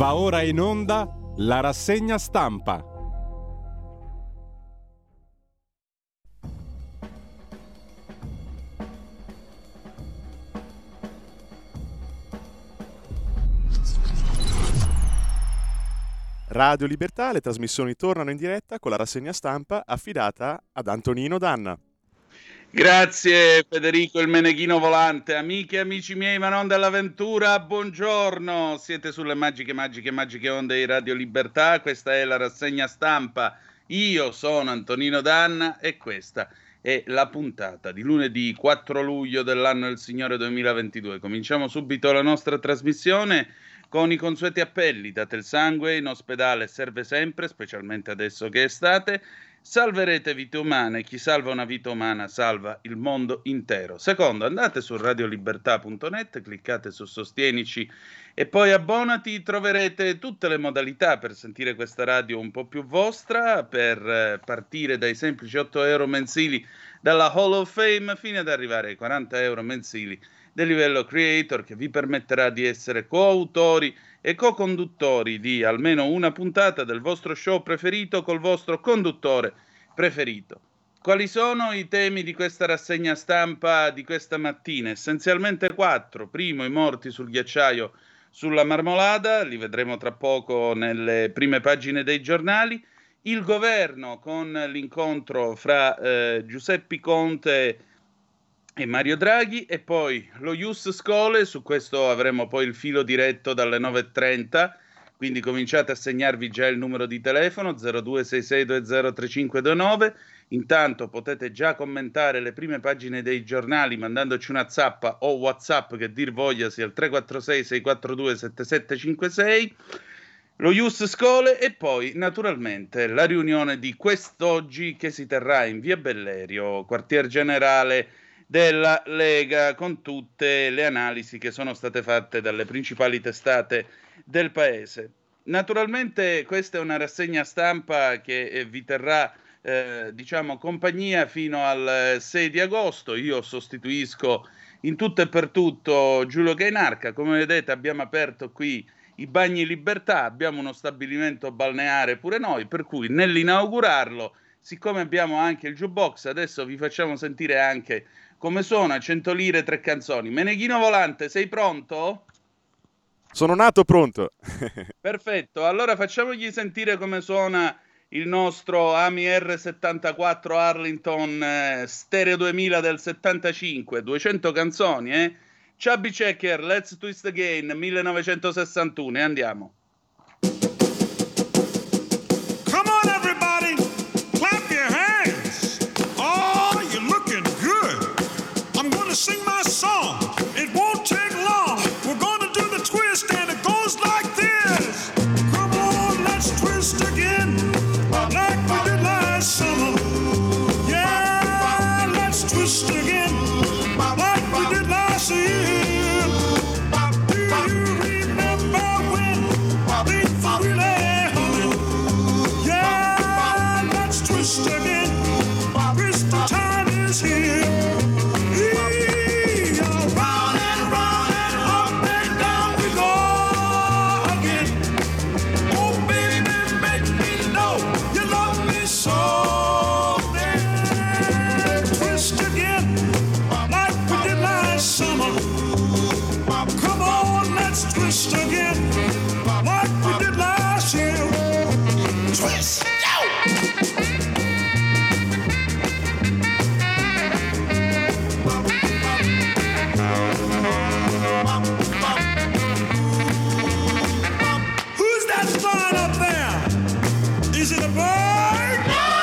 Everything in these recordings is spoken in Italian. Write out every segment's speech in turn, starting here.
Va ora in onda la rassegna stampa. Radio Libertà, le trasmissioni tornano in diretta con la rassegna stampa affidata ad Antonino Danna. Grazie Federico, il Meneghino Volante. Amiche e amici miei, Manon dell'Avventura, buongiorno. Siete sulle magiche onde di Radio Libertà. Questa è la rassegna stampa. Io sono Antonino Danna e questa è la puntata di lunedì 4 luglio dell'anno del Signore 2022. Cominciamo subito la nostra trasmissione con i consueti appelli. Date il sangue, in ospedale serve sempre, specialmente adesso che è estate. Salverete vite umane, chi salva una vita umana salva il mondo intero. Secondo, andate su radiolibertà.net, cliccate su Sostienici e poi abbonati, troverete tutte le modalità per sentire questa radio un po' più vostra, per partire dai semplici 8 euro mensili dalla Hall of Fame fino ad arrivare ai 40 euro mensili del livello creator, che vi permetterà di essere coautori e co-conduttori di almeno una puntata del vostro show preferito col vostro conduttore preferito. Quali sono i temi di questa rassegna stampa di questa mattina? Essenzialmente 4. Primo, i morti sul ghiacciaio sulla Marmolada, li vedremo tra poco nelle prime pagine dei giornali. Il governo con l'incontro fra Giuseppe Conte e Mario Draghi, e poi lo Ius Scholae. Su questo avremo poi il filo diretto dalle 9.30, quindi cominciate a segnarvi già il numero di telefono 0266203529. Intanto potete già commentare le prime pagine dei giornali mandandoci una zappa o WhatsApp, che dir voglia sia il 346 642 7756. Lo Ius Scholae e poi naturalmente la riunione di quest'oggi che si terrà in via Bellerio, quartier generale della Lega, con tutte le analisi che sono state fatte dalle principali testate del paese. Naturalmente questa è una rassegna stampa che vi terrà compagnia fino al 6 di agosto. Io sostituisco in tutto e per tutto Giulio Gainarca. Come vedete abbiamo aperto qui i bagni Libertà, abbiamo uno stabilimento balneare pure noi, per cui nell'inaugurarlo, siccome abbiamo anche il jukebox, adesso vi facciamo sentire anche come suona 100 lire, 3 canzoni. Meneghino Volante, sei pronto? Sono nato pronto. Perfetto, allora facciamogli sentire come suona il nostro AMI R74 Arlington Stereo 2000 del 75, 200 canzoni, eh? Chubby Checker, Let's Twist Again, 1961, e andiamo. Sing my song. It won't take long. We're gonna do the twist, and it goes like this. Come on, let's twist again, like we did last summer. Yeah, let's twist again, like we did last year. Do you remember when things were really humming? Yeah, let's twist again. Christmas time is here. Make me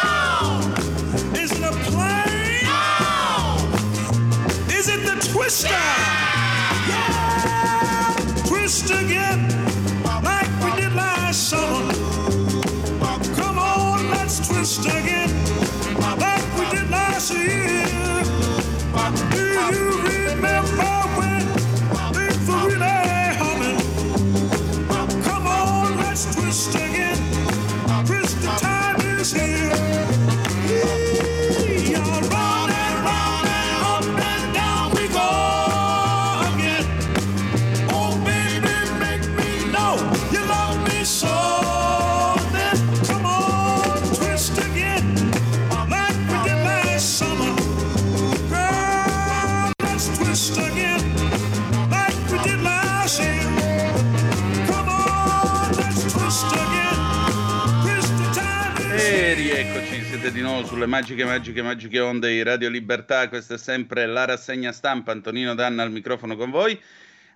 siete di nuovo sulle magiche onde di Radio Libertà. Questa è sempre la rassegna stampa, Antonino Danna al microfono con voi.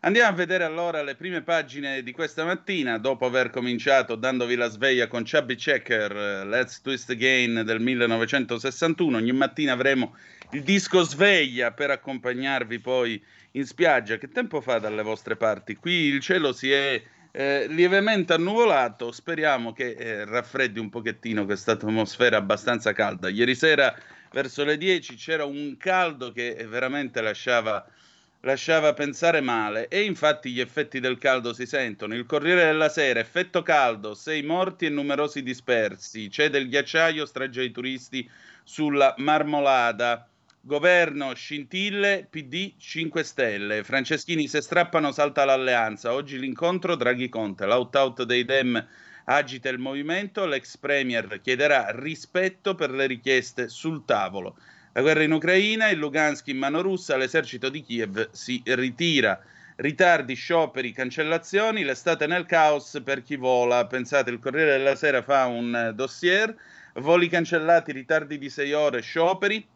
Andiamo a vedere allora le prime pagine di questa mattina, dopo aver cominciato dandovi la sveglia con Chubby Checker, Let's Twist Again del 1961. Ogni mattina avremo il disco sveglia per accompagnarvi poi in spiaggia. Che tempo fa dalle vostre parti? Qui il cielo si è lievemente annuvolato, speriamo che raffreddi un pochettino questa atmosfera abbastanza calda. Ieri sera verso le 10 c'era un caldo che veramente lasciava pensare male, e infatti gli effetti del caldo si sentono. Il Corriere della Sera, effetto caldo, 6 morti e numerosi dispersi, c'è del ghiacciaio, strage ai turisti sulla Marmolada. Governo scintille, PD 5 Stelle. Franceschini, se strappano salta l'alleanza. Oggi l'incontro Draghi-Conte. L'out-out dei Dem agita il movimento. L'ex premier chiederà rispetto per le richieste sul tavolo. La guerra in Ucraina, il Lugansk in mano russa, l'esercito di Kiev si ritira. Ritardi, scioperi, cancellazioni, l'estate nel caos per chi vola. Pensate, il Corriere della Sera fa un dossier. Voli cancellati, ritardi di 6 ore, scioperi.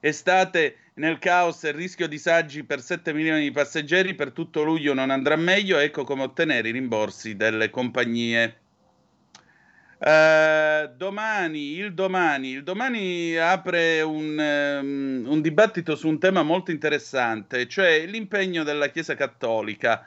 Estate nel caos e rischio disagi per 7 milioni di passeggeri, per tutto luglio non andrà meglio, ecco come ottenere i rimborsi delle compagnie. Domani apre un dibattito su un tema molto interessante, cioè l'impegno della Chiesa Cattolica.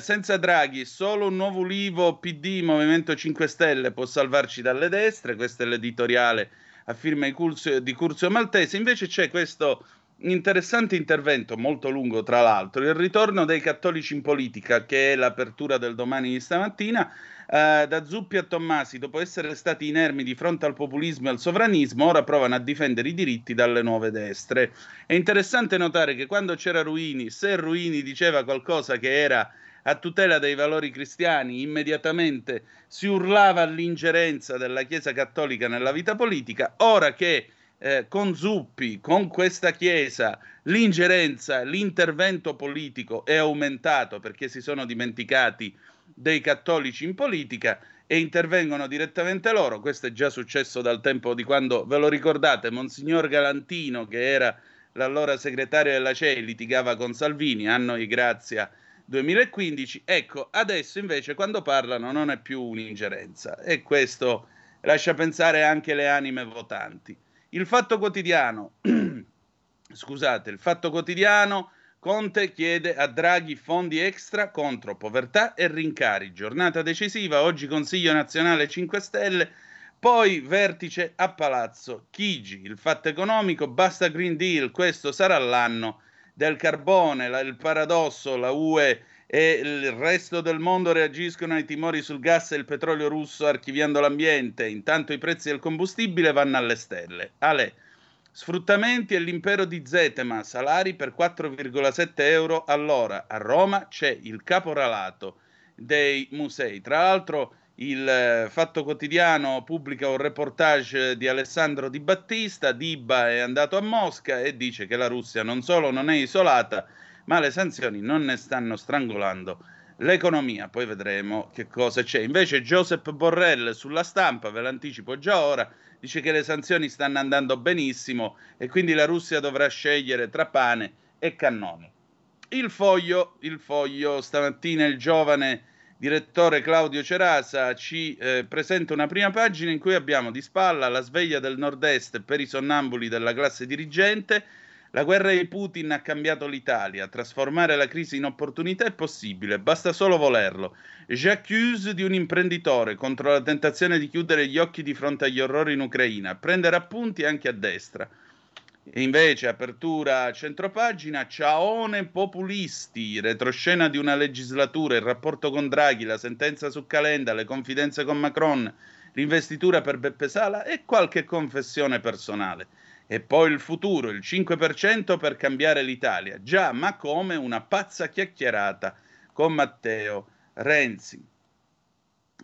Senza Draghi, solo un nuovo ulivo PD Movimento 5 Stelle può salvarci dalle destre, questo è l'editoriale a firma di Curzio Maltese. Invece c'è questo interessante intervento, molto lungo tra l'altro, il ritorno dei cattolici in politica, che è l'apertura del Domani di stamattina, da Zuppi a Tommasi, dopo essere stati inermi di fronte al populismo e al sovranismo, ora provano a difendere i diritti dalle nuove destre. È interessante notare che quando c'era Ruini, se Ruini diceva qualcosa che era a tutela dei valori cristiani, immediatamente si urlava all'ingerenza della Chiesa Cattolica nella vita politica. Ora che con Zuppi, con questa Chiesa, l'ingerenza, l'intervento politico è aumentato, perché si sono dimenticati dei cattolici in politica e intervengono direttamente loro. Questo è già successo dal tempo di quando, ve lo ricordate, Monsignor Galantino, che era l'allora segretario della CEI, litigava con Salvini, anno di grazia 2015, ecco, adesso invece quando parlano non è più un'ingerenza, e questo lascia pensare anche le anime votanti. Il Fatto Quotidiano, Conte chiede a Draghi fondi extra contro povertà e rincari, giornata decisiva, oggi Consiglio Nazionale 5 Stelle, poi vertice a Palazzo Chigi. Il Fatto Economico, basta Green Deal, questo sarà l'anno del carbone, il paradosso, la UE e il resto del mondo reagiscono ai timori sul gas e il petrolio russo archiviando l'ambiente, intanto i prezzi del combustibile vanno alle stelle. Ale, sfruttamenti e l'impero di Zetema, salari per 4,7 euro all'ora, a Roma c'è il caporalato dei musei. Tra l'altro il Fatto Quotidiano pubblica un reportage di Alessandro Di Battista. Diba è andato a Mosca e dice che la Russia non solo non è isolata, ma le sanzioni non ne stanno strangolando l'economia. Poi vedremo che cosa c'è. Invece Joseph Borrell sulla Stampa, ve l'anticipo già ora, dice che le sanzioni stanno andando benissimo e quindi la Russia dovrà scegliere tra pane e cannoni. Il Foglio stamattina, il giovane direttore Claudio Cerasa ci presenta una prima pagina in cui abbiamo di spalla la sveglia del nord-est per i sonnambuli della classe dirigente. La guerra di Putin ha cambiato l'Italia, trasformare la crisi in opportunità è possibile, basta solo volerlo. J'accuse di un imprenditore contro la tentazione di chiudere gli occhi di fronte agli orrori in Ucraina, prendere appunti anche a destra. E invece apertura centropagina, ciaone populisti, retroscena di una legislatura, il rapporto con Draghi, la sentenza su Calenda, le confidenze con Macron, l'investitura per Beppe Sala e qualche confessione personale. E poi il futuro, il 5% per cambiare l'Italia, già ma come, una pazza chiacchierata con Matteo Renzi.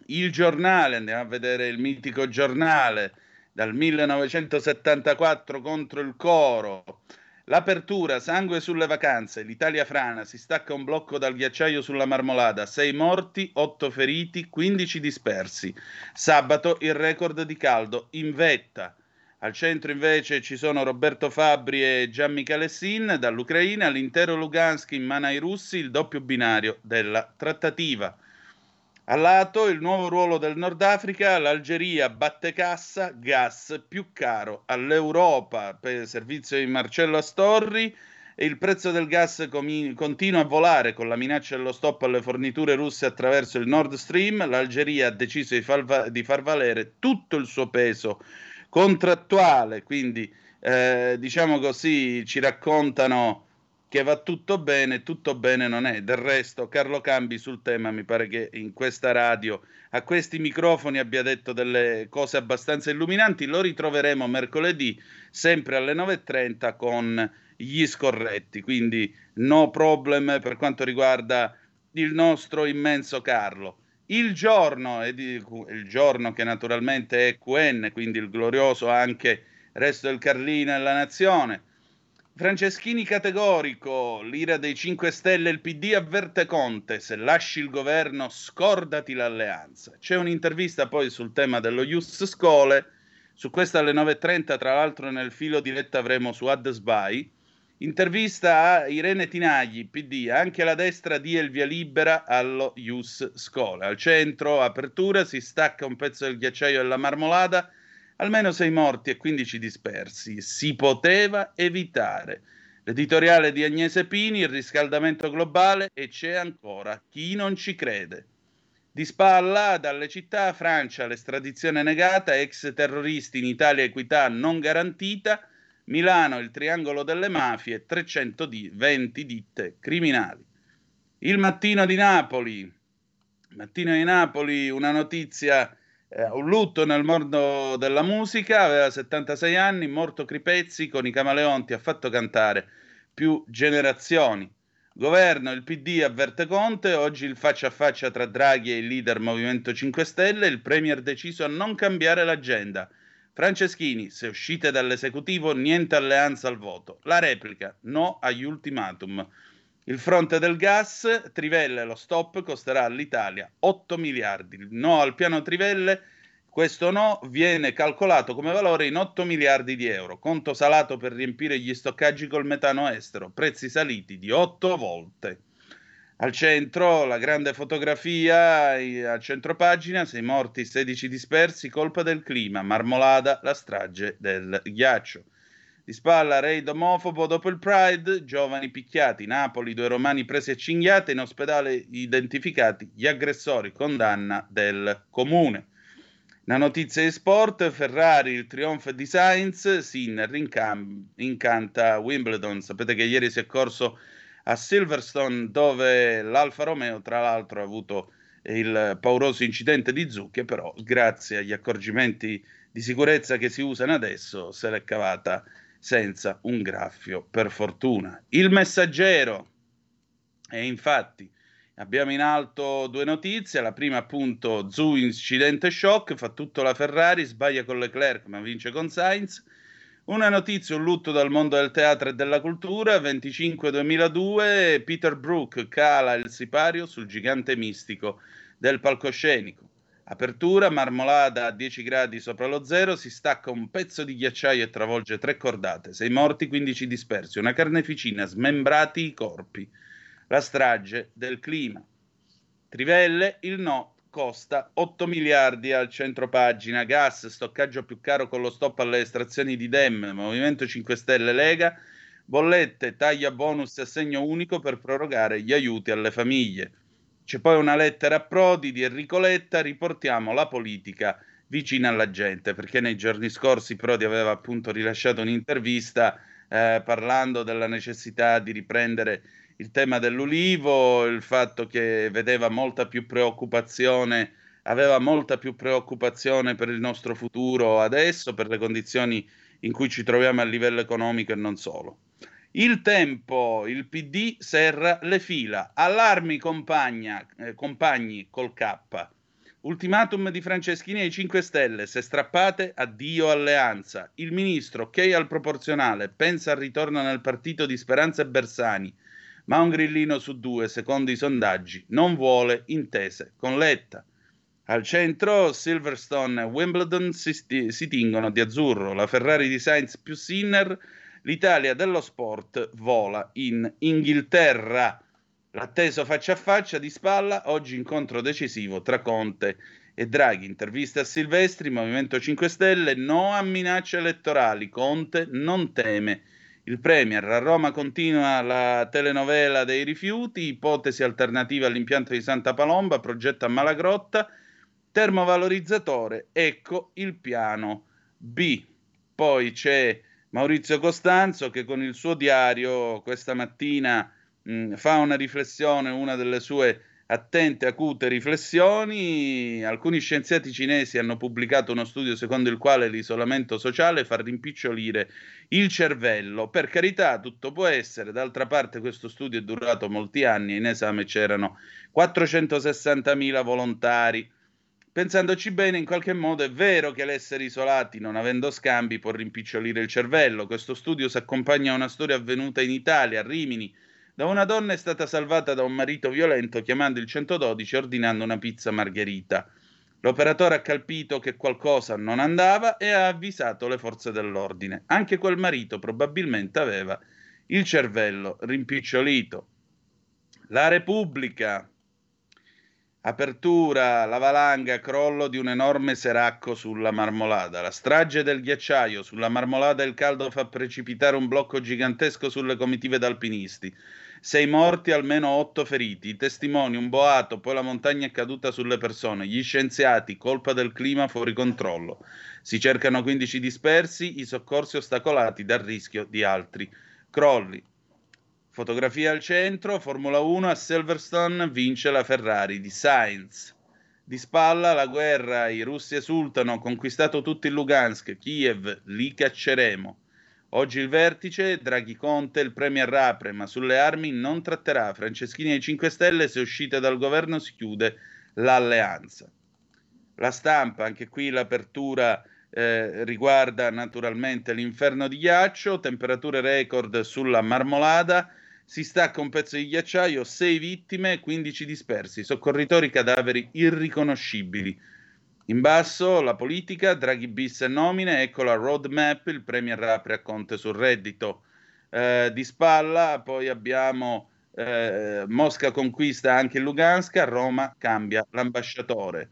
Il Giornale, andiamo a vedere il mitico Giornale, dal 1974 contro il coro, L'apertura, sangue sulle vacanze, l'Italia frana, si stacca un blocco dal ghiacciaio sulla Marmolada, 6 morti, 8 feriti, 15 dispersi. Sabato il record di caldo, in vetta. Al centro invece ci sono Roberto Fabbri e Gianmicalessin, dall'Ucraina, l'intero Lugansk in mano ai russi, il doppio binario della trattativa. A lato il nuovo ruolo del Nord Africa, l'Algeria batte cassa, gas più caro all'Europa, per servizio di Marcello Astorri, e il prezzo del gas continua a volare con la minaccia dello stop alle forniture russe attraverso il Nord Stream. L'Algeria ha deciso di far valere tutto il suo peso contrattuale, quindi diciamo così ci raccontano che va tutto bene non è. Del resto Carlo Cambi sul tema mi pare che in questa radio, a questi microfoni, abbia detto delle cose abbastanza illuminanti. Lo ritroveremo mercoledì, sempre alle 9.30, con gli scorretti, quindi no problem per quanto riguarda il nostro immenso Carlo. Il Giorno, il Giorno che naturalmente è QN, quindi il glorioso anche Resto del Carlino e La Nazione. Franceschini categorico, l'ira dei 5 Stelle, il PD avverte Conte, se lasci il governo scordati l'alleanza. C'è un'intervista poi sul tema dello Ius Scholae, su questa alle 9.30, tra l'altro nel filo diretta avremo su AdSby, intervista a Irene Tinagli, PD, anche la destra dia il via libera allo Ius Scholae. Al centro apertura, si stacca un pezzo del ghiacciaio della Marmolada, almeno 6 morti e 15 dispersi. Si poteva evitare. L'editoriale di Agnese Pini, il riscaldamento globale e c'è ancora chi non ci crede. Di spalla dalle città, Francia, l'estradizione negata, ex terroristi in Italia, equità non garantita, Milano, il triangolo delle mafie, 320 ditte criminali. Il Mattino di Napoli, una notizia... un lutto nel mondo della musica, aveva 76 anni, morto Cripezzi, con i Camaleonti ha fatto cantare più generazioni. Governo, il PD avverte Conte, oggi il faccia a faccia tra Draghi e il leader Movimento 5 Stelle, il premier deciso a non cambiare l'agenda. Franceschini, se uscite dall'esecutivo niente alleanza al voto. La replica, no agli ultimatum. Il fronte del gas, Trivelle, lo stop costerà all'Italia 8 miliardi. No al piano Trivelle, questo no viene calcolato come valore in 8 miliardi di euro. Conto salato per riempire gli stoccaggi col metano estero, prezzi saliti di 8 volte. Al centro la grande fotografia, a centropagina, 6 morti, 16 dispersi, colpa del clima, Marmolada, la strage del ghiaccio. Di spalla, raid omofobo dopo il Pride, giovani picchiati, Napoli, 2 romani presi a cinghiate, in ospedale identificati gli aggressori, condanna del comune. La notizia di sport, Ferrari, il trionfo di Sainz, Sinner incanta Wimbledon, sapete che ieri si è corso a Silverstone dove l'Alfa Romeo tra l'altro ha avuto il pauroso incidente di zucche, però grazie agli accorgimenti di sicurezza che si usano adesso se l'è cavata senza un graffio, per fortuna. Il Messaggero, e infatti abbiamo in alto 2 notizie, la prima appunto Zu incidente shock, fa tutto la Ferrari, sbaglia con Leclerc ma vince con Sainz. Una notizia, un lutto dal mondo del teatro e della cultura, 25-2002, Peter Brook cala il sipario sul gigante mistico del palcoscenico. Apertura, Marmolada a 10 gradi sopra lo zero, si stacca un pezzo di ghiacciaio e travolge 3 cordate, 6 morti, 15 dispersi, una carneficina, smembrati i corpi, la strage del clima. Trivelle, il no costa 8 miliardi al centro pagina, gas, stoccaggio più caro con lo stop alle estrazioni di Dem, Movimento 5 Stelle Lega, bollette, taglia bonus e assegno unico per prorogare gli aiuti alle famiglie. C'è poi una lettera a Prodi di Enrico Letta, riportiamo la politica vicina alla gente, perché nei giorni scorsi Prodi aveva appunto rilasciato un'intervista parlando della necessità di riprendere il tema dell'ulivo, il fatto che aveva molta più preoccupazione per il nostro futuro adesso, per le condizioni in cui ci troviamo a livello economico e non solo. Il Tempo, il PD serra le fila, allarmi compagni col K, Ultimatum di Franceschini ai 5 Stelle, se strappate, addio alleanza. Il ministro, ok al proporzionale, pensa al ritorno nel partito di Speranza e Bersani, ma un grillino su due, secondo i sondaggi, non vuole intese con Letta. Al centro Silverstone e Wimbledon si tingono di azzurro, la Ferrari di Sainz più Sinner, l'Italia dello sport vola in Inghilterra. L'atteso faccia a faccia di spalla, oggi incontro decisivo tra Conte e Draghi. Intervista a Silvestri, Movimento 5 Stelle, no a minacce elettorali, Conte non teme il Premier. A Roma continua la telenovela dei rifiuti, ipotesi alternativa all'impianto di Santa Palomba, progetto a Malagrotta, termovalorizzatore, ecco il piano B. Poi c'è Maurizio Costanzo che con il suo diario questa mattina fa una riflessione, una delle sue attente, acute riflessioni. Alcuni scienziati cinesi hanno pubblicato uno studio secondo il quale l'isolamento sociale fa rimpicciolire il cervello. Per carità, tutto può essere. D'altra parte questo studio è durato molti anni e in esame c'erano 460.000 volontari. Pensandoci bene, in qualche modo è vero che l'essere isolati, non avendo scambi, può rimpicciolire il cervello. Questo studio si accompagna a una storia avvenuta in Italia, a Rimini. Da una donna è stata salvata da un marito violento chiamando il 112 e ordinando una pizza margherita. L'operatore ha capito che qualcosa non andava e ha avvisato le forze dell'ordine. Anche quel marito probabilmente aveva il cervello rimpicciolito. La Repubblica. Apertura, la valanga, crollo di un enorme seracco sulla Marmolada. La strage del ghiacciaio sulla Marmolada, il caldo fa precipitare un blocco gigantesco sulle comitive d'alpinisti. 6 morti, almeno 8 feriti. I testimoni, un boato, poi la montagna è caduta sulle persone. Gli scienziati, colpa del clima fuori controllo. Si cercano 15 dispersi, i soccorsi ostacolati dal rischio di altri crolli. Fotografia al centro, Formula 1 a Silverstone, vince la Ferrari di Sainz. Di spalla la guerra, i russi esultano, conquistato tutto il Lugansk, Kiev, li cacceremo. Oggi il vertice, Draghi Conte, il Premier apre, ma sulle armi non tratterà. Franceschini ai 5 Stelle, se uscite dal governo si chiude l'alleanza. La Stampa, anche qui l'apertura riguarda naturalmente l'inferno di ghiaccio, temperature record sulla Marmolada. Si stacca un pezzo di ghiacciaio, 6 vittime, 15 dispersi, soccorritori cadaveri irriconoscibili. In basso la politica, Draghi bis e nomine, ecco la roadmap, il Premier apre a Conte sul reddito. Di spalla poi abbiamo Mosca conquista anche Lugansk, a Roma cambia l'ambasciatore.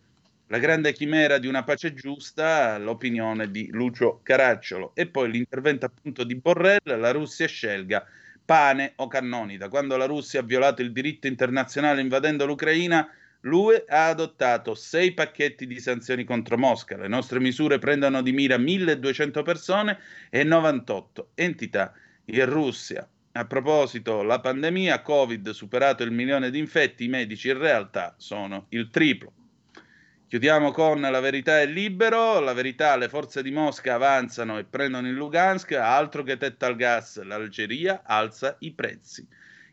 La grande chimera di una pace giusta, l'opinione di Lucio Caracciolo. E poi l'intervento appunto di Borrell, la Russia scelga pane o cannoni. Da quando la Russia ha violato il diritto internazionale invadendo l'Ucraina, l'UE ha adottato 6 pacchetti di sanzioni contro Mosca. Le nostre misure prendono di mira 1.200 persone e 98 entità in Russia. A proposito, la pandemia Covid, superato il 1 milione di infetti, i medici in realtà sono il triplo. Chiudiamo con La Verità è Libero. La Verità, le forze di Mosca avanzano e prendono il Lugansk, altro che tetto al gas, l'Algeria alza i prezzi.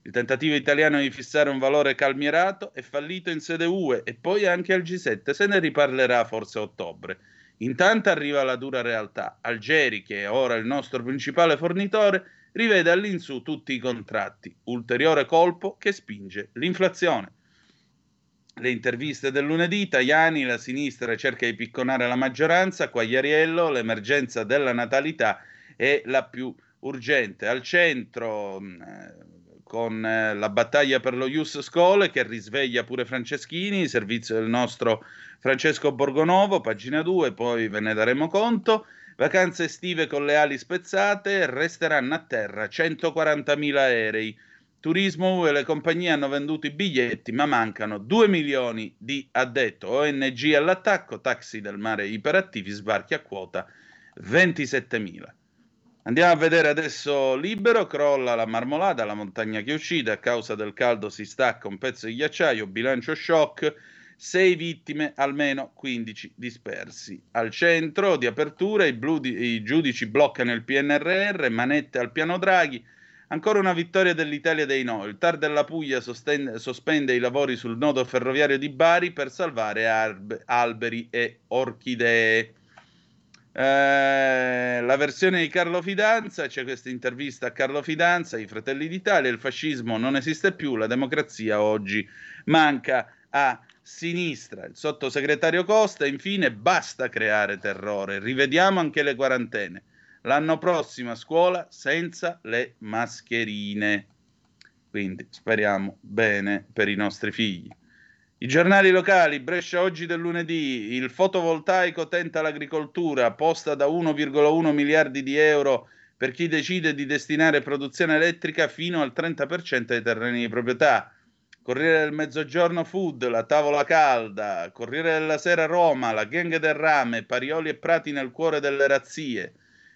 Il tentativo italiano di fissare un valore calmierato è fallito in sede UE e poi anche al G7, se ne riparlerà forse a ottobre. Intanto arriva la dura realtà. Algeri, che è ora il nostro principale fornitore, rivede all'insù tutti i contratti, ulteriore colpo che spinge l'inflazione. Le interviste del lunedì, Tajani, la sinistra cerca di picconare la maggioranza, Quagliariello, l'emergenza della natalità è la più urgente. Al centro, con la battaglia per lo Ius Scholae, che risveglia pure Franceschini, servizio del nostro Francesco Borgonovo, pagina 2, poi ve ne daremo conto. Vacanze estive con le ali spezzate, resteranno a terra 140.000 aerei. Turismo e le compagnie hanno venduto i biglietti, ma mancano 2 milioni di addetto. ONG all'attacco, taxi del mare iperattivi, sbarchi a quota 27.000. Andiamo a vedere adesso Libero, crolla la Marmolada, la montagna che uccide, a causa del caldo si stacca un pezzo di ghiacciaio, bilancio shock, 6 vittime, almeno 15 dispersi. Al centro di apertura i giudici bloccano il PNRR, manette al piano Draghi, Ancora una vittoria dell'Italia dei no. Il TAR della Puglia sospende i lavori sul nodo ferroviario di Bari per salvare alberi e orchidee. La versione di Carlo Fidanza, c'è questa intervista a Carlo Fidanza, i Fratelli d'Italia, il fascismo non esiste più, la democrazia oggi manca a sinistra. Il sottosegretario Costa, infine, basta creare terrore, rivediamo anche le quarantene. L'anno prossimo a scuola senza le mascherine. Quindi speriamo bene per i nostri figli. I giornali locali, Brescia oggi del lunedì, il fotovoltaico tenta l'agricoltura, posta da 1,1 miliardi di euro per chi decide di destinare produzione elettrica fino al 30% ai terreni di proprietà. Corriere del Mezzogiorno Food, la tavola calda. Corriere della Sera Roma, la gang del rame, Parioli e Prati nel cuore delle razzie.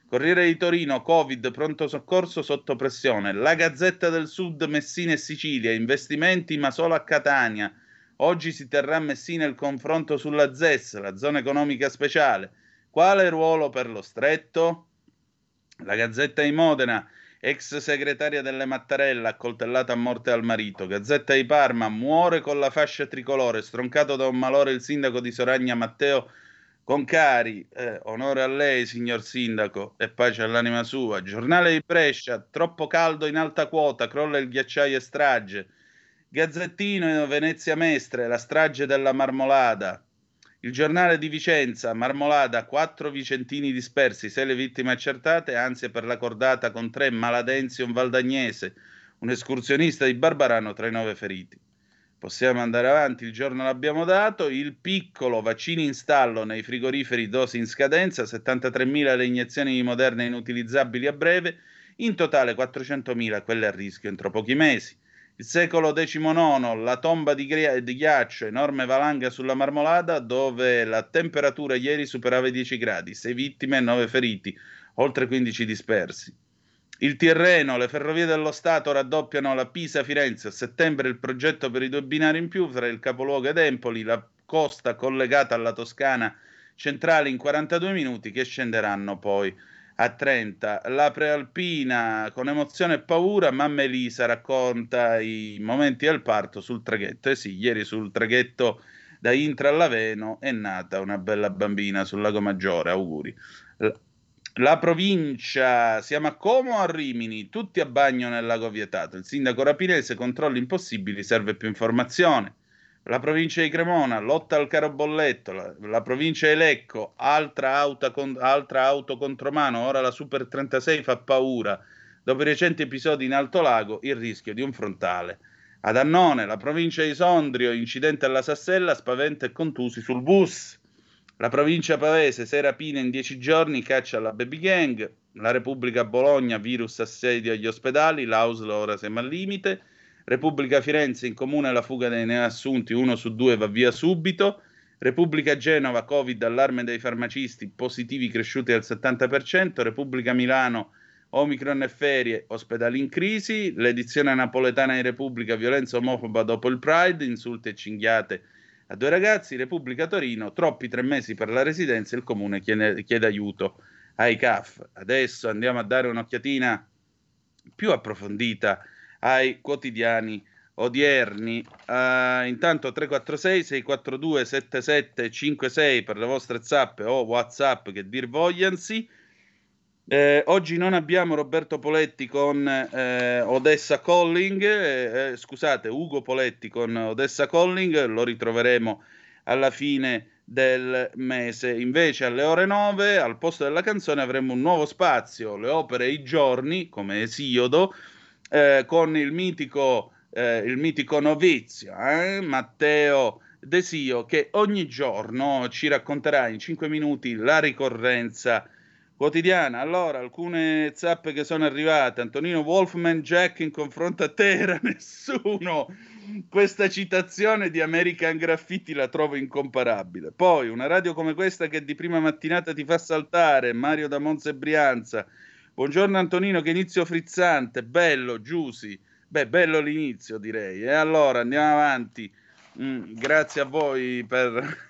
Corriere di Torino, Covid, pronto soccorso sotto pressione. La Gazzetta del Sud, Messina e Sicilia, investimenti ma solo a Catania. Oggi si terrà a Messina il confronto sulla ZES, la zona economica speciale. Quale ruolo per lo stretto? La Gazzetta di Modena, ex segretaria delle Mattarella, accoltellata a morte al marito. Gazzetta di Parma, muore con la fascia tricolore, stroncato da un malore il sindaco di Soragna Matteo Concari, onore a lei signor sindaco e pace all'anima sua. Giornale di Brescia, troppo caldo in alta quota, crolla il ghiacciaio e strage. Gazzettino, Venezia Mestre, la strage della Marmolada. Il Giornale di Vicenza, Marmolada, 4 vicentini dispersi, 6 le vittime accertate, ansia per la cordata con 3 maladensi e un valdagnese, un escursionista di Barbarano tra i 9 feriti. Possiamo andare avanti, il giorno l'abbiamo dato. Il Piccolo, vaccini in stallo nei frigoriferi, dosi in scadenza, 73.000 le iniezioni di Moderna inutilizzabili a breve, in totale 400.000 quelle a rischio entro pochi mesi. Il Secolo XIX, la tomba di ghiaccio, enorme valanga sulla Marmolada dove la temperatura ieri superava i 10 gradi, 6 vittime e 9 feriti, oltre 15 dispersi. Il Tirreno, le ferrovie dello Stato raddoppiano la Pisa-Firenze, a settembre il progetto per i 2 binari in più tra il capoluogo ed Empoli, la costa collegata alla Toscana centrale in 42 minuti che scenderanno poi a 30. La Prealpina, con emozione e paura, mamma Elisa racconta i momenti del parto sul traghetto. Sì, ieri sul traghetto da Intra all'Aveno è nata una bella bambina sul Lago Maggiore, auguri. La Provincia, siamo a Como o a Rimini? Tutti a bagno nel lago vietato. Il sindaco Rapinese, controlli impossibili, serve più informazione. La Provincia di Cremona, lotta al caro bolletto. La Provincia di Lecco, altra auto contromano, ora la Super 36 fa paura. Dopo i recenti episodi in Alto Lago, il rischio di un frontale. Ad Annone, la Provincia di Sondrio, incidente alla Sassella, spaventa e contusi sul bus. La Provincia Pavese, 6 rapine in 10 giorni, caccia alla baby gang. La Repubblica Bologna, virus assedio agli ospedali, l'Ausl ora siamo al limite. Repubblica Firenze, in comune la fuga dei neassunti, 1 su 2 va via subito. Repubblica Genova, Covid, allarme dei farmacisti, positivi cresciuti al 70%. Repubblica Milano, Omicron e ferie, ospedali in crisi. L'edizione napoletana di Repubblica, violenza omofoba dopo il Pride, insulti e cinghiate a 2 ragazzi. Repubblica Torino, troppi 3 mesi per la residenza, il comune chiede aiuto ai CAF. Adesso andiamo a dare un'occhiatina più approfondita ai quotidiani odierni. Intanto 346-642-7756 per le vostre zappe o WhatsApp che dir vogliansi. Oggi non abbiamo Roberto Poletti con Odessa Colling, scusate, Ugo Poletti con Odessa Colling, lo ritroveremo alla fine del mese. Invece alle ore 9, al posto della canzone, avremo un nuovo spazio, le opere e i giorni, come Esiodo, con il mitico novizio Matteo Desio, che ogni giorno ci racconterà in 5 minuti la ricorrenza quotidiana. Allora, alcune zappe che sono arrivate. Antonino Wolfman Jack, in confronto a te era nessuno. Questa citazione di American Graffiti la trovo incomparabile. Poi, una radio come questa che di prima mattinata ti fa saltare, Mario da Monza e Brianza. Buongiorno Antonino, che inizio frizzante, bello Giusy. Beh, bello l'inizio, direi. E allora, andiamo avanti. Grazie a voi per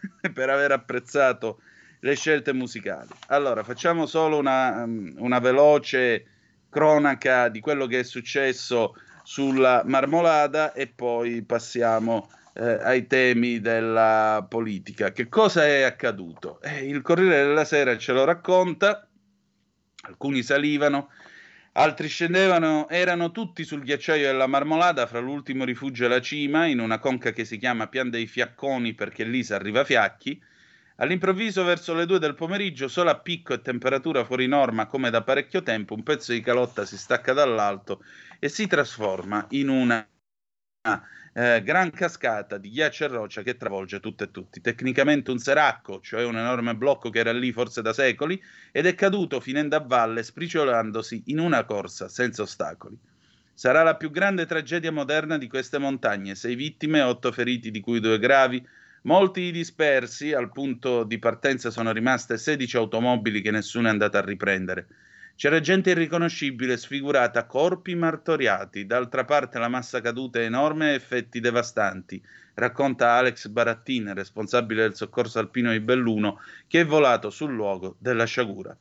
aver apprezzato le scelte musicali. Allora, facciamo solo una veloce cronaca di quello che è successo sulla Marmolada e poi passiamo ai temi della politica. Che cosa è accaduto? Il Corriere della Sera ce lo racconta, alcuni salivano, altri scendevano, erano tutti sul ghiacciaio della Marmolada, fra l'ultimo rifugio e la cima, in una conca che si chiama Pian dei Fiacconi perché lì si arriva fiacchi. All'improvviso, verso le 14:00, solo a picco e temperatura fuori norma come da parecchio tempo, un pezzo di calotta si stacca dall'alto e si trasforma in una gran cascata di ghiaccio e roccia che travolge tutto e tutti. Tecnicamente un seracco, cioè un enorme blocco che era lì forse da secoli ed è caduto finendo a valle, spriciolandosi in una corsa senza ostacoli. Sarà la più grande tragedia moderna di queste montagne, 6 vittime, 8 feriti, di cui 2 gravi, molti dispersi. Al punto di partenza sono rimaste 16 automobili che nessuno è andato a riprendere. C'era gente irriconoscibile, sfigurata, corpi martoriati. D'altra parte la massa caduta è enorme e effetti devastanti, racconta Alex Barattin, responsabile del soccorso alpino di Belluno, che è volato sul luogo della sciagura.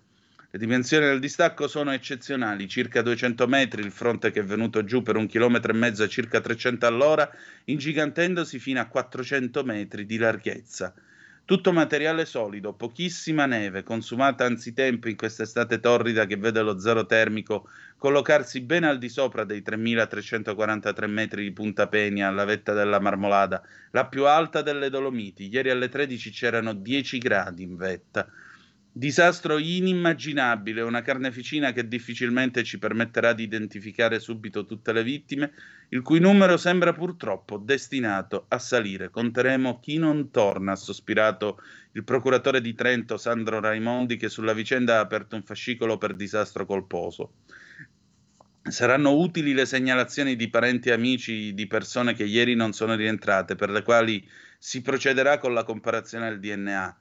Le dimensioni del distacco sono eccezionali, circa 200 metri, il fronte che è venuto giù per 1,5 km a circa 300 all'ora, ingigantendosi fino a 400 metri di larghezza. Tutto materiale solido, pochissima neve, consumata anzitempo in quest'estate torrida che vede lo zero termico collocarsi ben al di sopra dei 3.343 metri di Punta Penia, alla vetta della Marmolada, la più alta delle Dolomiti. Ieri alle 13 c'erano 10 gradi in vetta. Disastro inimmaginabile, una carneficina che difficilmente ci permetterà di identificare subito tutte le vittime, il cui numero sembra purtroppo destinato a salire. Conteremo chi non torna, ha sospirato il procuratore di Trento Sandro Raimondi, che sulla vicenda ha aperto un fascicolo per disastro colposo. Saranno utili le segnalazioni di parenti e amici di persone che ieri non sono rientrate, per le quali si procederà con la comparazione del DNA.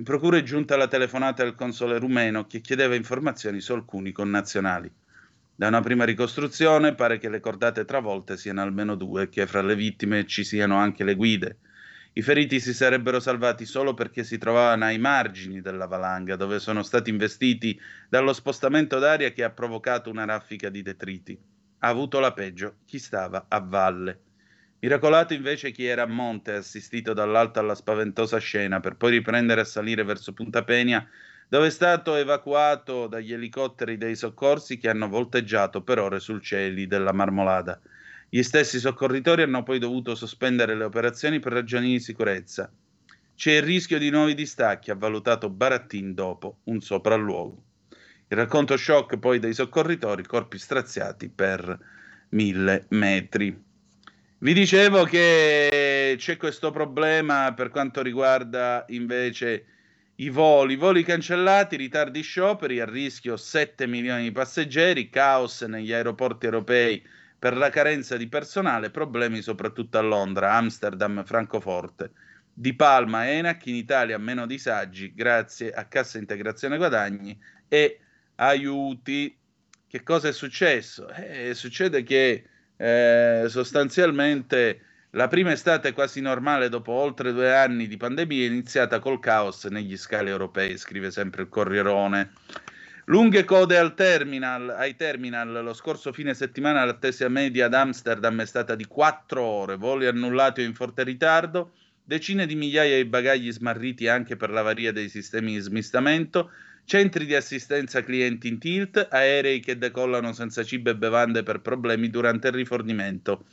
In procura è giunta la telefonata del console rumeno che chiedeva informazioni su alcuni connazionali. Da una prima ricostruzione pare che le cordate travolte siano almeno 2, che fra le vittime ci siano anche le guide. I feriti si sarebbero salvati solo perché si trovavano ai margini della valanga, dove sono stati investiti dallo spostamento d'aria che ha provocato una raffica di detriti. Ha avuto la peggio chi stava a valle. Miracolato invece chi era a monte, assistito dall'alto alla spaventosa scena, per poi riprendere a salire verso Punta Penia, dove è stato evacuato dagli elicotteri dei soccorsi che hanno volteggiato per ore sul cieli della Marmolada. Gli stessi soccorritori hanno poi dovuto sospendere le operazioni per ragioni di sicurezza. C'è il rischio di nuovi distacchi, ha valutato Barattin dopo un sopralluogo. Il racconto shock poi dei soccorritori, corpi straziati per 1.000 metri. Vi dicevo che c'è questo problema per quanto riguarda invece i voli cancellati, ritardi, scioperi, a rischio 7 milioni di passeggeri, caos negli aeroporti europei per la carenza di personale, problemi soprattutto a Londra, Amsterdam, Francoforte, Di Palma e Enac. In Italia meno disagi grazie a cassa integrazione guadagni e aiuti. Che cosa è successo? Succede che sostanzialmente la prima estate quasi normale dopo oltre 2 anni di pandemia è iniziata col caos negli scali europei, scrive sempre il Corrierone. Lunghe code ai terminal, lo scorso fine settimana l'attesa media ad Amsterdam è stata di 4 ore, voli annullati o in forte ritardo, decine di migliaia di bagagli smarriti anche per l'avaria dei sistemi di smistamento, centri di assistenza clienti in tilt, aerei che decollano senza cibo e bevande per problemi durante il rifornimento.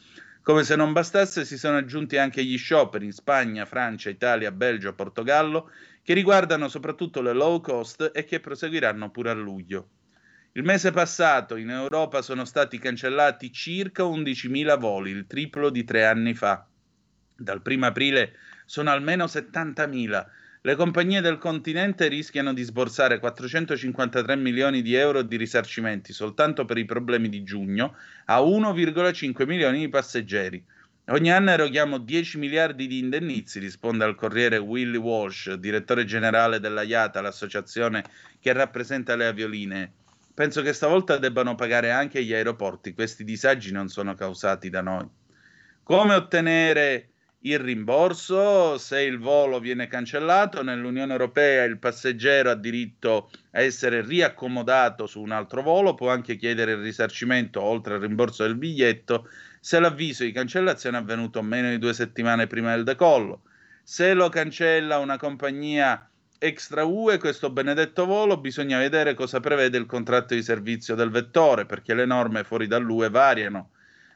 Come se non bastasse, si sono aggiunti anche gli scioperi in Spagna, Francia, Italia, Belgio, Portogallo, che riguardano soprattutto le low cost e che proseguiranno pure a luglio. Il mese passato in Europa sono stati cancellati circa 11.000 voli, il triplo di 3 anni fa. Dal 1 aprile sono almeno 70.000. Le compagnie del continente rischiano di sborsare 453 milioni di euro di risarcimenti soltanto per i problemi di giugno a 1,5 milioni di passeggeri. Ogni anno eroghiamo 10 miliardi di indennizzi, risponde al Corriere Willy Walsh, direttore generale della IATA, l'associazione che rappresenta le aviolinee. Penso che stavolta debbano pagare anche gli aeroporti, questi disagi non sono causati da noi. Come ottenere il rimborso se il volo viene cancellato. Nell'Unione Europea il passeggero ha diritto a essere riaccomodato su un altro volo, può anche chiedere il risarcimento oltre al rimborso del biglietto se l'avviso di cancellazione è avvenuto meno di 2 settimane prima del decollo. Se lo cancella una compagnia extra UE, questo benedetto volo, bisogna vedere cosa prevede il contratto di servizio del vettore, perché le norme fuori dall'UE variano.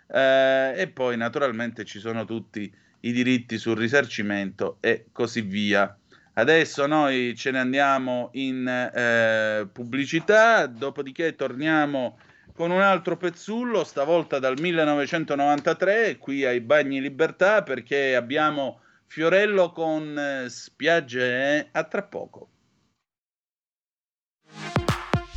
E poi naturalmente ci sono tutti i diritti sul risarcimento e così via. Adesso noi ce ne andiamo in pubblicità, dopodiché torniamo con un altro pezzullo, stavolta dal 1993, qui ai Bagni Libertà, perché abbiamo Fiorello con Spiagge. A tra poco.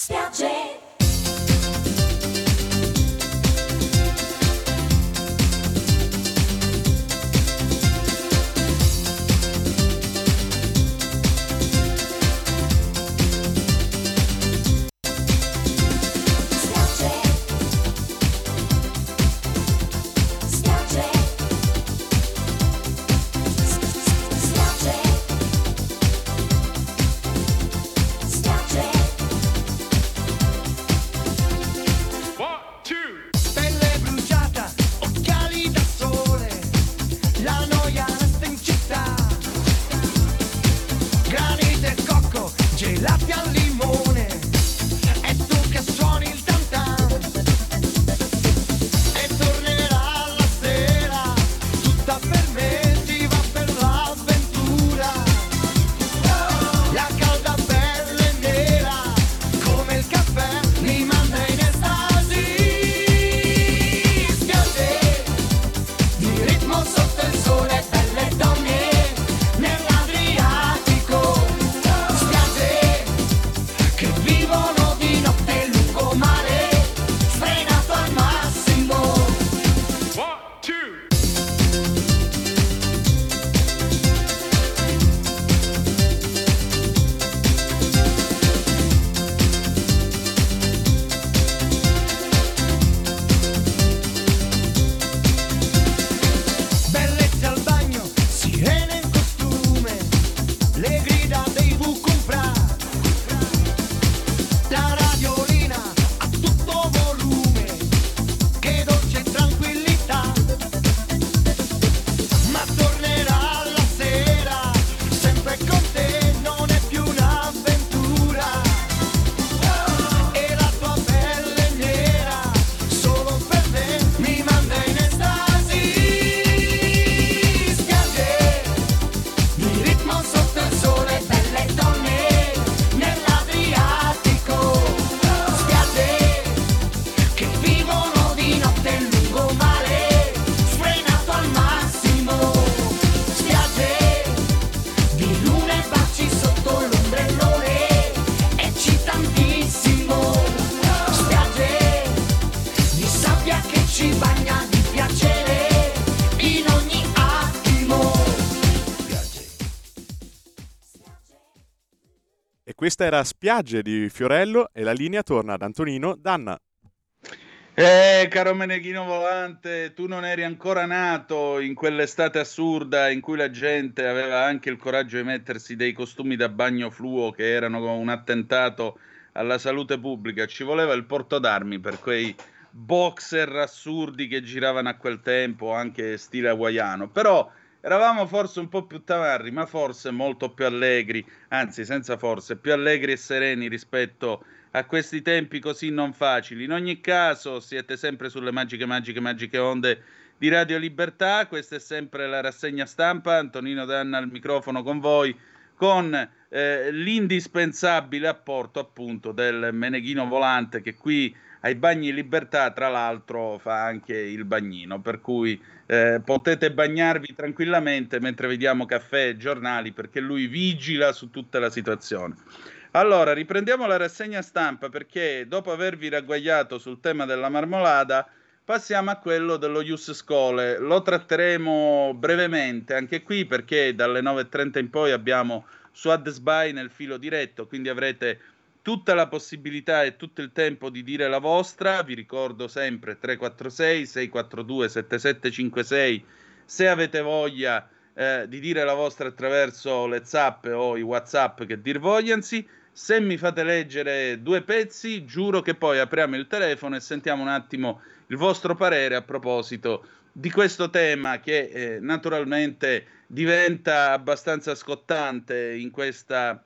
Spiagge. Questa era Spiagge di Fiorello e la linea torna ad Antonino Danna. Caro Meneghino Volante, tu non eri ancora nato in quell'estate assurda in cui la gente aveva anche il coraggio di mettersi dei costumi da bagno fluo che erano un attentato alla salute pubblica. Ci voleva il porto d'armi per quei boxer assurdi che giravano a quel tempo, anche stile hawaiano. Però eravamo forse un po' più tamarri, ma forse molto più allegri, anzi senza forse, più allegri e sereni rispetto a questi tempi così non facili. In ogni caso siete sempre sulle magiche onde di Radio Libertà, questa è sempre la rassegna stampa, Antonino Danna al microfono con voi, con l'indispensabile apporto appunto del Meneghino Volante, che qui ai Bagni Libertà tra l'altro fa anche il bagnino, per cui potete bagnarvi tranquillamente mentre vediamo caffè e giornali, perché lui vigila su tutta la situazione. Allora, riprendiamo la rassegna stampa, perché dopo avervi ragguagliato sul tema della marmolada passiamo a quello dello Ius Scholae. Lo tratteremo brevemente anche qui, perché dalle 9.30 in poi abbiamo Suad Sbai nel filo diretto, quindi avrete tutta la possibilità e tutto il tempo di dire la vostra. Vi ricordo sempre 346 642 7756 se avete voglia di dire la vostra attraverso le zappe o i WhatsApp che dir vogliansi. Se mi fate leggere due pezzi, giuro che poi apriamo il telefono e sentiamo un attimo il vostro parere a proposito di questo tema che naturalmente diventa abbastanza scottante in questa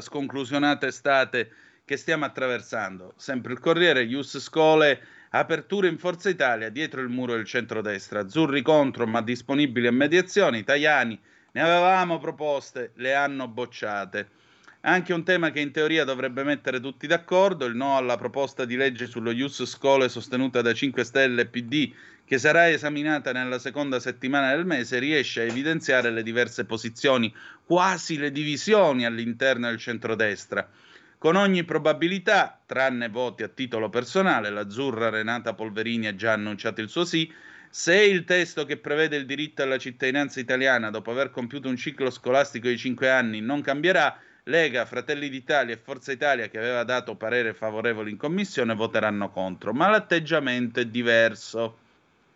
sconclusionata estate che stiamo attraversando. Sempre il Corriere, Ius Scholae, aperture in Forza Italia, dietro il muro del centrodestra, azzurri contro ma disponibili a mediazioni, Tajani, ne avevamo proposte, le hanno bocciate. Anche un tema che in teoria dovrebbe mettere tutti d'accordo, il no alla proposta di legge sullo Ius Scholae sostenuta da 5 Stelle e PD, che sarà esaminata nella seconda settimana del mese, riesce a evidenziare le diverse posizioni, quasi le divisioni all'interno del centrodestra. Con ogni probabilità, tranne voti a titolo personale, l'azzurra Renata Polverini ha già annunciato il suo sì. Se il testo che prevede il diritto alla cittadinanza italiana dopo aver compiuto un ciclo scolastico di 5 anni non cambierà, Lega, Fratelli d'Italia e Forza Italia, che aveva dato parere favorevole in commissione, voteranno contro, ma l'atteggiamento è diverso.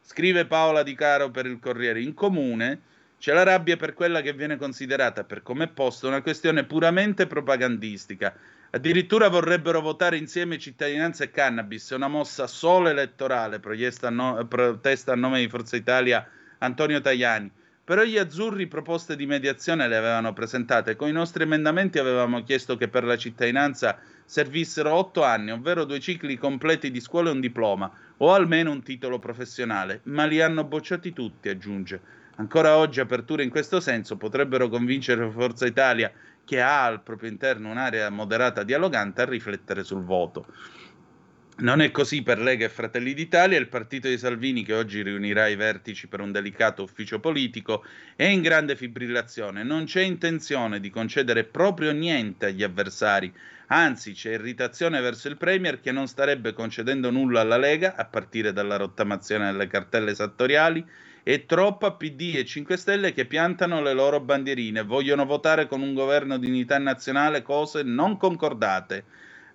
Scrive Paola Di Caro per il Corriere, in comune c'è la rabbia per quella che viene considerata, per come è posta, una questione puramente propagandistica. Addirittura vorrebbero votare insieme cittadinanza e cannabis, è una mossa solo elettorale, protesta a nome di Forza Italia Antonio Tajani. Però gli azzurri proposte di mediazione le avevano presentate, con i nostri emendamenti avevamo chiesto che per la cittadinanza servissero 8 anni, ovvero 2 cicli completi di scuola e un diploma, o almeno un titolo professionale, ma li hanno bocciati tutti, aggiunge. Ancora oggi aperture in questo senso potrebbero convincere Forza Italia, che ha al proprio interno un'area moderata dialogante, a riflettere sul voto. Non è così per Lega e Fratelli d'Italia. Il partito di Salvini, che oggi riunirà i vertici per un delicato ufficio politico, è in grande fibrillazione. Non c'è intenzione di concedere proprio niente agli avversari, anzi c'è irritazione verso il Premier che non starebbe concedendo nulla alla Lega, a partire dalla rottamazione delle cartelle esattoriali, e troppa PD e 5 Stelle che piantano le loro bandierine, vogliono votare con un governo di unità nazionale cose non concordate.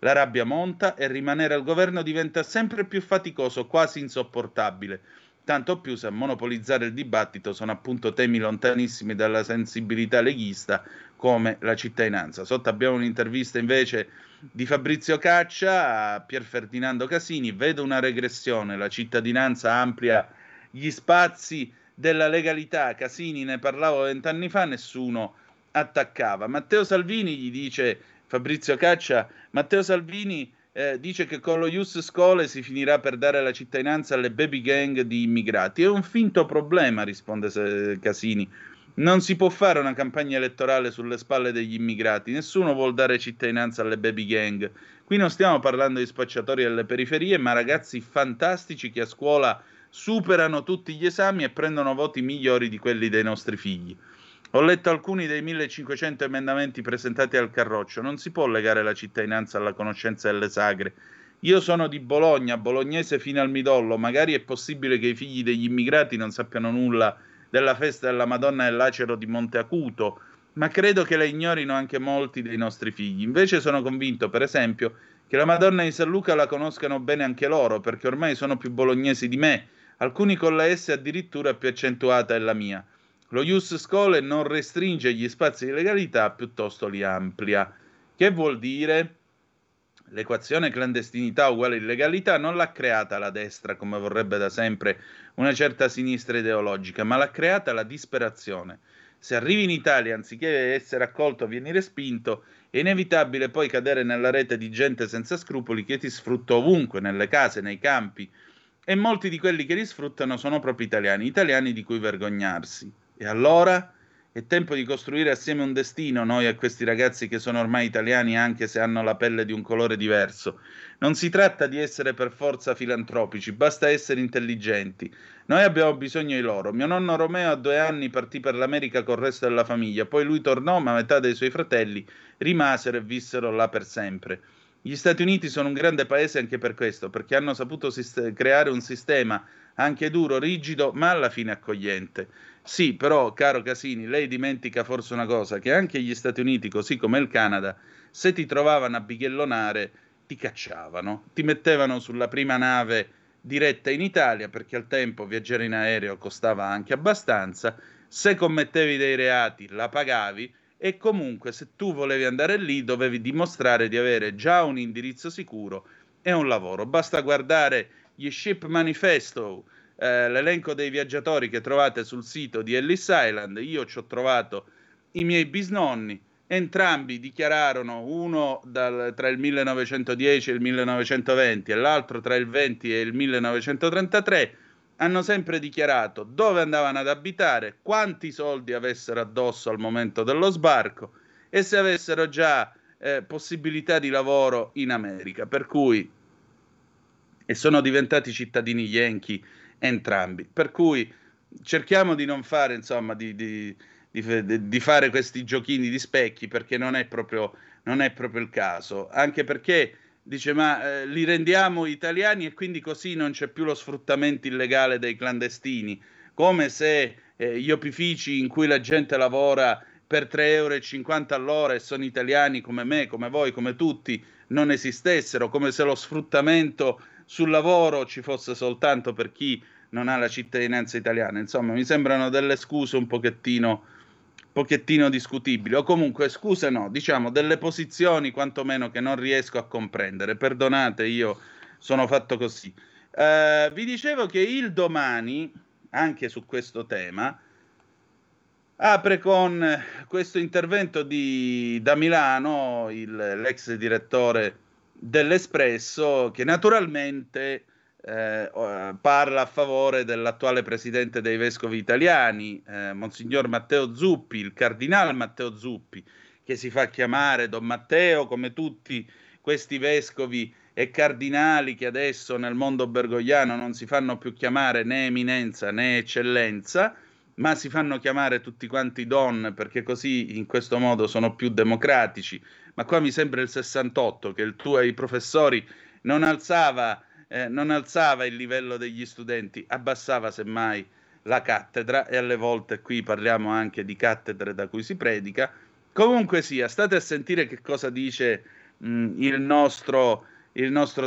La rabbia monta e rimanere al governo diventa sempre più faticoso, quasi insopportabile, tanto più se a monopolizzare il dibattito sono appunto temi lontanissimi dalla sensibilità leghista come la cittadinanza. Sotto abbiamo un'intervista invece di Fabrizio Caccia a Pier Ferdinando Casini, vedo una regressione, la cittadinanza amplia gli spazi della legalità, Casini ne parlava 20 anni fa, nessuno attaccava. Matteo Salvini, gli dice Fabrizio Caccia, Matteo Salvini dice che con lo Ius Scholae si finirà per dare la cittadinanza alle baby gang di immigrati. È un finto problema, risponde Casini. Non si può fare una campagna elettorale sulle spalle degli immigrati. Nessuno vuol dare cittadinanza alle baby gang. Qui non stiamo parlando di spacciatori alle periferie, ma ragazzi fantastici che a scuola superano tutti gli esami e prendono voti migliori di quelli dei nostri figli. Ho letto alcuni dei 1500 emendamenti presentati al Carroccio, non si può legare la cittadinanza alla conoscenza delle sagre. Io sono di Bologna, bolognese fino al midollo, magari è possibile che i figli degli immigrati non sappiano nulla della festa della Madonna dell'Acero di Monteacuto, ma credo che la ignorino anche molti dei nostri figli. Invece sono convinto, per esempio, che la Madonna di San Luca la conoscano bene anche loro, perché ormai sono più bolognesi di me, alcuni con la S addirittura più accentuata della mia. Lo Ius Scholae non restringe gli spazi di legalità, piuttosto li amplia. Che vuol dire? L'equazione clandestinità uguale illegalità non l'ha creata la destra, come vorrebbe da sempre una certa sinistra ideologica, ma l'ha creata la disperazione. Se arrivi in Italia, anziché essere accolto, vieni respinto, è inevitabile poi cadere nella rete di gente senza scrupoli che ti sfrutta ovunque, nelle case, nei campi. E molti di quelli che li sfruttano sono proprio italiani di cui vergognarsi. E allora? È tempo di costruire assieme un destino, noi e questi ragazzi che sono ormai italiani anche se hanno la pelle di un colore diverso. Non si tratta di essere per forza filantropici, basta essere intelligenti. Noi abbiamo bisogno di loro. Mio nonno Romeo a 2 anni partì per l'America col resto della famiglia, poi lui tornò, ma metà dei suoi fratelli rimasero e vissero là per sempre. Gli Stati Uniti sono un grande paese anche per questo, perché hanno saputo creare un sistema anche duro, rigido, ma alla fine accogliente. Sì, però, caro Casini, lei dimentica forse una cosa, che anche gli Stati Uniti, così come il Canada, se ti trovavano a bighellonare, ti cacciavano, ti mettevano sulla prima nave diretta in Italia, perché al tempo viaggiare in aereo costava anche abbastanza, se commettevi dei reati la pagavi e comunque se tu volevi andare lì dovevi dimostrare di avere già un indirizzo sicuro e un lavoro. Basta guardare gli Ship Manifesto, l'elenco dei viaggiatori che trovate sul sito di Ellis Island. Io ci ho trovato i miei bisnonni, entrambi dichiararono, uno tra il 1910 e il 1920 e l'altro tra il 20 e il 1933, hanno sempre dichiarato dove andavano ad abitare, quanti soldi avessero addosso al momento dello sbarco e se avessero già possibilità di lavoro in America, per cui... e sono diventati cittadini yankee entrambi, per cui cerchiamo di non fare, insomma, di fare questi giochini di specchi, perché non è proprio il caso, anche perché, dice, ma li rendiamo italiani e quindi così non c'è più lo sfruttamento illegale dei clandestini, come se gli opifici in cui la gente lavora per 3,50 euro all'ora e sono italiani come me, come voi, come tutti, non esistessero, come se lo sfruttamento sul lavoro ci fosse soltanto per chi non ha la cittadinanza italiana. Insomma, mi sembrano delle scuse un pochettino discutibili, o comunque scuse no, diciamo delle posizioni quantomeno che non riesco a comprendere. Perdonate, io sono fatto così. Vi dicevo che il Domani, anche su questo tema, apre con questo intervento da Milano, l'ex direttore dell'Espresso, che naturalmente parla a favore dell'attuale presidente dei Vescovi italiani, Monsignor Matteo Zuppi, il cardinale Matteo Zuppi, che si fa chiamare Don Matteo, come tutti questi vescovi e cardinali che adesso nel mondo bergogliano non si fanno più chiamare né eminenza né eccellenza, ma si fanno chiamare tutti quanti Don, perché così in questo modo sono più democratici. Ma qua mi sembra il 68, che il TUA ai professori non alzava il livello degli studenti, abbassava semmai la cattedra, e alle volte qui parliamo anche di cattedre da cui si predica. Comunque sia, state a sentire che cosa dice il nostro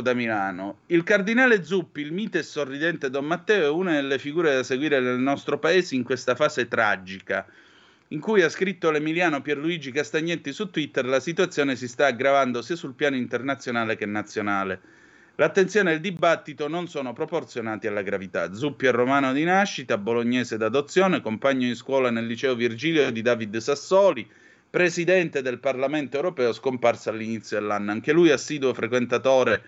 da Milano. Il cardinale Zuppi, il mite e sorridente Don Matteo, è una delle figure da seguire nel nostro paese in questa fase tragica, in cui ha scritto l'emiliano Pierluigi Castagnetti su Twitter, la situazione si sta aggravando sia sul piano internazionale che nazionale. L'attenzione e il dibattito non sono proporzionati alla gravità. Zuppi è romano di nascita, bolognese d'adozione, compagno di scuola nel liceo Virgilio di David Sassoli, presidente del Parlamento europeo, scomparso all'inizio dell'anno. Anche lui assiduo frequentatore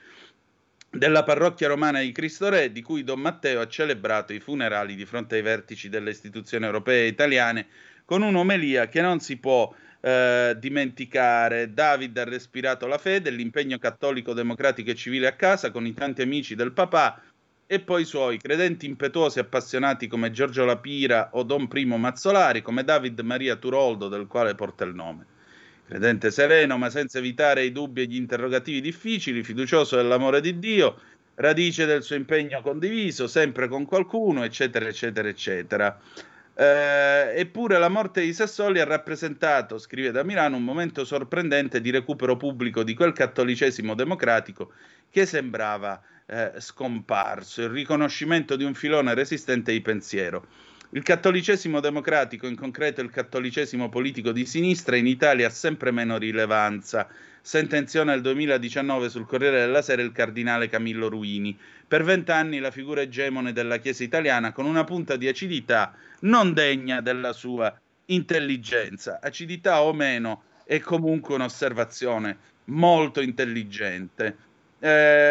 della parrocchia romana di Cristo Re, di cui Don Matteo ha celebrato i funerali di fronte ai vertici delle istituzioni europee e italiane, con un'omelia che non si può dimenticare. David ha respirato la fede, l'impegno cattolico, democratico e civile a casa, con i tanti amici del papà e poi i suoi, credenti impetuosi e appassionati come Giorgio La Pira o Don Primo Mazzolari, come David Maria Turoldo, del quale porta il nome. Credente sereno, ma senza evitare i dubbi e gli interrogativi difficili, fiducioso dell'amore di Dio, radice del suo impegno condiviso, sempre con qualcuno, eccetera, eccetera, eccetera. Eppure la morte di Sassoli ha rappresentato, scrive da Milano, un momento sorprendente di recupero pubblico di quel cattolicesimo democratico che sembrava scomparso, il riconoscimento di un filone resistente di pensiero. Il cattolicesimo democratico, in concreto il cattolicesimo politico di sinistra, in Italia ha sempre meno rilevanza. Sentenziona il 2019 sul Corriere della Sera il cardinale Camillo Ruini, per 20 anni la figura egemone della Chiesa italiana, con una punta di acidità non degna della sua intelligenza. Acidità o meno, è comunque un'osservazione molto intelligente.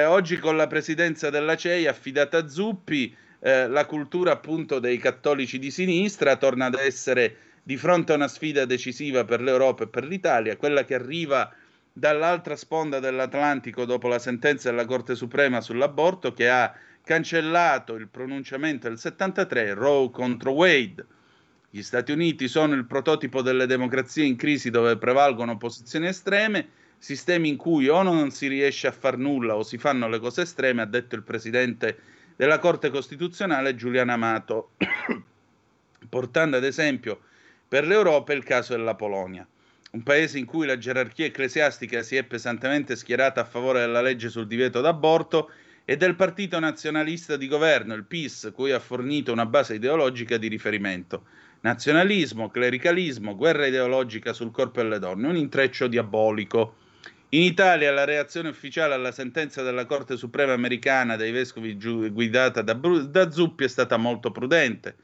Oggi, con la presidenza della CEI affidata a Zuppi, la cultura appunto dei cattolici di sinistra torna ad essere Di fronte a una sfida decisiva per l'Europa e per l'Italia, quella che arriva dall'altra sponda dell'Atlantico dopo la sentenza della Corte Suprema sull'aborto, che ha cancellato il pronunciamento del 73, Roe contro Wade. Gli Stati Uniti sono il prototipo delle democrazie in crisi, dove prevalgono posizioni estreme, sistemi in cui o non si riesce a far nulla o si fanno le cose estreme, ha detto il presidente della Corte Costituzionale Giuliano Amato, portando ad esempio per l'Europa il caso della Polonia. Un paese in cui la gerarchia ecclesiastica si è pesantemente schierata a favore della legge sul divieto d'aborto e del partito nazionalista di governo, il PiS, cui ha fornito una base ideologica di riferimento. Nazionalismo, clericalismo, guerra ideologica sul corpo delle donne, un intreccio diabolico. In Italia la reazione ufficiale alla sentenza della Corte Suprema americana dei vescovi guidata da Zuppi è stata molto prudente.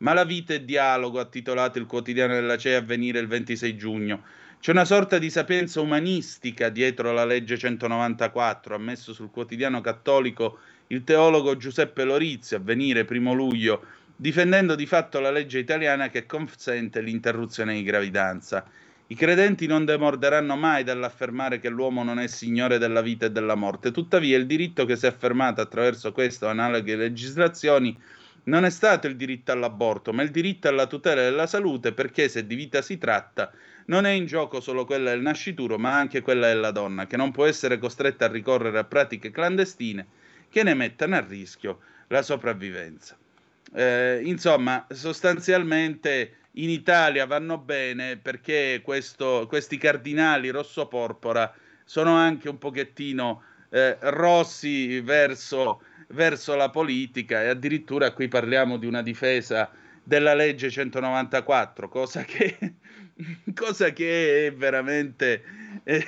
Ma la vita è dialogo, ha titolato il quotidiano della CEI Avvenire il 26 giugno. C'è una sorta di sapienza umanistica dietro la legge 194, ha messo sul quotidiano cattolico il teologo Giuseppe Lorizio, Avvenire 1 luglio, difendendo di fatto la legge italiana che consente l'interruzione di gravidanza. I credenti non demorderanno mai dall'affermare che l'uomo non è signore della vita e della morte, tuttavia il diritto che si è affermato attraverso questa o analoghe legislazioni non è stato il diritto all'aborto, ma il diritto alla tutela della salute, perché se di vita si tratta, non è in gioco solo quella del nascituro, ma anche quella della donna, che non può essere costretta a ricorrere a pratiche clandestine che ne mettano a rischio la sopravvivenza. Insomma, sostanzialmente in Italia vanno bene perché questi cardinali rossoporpora sono anche un pochettino rossi verso la politica, e addirittura qui parliamo di una difesa della legge 194, cosa che è veramente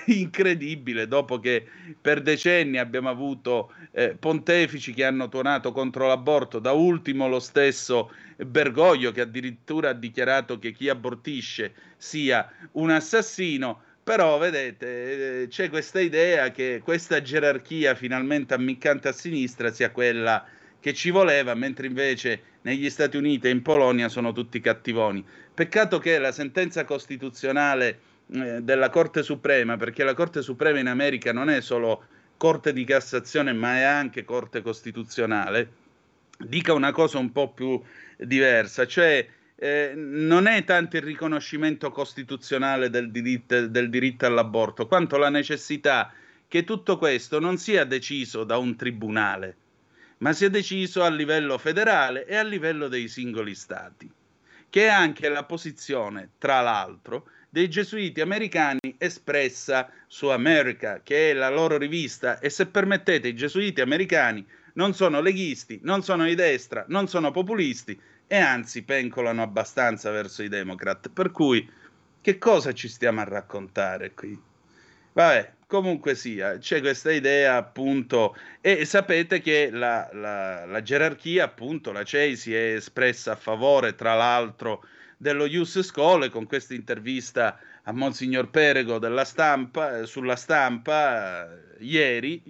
incredibile, dopo che per decenni abbiamo avuto pontefici che hanno tuonato contro l'aborto, da ultimo lo stesso Bergoglio, che addirittura ha dichiarato che chi abortisce sia un assassino. Però vedete, c'è questa idea che questa gerarchia finalmente ammiccante a sinistra sia quella che ci voleva, mentre invece negli Stati Uniti e in Polonia sono tutti cattivoni. Peccato che la sentenza costituzionale della Corte Suprema, perché la Corte Suprema in America non è solo Corte di Cassazione ma è anche Corte Costituzionale, dica una cosa un po' più diversa, cioè non è tanto il riconoscimento costituzionale del diritto all'aborto, quanto la necessità che tutto questo non sia deciso da un tribunale, ma sia deciso a livello federale e a livello dei singoli stati, che è anche la posizione, tra l'altro, dei gesuiti americani espressa su America, che è la loro rivista, e se permettete i gesuiti americani non sono leghisti, non sono di destra, non sono populisti, e anzi pencolano abbastanza verso i Democrat, per cui che cosa ci stiamo a raccontare qui? Vabbè, comunque sia, c'è questa idea appunto, e sapete che la gerarchia appunto, la CEI si è espressa a favore tra l'altro dello Ius Scholae con questa intervista a Monsignor Perego della Stampa, sulla Stampa ieri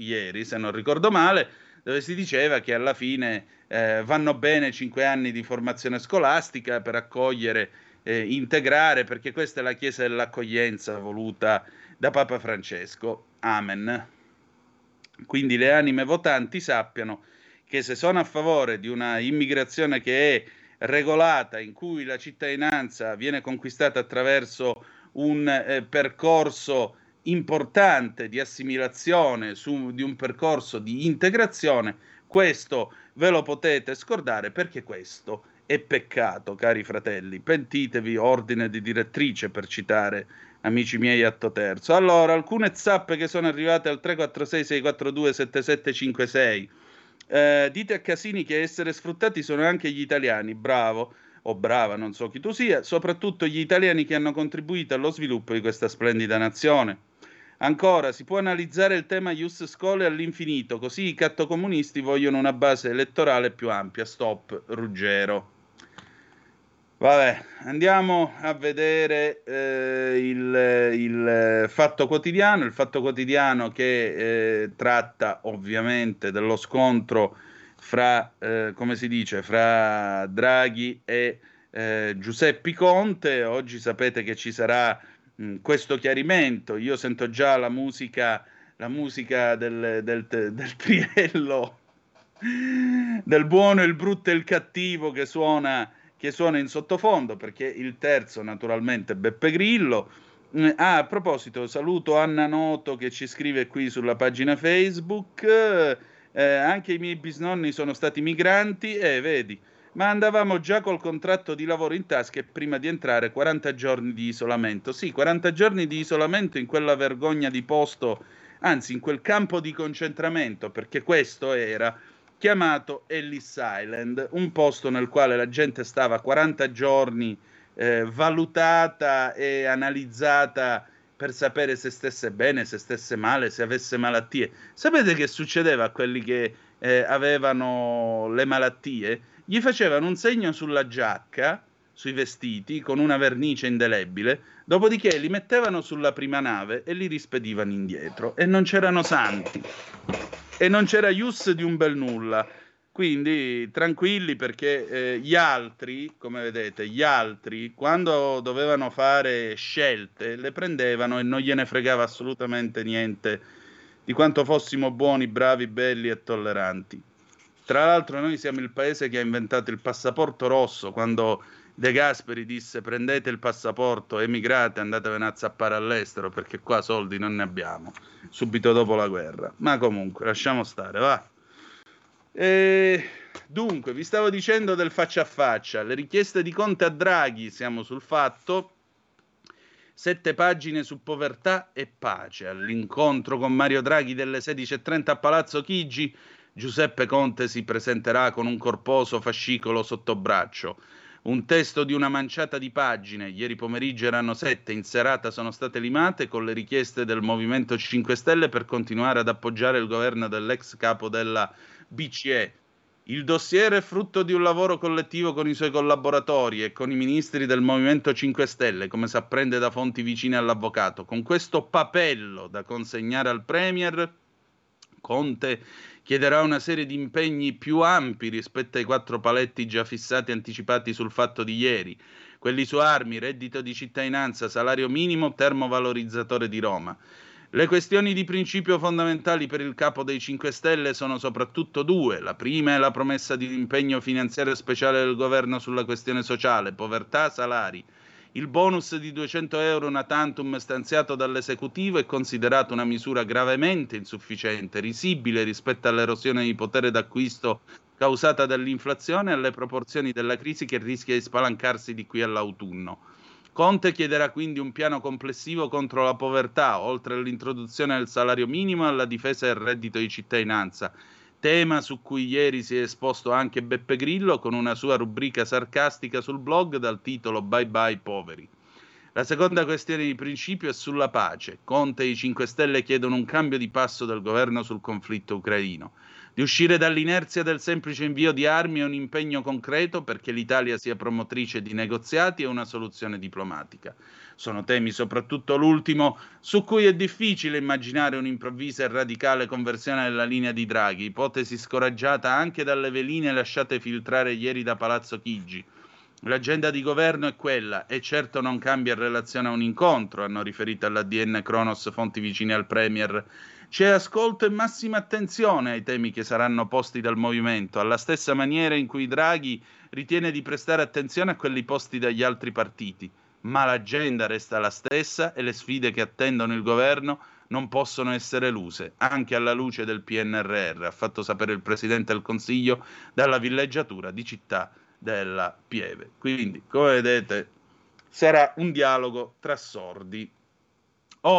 se non ricordo male, dove si diceva che alla fine vanno bene 5 anni di formazione scolastica per accogliere, integrare, perché questa è la Chiesa dell'accoglienza voluta da Papa Francesco. Amen. Quindi le anime votanti sappiano che se sono a favore di una immigrazione che è regolata, in cui la cittadinanza viene conquistata attraverso un percorso importante di assimilazione di un percorso di integrazione, questo ve lo potete scordare, perché questo è peccato, cari fratelli. Pentitevi, ordine di direttrice, per citare amici miei Atto Terzo. Allora, alcune zappe che sono arrivate al 346-642-7756. Dite a Casini che essere sfruttati sono anche gli italiani, bravo o brava, non so chi tu sia, soprattutto gli italiani che hanno contribuito allo sviluppo di questa splendida nazione. Ancora, si può analizzare il tema Ius Scholae all'infinito, così i cattocomunisti vogliono una base elettorale più ampia. Stop, Ruggero. Vabbè, andiamo a vedere il Fatto Quotidiano. Il Fatto Quotidiano che tratta ovviamente dello scontro fra Draghi e Giuseppe Conte. Oggi sapete che ci sarà questo chiarimento. Io sento già la musica del triello del buono, il brutto e il cattivo che suona in sottofondo, perché il terzo naturalmente Beppe Grillo. A proposito, saluto Anna Noto che ci scrive qui sulla pagina Facebook, anche i miei bisnonni sono stati migranti e vedi, ma andavamo già col contratto di lavoro in tasca e prima di entrare 40 giorni di isolamento. Sì, 40 giorni di isolamento in quella vergogna di posto, anzi in quel campo di concentramento, perché questo era chiamato Ellis Island, un posto nel quale la gente stava 40 giorni valutata e analizzata per sapere se stesse bene, se stesse male, se avesse malattie. Sapete che succedeva a quelli che avevano le malattie? Gli facevano un segno sulla giacca, sui vestiti, con una vernice indelebile, dopodiché li mettevano sulla prima nave e li rispedivano indietro. E non c'erano santi, e non c'era ius di un bel nulla. Quindi tranquilli, perché gli altri, come vedete, gli altri, quando dovevano fare scelte, le prendevano e non gliene fregava assolutamente niente di quanto fossimo buoni, bravi, belli e tolleranti. Tra l'altro noi siamo il paese che ha inventato il passaporto rosso, quando De Gasperi disse prendete il passaporto, emigrate, andatevene a zappare all'estero perché qua soldi non ne abbiamo, subito dopo la guerra. Ma comunque lasciamo stare, va. Dunque vi stavo dicendo del faccia a faccia, le richieste di Conte a Draghi, siamo sul Fatto, 7 pagine su povertà e pace. All'incontro con Mario Draghi delle 16:30 a Palazzo Chigi, Giuseppe Conte si presenterà con un corposo fascicolo sotto braccio, un testo di una manciata di pagine, ieri pomeriggio erano 7, in serata sono state limate con le richieste del Movimento 5 Stelle per continuare ad appoggiare il governo dell'ex capo della BCE. Il dossier è frutto di un lavoro collettivo con i suoi collaboratori e con i ministri del Movimento 5 Stelle, come si apprende da fonti vicine all'avvocato. Con questo papello da consegnare al Premier, Conte chiederà una serie di impegni più ampi rispetto ai 4 paletti già fissati e anticipati sul Fatto di ieri, quelli su armi, reddito di cittadinanza, salario minimo, termovalorizzatore di Roma. Le questioni di principio fondamentali per il capo dei 5 Stelle sono soprattutto 2. La prima è la promessa di un impegno finanziario speciale del governo sulla questione sociale, povertà, salari. Il bonus di 200 euro una tantum stanziato dall'esecutivo è considerato una misura gravemente insufficiente, risibile rispetto all'erosione di potere d'acquisto causata dall'inflazione e alle proporzioni della crisi che rischia di spalancarsi di qui all'autunno. Conte chiederà quindi un piano complessivo contro la povertà, oltre all'introduzione del salario minimo e alla difesa del reddito di cittadinanza, tema su cui ieri si è esposto anche Beppe Grillo con una sua rubrica sarcastica sul blog dal titolo Bye Bye Poveri. La seconda questione di principio è sulla pace. Conte e i 5 Stelle chiedono un cambio di passo del governo sul conflitto ucraino, di uscire dall'inerzia del semplice invio di armi e un impegno concreto perché l'Italia sia promotrice di negoziati e una soluzione diplomatica. Sono temi, soprattutto l'ultimo, su cui è difficile immaginare un'improvvisa e radicale conversione della linea di Draghi, ipotesi scoraggiata anche dalle veline lasciate filtrare ieri da Palazzo Chigi. L'agenda di governo è quella, e certo non cambia in relazione a un incontro, hanno riferito all'ADN Cronos fonti vicine al Premier. C'è ascolto e massima attenzione ai temi che saranno posti dal movimento, alla stessa maniera in cui Draghi ritiene di prestare attenzione a quelli posti dagli altri partiti. Ma l'agenda resta la stessa e le sfide che attendono il governo non possono essere eluse, anche alla luce del PNRR, ha fatto sapere il Presidente del Consiglio dalla villeggiatura di Città della Pieve. Quindi, come vedete, sarà un dialogo tra sordi.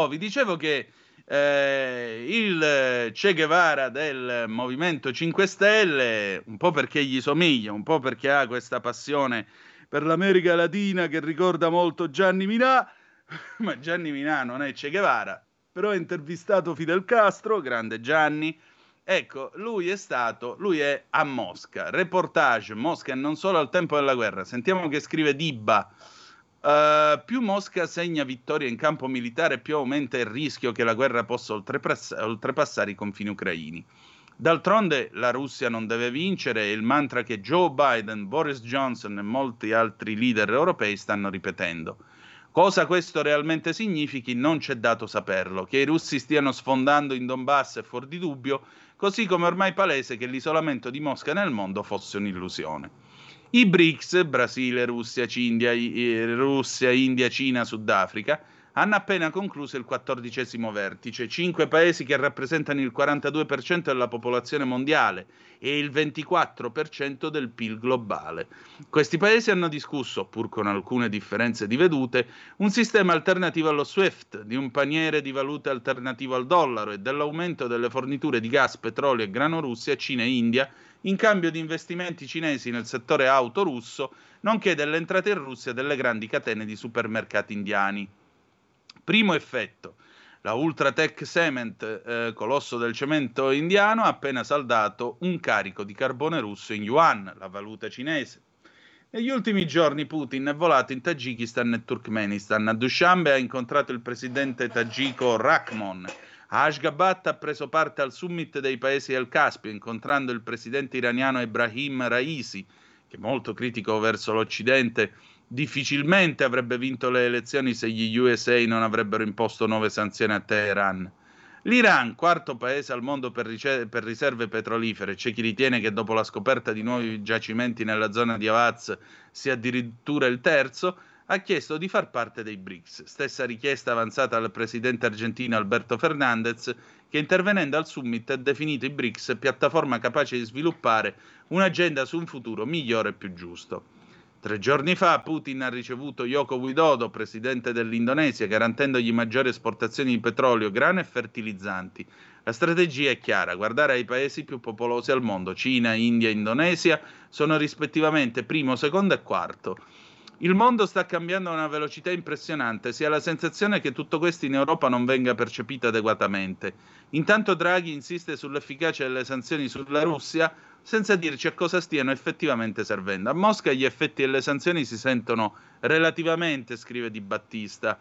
Vi dicevo che il Che Guevara del Movimento 5 Stelle, un po' perché gli somiglia, un po' perché ha questa passione per l'America Latina che ricorda molto Gianni Minà, ma Gianni Minà non è Che Guevara, però ha intervistato Fidel Castro, grande Gianni. Ecco, lui è a Mosca, reportage Mosca e non solo al tempo della guerra. Sentiamo che scrive Dibba. Più Mosca segna vittoria in campo militare, più aumenta il rischio che la guerra possa oltrepassare i confini ucraini. D'altronde la Russia non deve vincere, e il mantra che Joe Biden, Boris Johnson e molti altri leader europei stanno ripetendo. Cosa questo realmente significhi non c'è dato saperlo. Che i russi stiano sfondando in Donbass è fuor di dubbio, così come ormai palese che l'isolamento di Mosca nel mondo fosse un'illusione. I BRICS, Brasile, Russia, India, Cina, Sudafrica, hanno appena concluso il 14° vertice, 5 paesi che rappresentano il 42% della popolazione mondiale e il 24% del PIL globale. Questi paesi hanno discusso, pur con alcune differenze di vedute, un sistema alternativo allo SWIFT, di un paniere di valute alternativo al dollaro e dell'aumento delle forniture di gas, petrolio e grano Russia, Cina e India, in cambio di investimenti cinesi nel settore auto russo, nonché delle entrate in Russia delle grandi catene di supermercati indiani. Primo effetto, la Ultratech Cement, colosso del cemento indiano, ha appena saldato un carico di carbone russo in yuan, la valuta cinese. Negli ultimi giorni Putin è volato in Tagikistan e Turkmenistan. A Dushanbe ha incontrato il presidente tagico Rakhmon. A Ashgabat ha preso parte al summit dei paesi del Caspio, incontrando il presidente iraniano Ebrahim Raisi, che è molto critico verso l'Occidente. Difficilmente avrebbe vinto le elezioni se gli USA non avrebbero imposto nuove sanzioni a Teheran. L'Iran, quarto paese al mondo per riserve petrolifere, c'è chi ritiene che dopo la scoperta di nuovi giacimenti nella zona di Avaz sia addirittura il terzo, ha chiesto di far parte dei BRICS. Stessa richiesta avanzata al presidente argentino Alberto Fernandez, che intervenendo al summit ha definito i BRICS piattaforma capace di sviluppare un'agenda su un futuro migliore e più giusto. 3 giorni fa Putin ha ricevuto Joko Widodo, presidente dell'Indonesia, garantendogli maggiori esportazioni di petrolio, grano e fertilizzanti. La strategia è chiara, guardare ai paesi più popolosi al mondo, Cina, India e Indonesia, sono rispettivamente primo, secondo e quarto. Il mondo sta cambiando a una velocità impressionante, si ha la sensazione che tutto questo in Europa non venga percepito adeguatamente. Intanto Draghi insiste sull'efficacia delle sanzioni sulla Russia, senza dirci a cosa stiano effettivamente servendo. A Mosca gli effetti delle sanzioni si sentono relativamente, scrive Di Battista.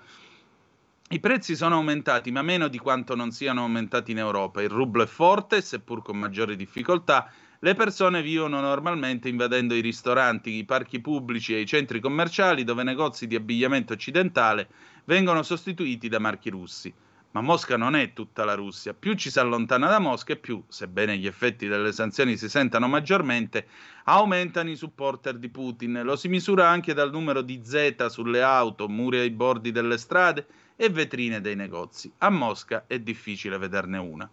I prezzi sono aumentati, ma meno di quanto non siano aumentati in Europa. Il rublo è forte, seppur con maggiori difficoltà. Le persone vivono normalmente invadendo i ristoranti, i parchi pubblici e i centri commerciali, dove negozi di abbigliamento occidentale vengono sostituiti da marchi russi. Ma Mosca non è tutta la Russia, più ci si allontana da Mosca e più, sebbene gli effetti delle sanzioni si sentano maggiormente, aumentano i supporter di Putin. Lo si misura anche dal numero di Z sulle auto, muri ai bordi delle strade e vetrine dei negozi. A Mosca è difficile vederne una.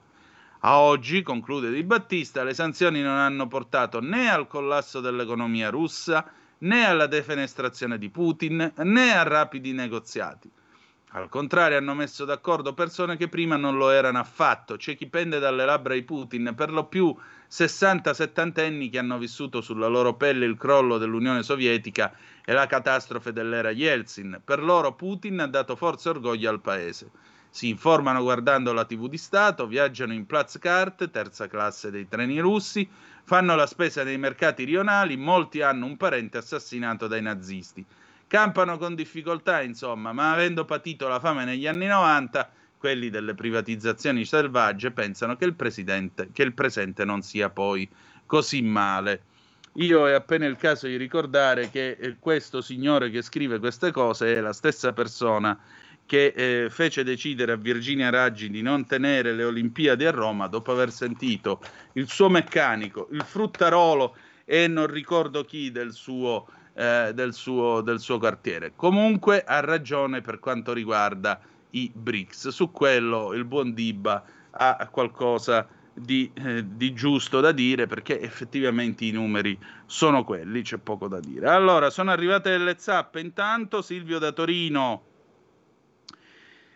A oggi, conclude Di Battista, le sanzioni non hanno portato né al collasso dell'economia russa, né alla defenestrazione di Putin, né a rapidi negoziati. Al contrario, hanno messo d'accordo persone che prima non lo erano affatto. C'è chi pende dalle labbra di Putin, per lo più 60-70enni che hanno vissuto sulla loro pelle il crollo dell'Unione Sovietica e la catastrofe dell'era Yeltsin. Per loro Putin ha dato forza e orgoglio al paese. Si informano guardando la TV di Stato, viaggiano in Platzkart, terza classe dei treni russi, fanno la spesa nei mercati rionali, molti hanno un parente assassinato dai nazisti. Campano con difficoltà, insomma, ma avendo patito la fame negli anni 90, quelli delle privatizzazioni selvagge pensano che il presente non sia poi così male. Io è appena il caso di ricordare che questo signore che scrive queste cose è la stessa persona che fece decidere a Virginia Raggi di non tenere le Olimpiadi a Roma dopo aver sentito il suo meccanico, il Fruttarolo e non ricordo chi del suo quartiere. Comunque ha ragione per quanto riguarda i BRICS, su quello il buon Dibba ha qualcosa di giusto da dire, perché effettivamente i numeri sono quelli, c'è poco da dire. Allora, sono arrivate le zappe, intanto Silvio da Torino.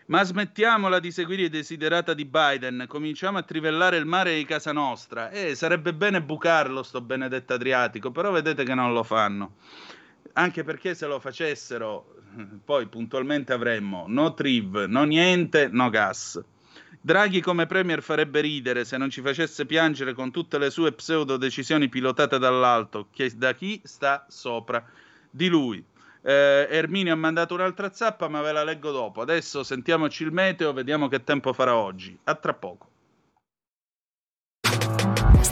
Ma smettiamola di seguire i desiderata di Biden, cominciamo a trivellare il mare di casa nostra. Sarebbe bene bucarlo sto benedetto Adriatico, però vedete che non lo fanno. Anche perché se lo facessero, poi puntualmente avremmo no TRIV, no niente, no gas. Draghi come premier farebbe ridere se non ci facesse piangere con tutte le sue pseudo decisioni pilotate dall'alto, da chi sta sopra di lui. Erminio ha mandato un'altra zappa, ma ve la leggo dopo. Adesso sentiamoci il meteo, vediamo che tempo farà oggi. A tra poco.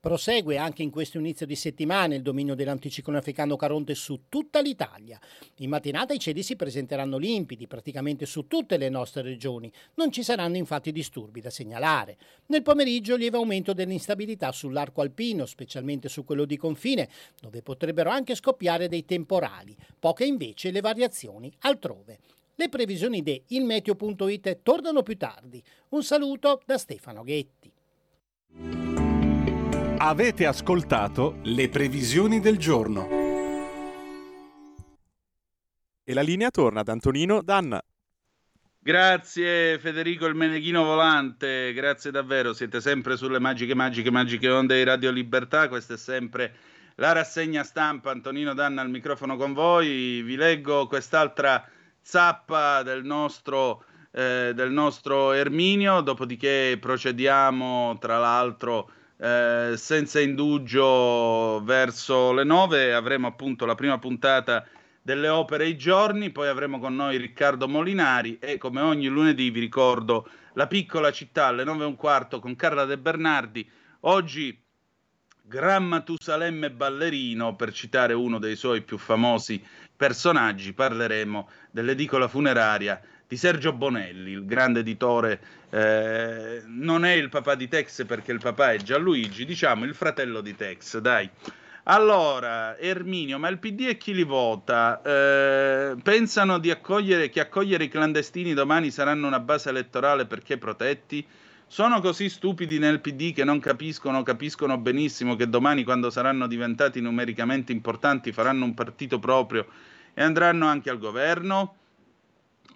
Prosegue anche in questo inizio di settimana il dominio dell'anticiclone africano Caronte su tutta l'Italia. In mattinata i cieli si presenteranno limpidi praticamente su tutte le nostre regioni, non ci saranno infatti disturbi da segnalare. Nel pomeriggio lieve aumento dell'instabilità sull'arco alpino, specialmente su quello di confine, dove potrebbero anche scoppiare dei temporali, poche invece le variazioni altrove. Le previsioni di ilmeteo.it tornano più tardi. Un saluto da Stefano Ghetti. Avete ascoltato le previsioni del giorno. E la linea torna ad Antonino Danna. Grazie Federico il Meneghino Volante, grazie davvero, siete sempre sulle magiche onde di Radio Libertà, questa è sempre la rassegna stampa, Antonino Danna al microfono con voi, vi leggo quest'altra zappa del nostro Erminio, dopodiché procediamo tra l'altro senza indugio verso le 9, avremo appunto la prima puntata delle opere i giorni, poi avremo con noi Riccardo Molinari e come ogni lunedì vi ricordo La piccola città alle 9:15 con Carla De Bernardi, oggi Gran Matusalemme Ballerino, per citare uno dei suoi più famosi personaggi, parleremo dell'edicola funeraria di Sergio Bonelli, il grande editore, non è il papà di Tex perché il papà è Gianluigi, diciamo il fratello di Tex, dai. Allora, Erminio, ma il PD e chi li vota? Pensano di accogliere i clandestini domani saranno una base elettorale perché protetti? Sono così stupidi nel PD che non capiscono benissimo che domani quando saranno diventati numericamente importanti faranno un partito proprio e andranno anche al governo?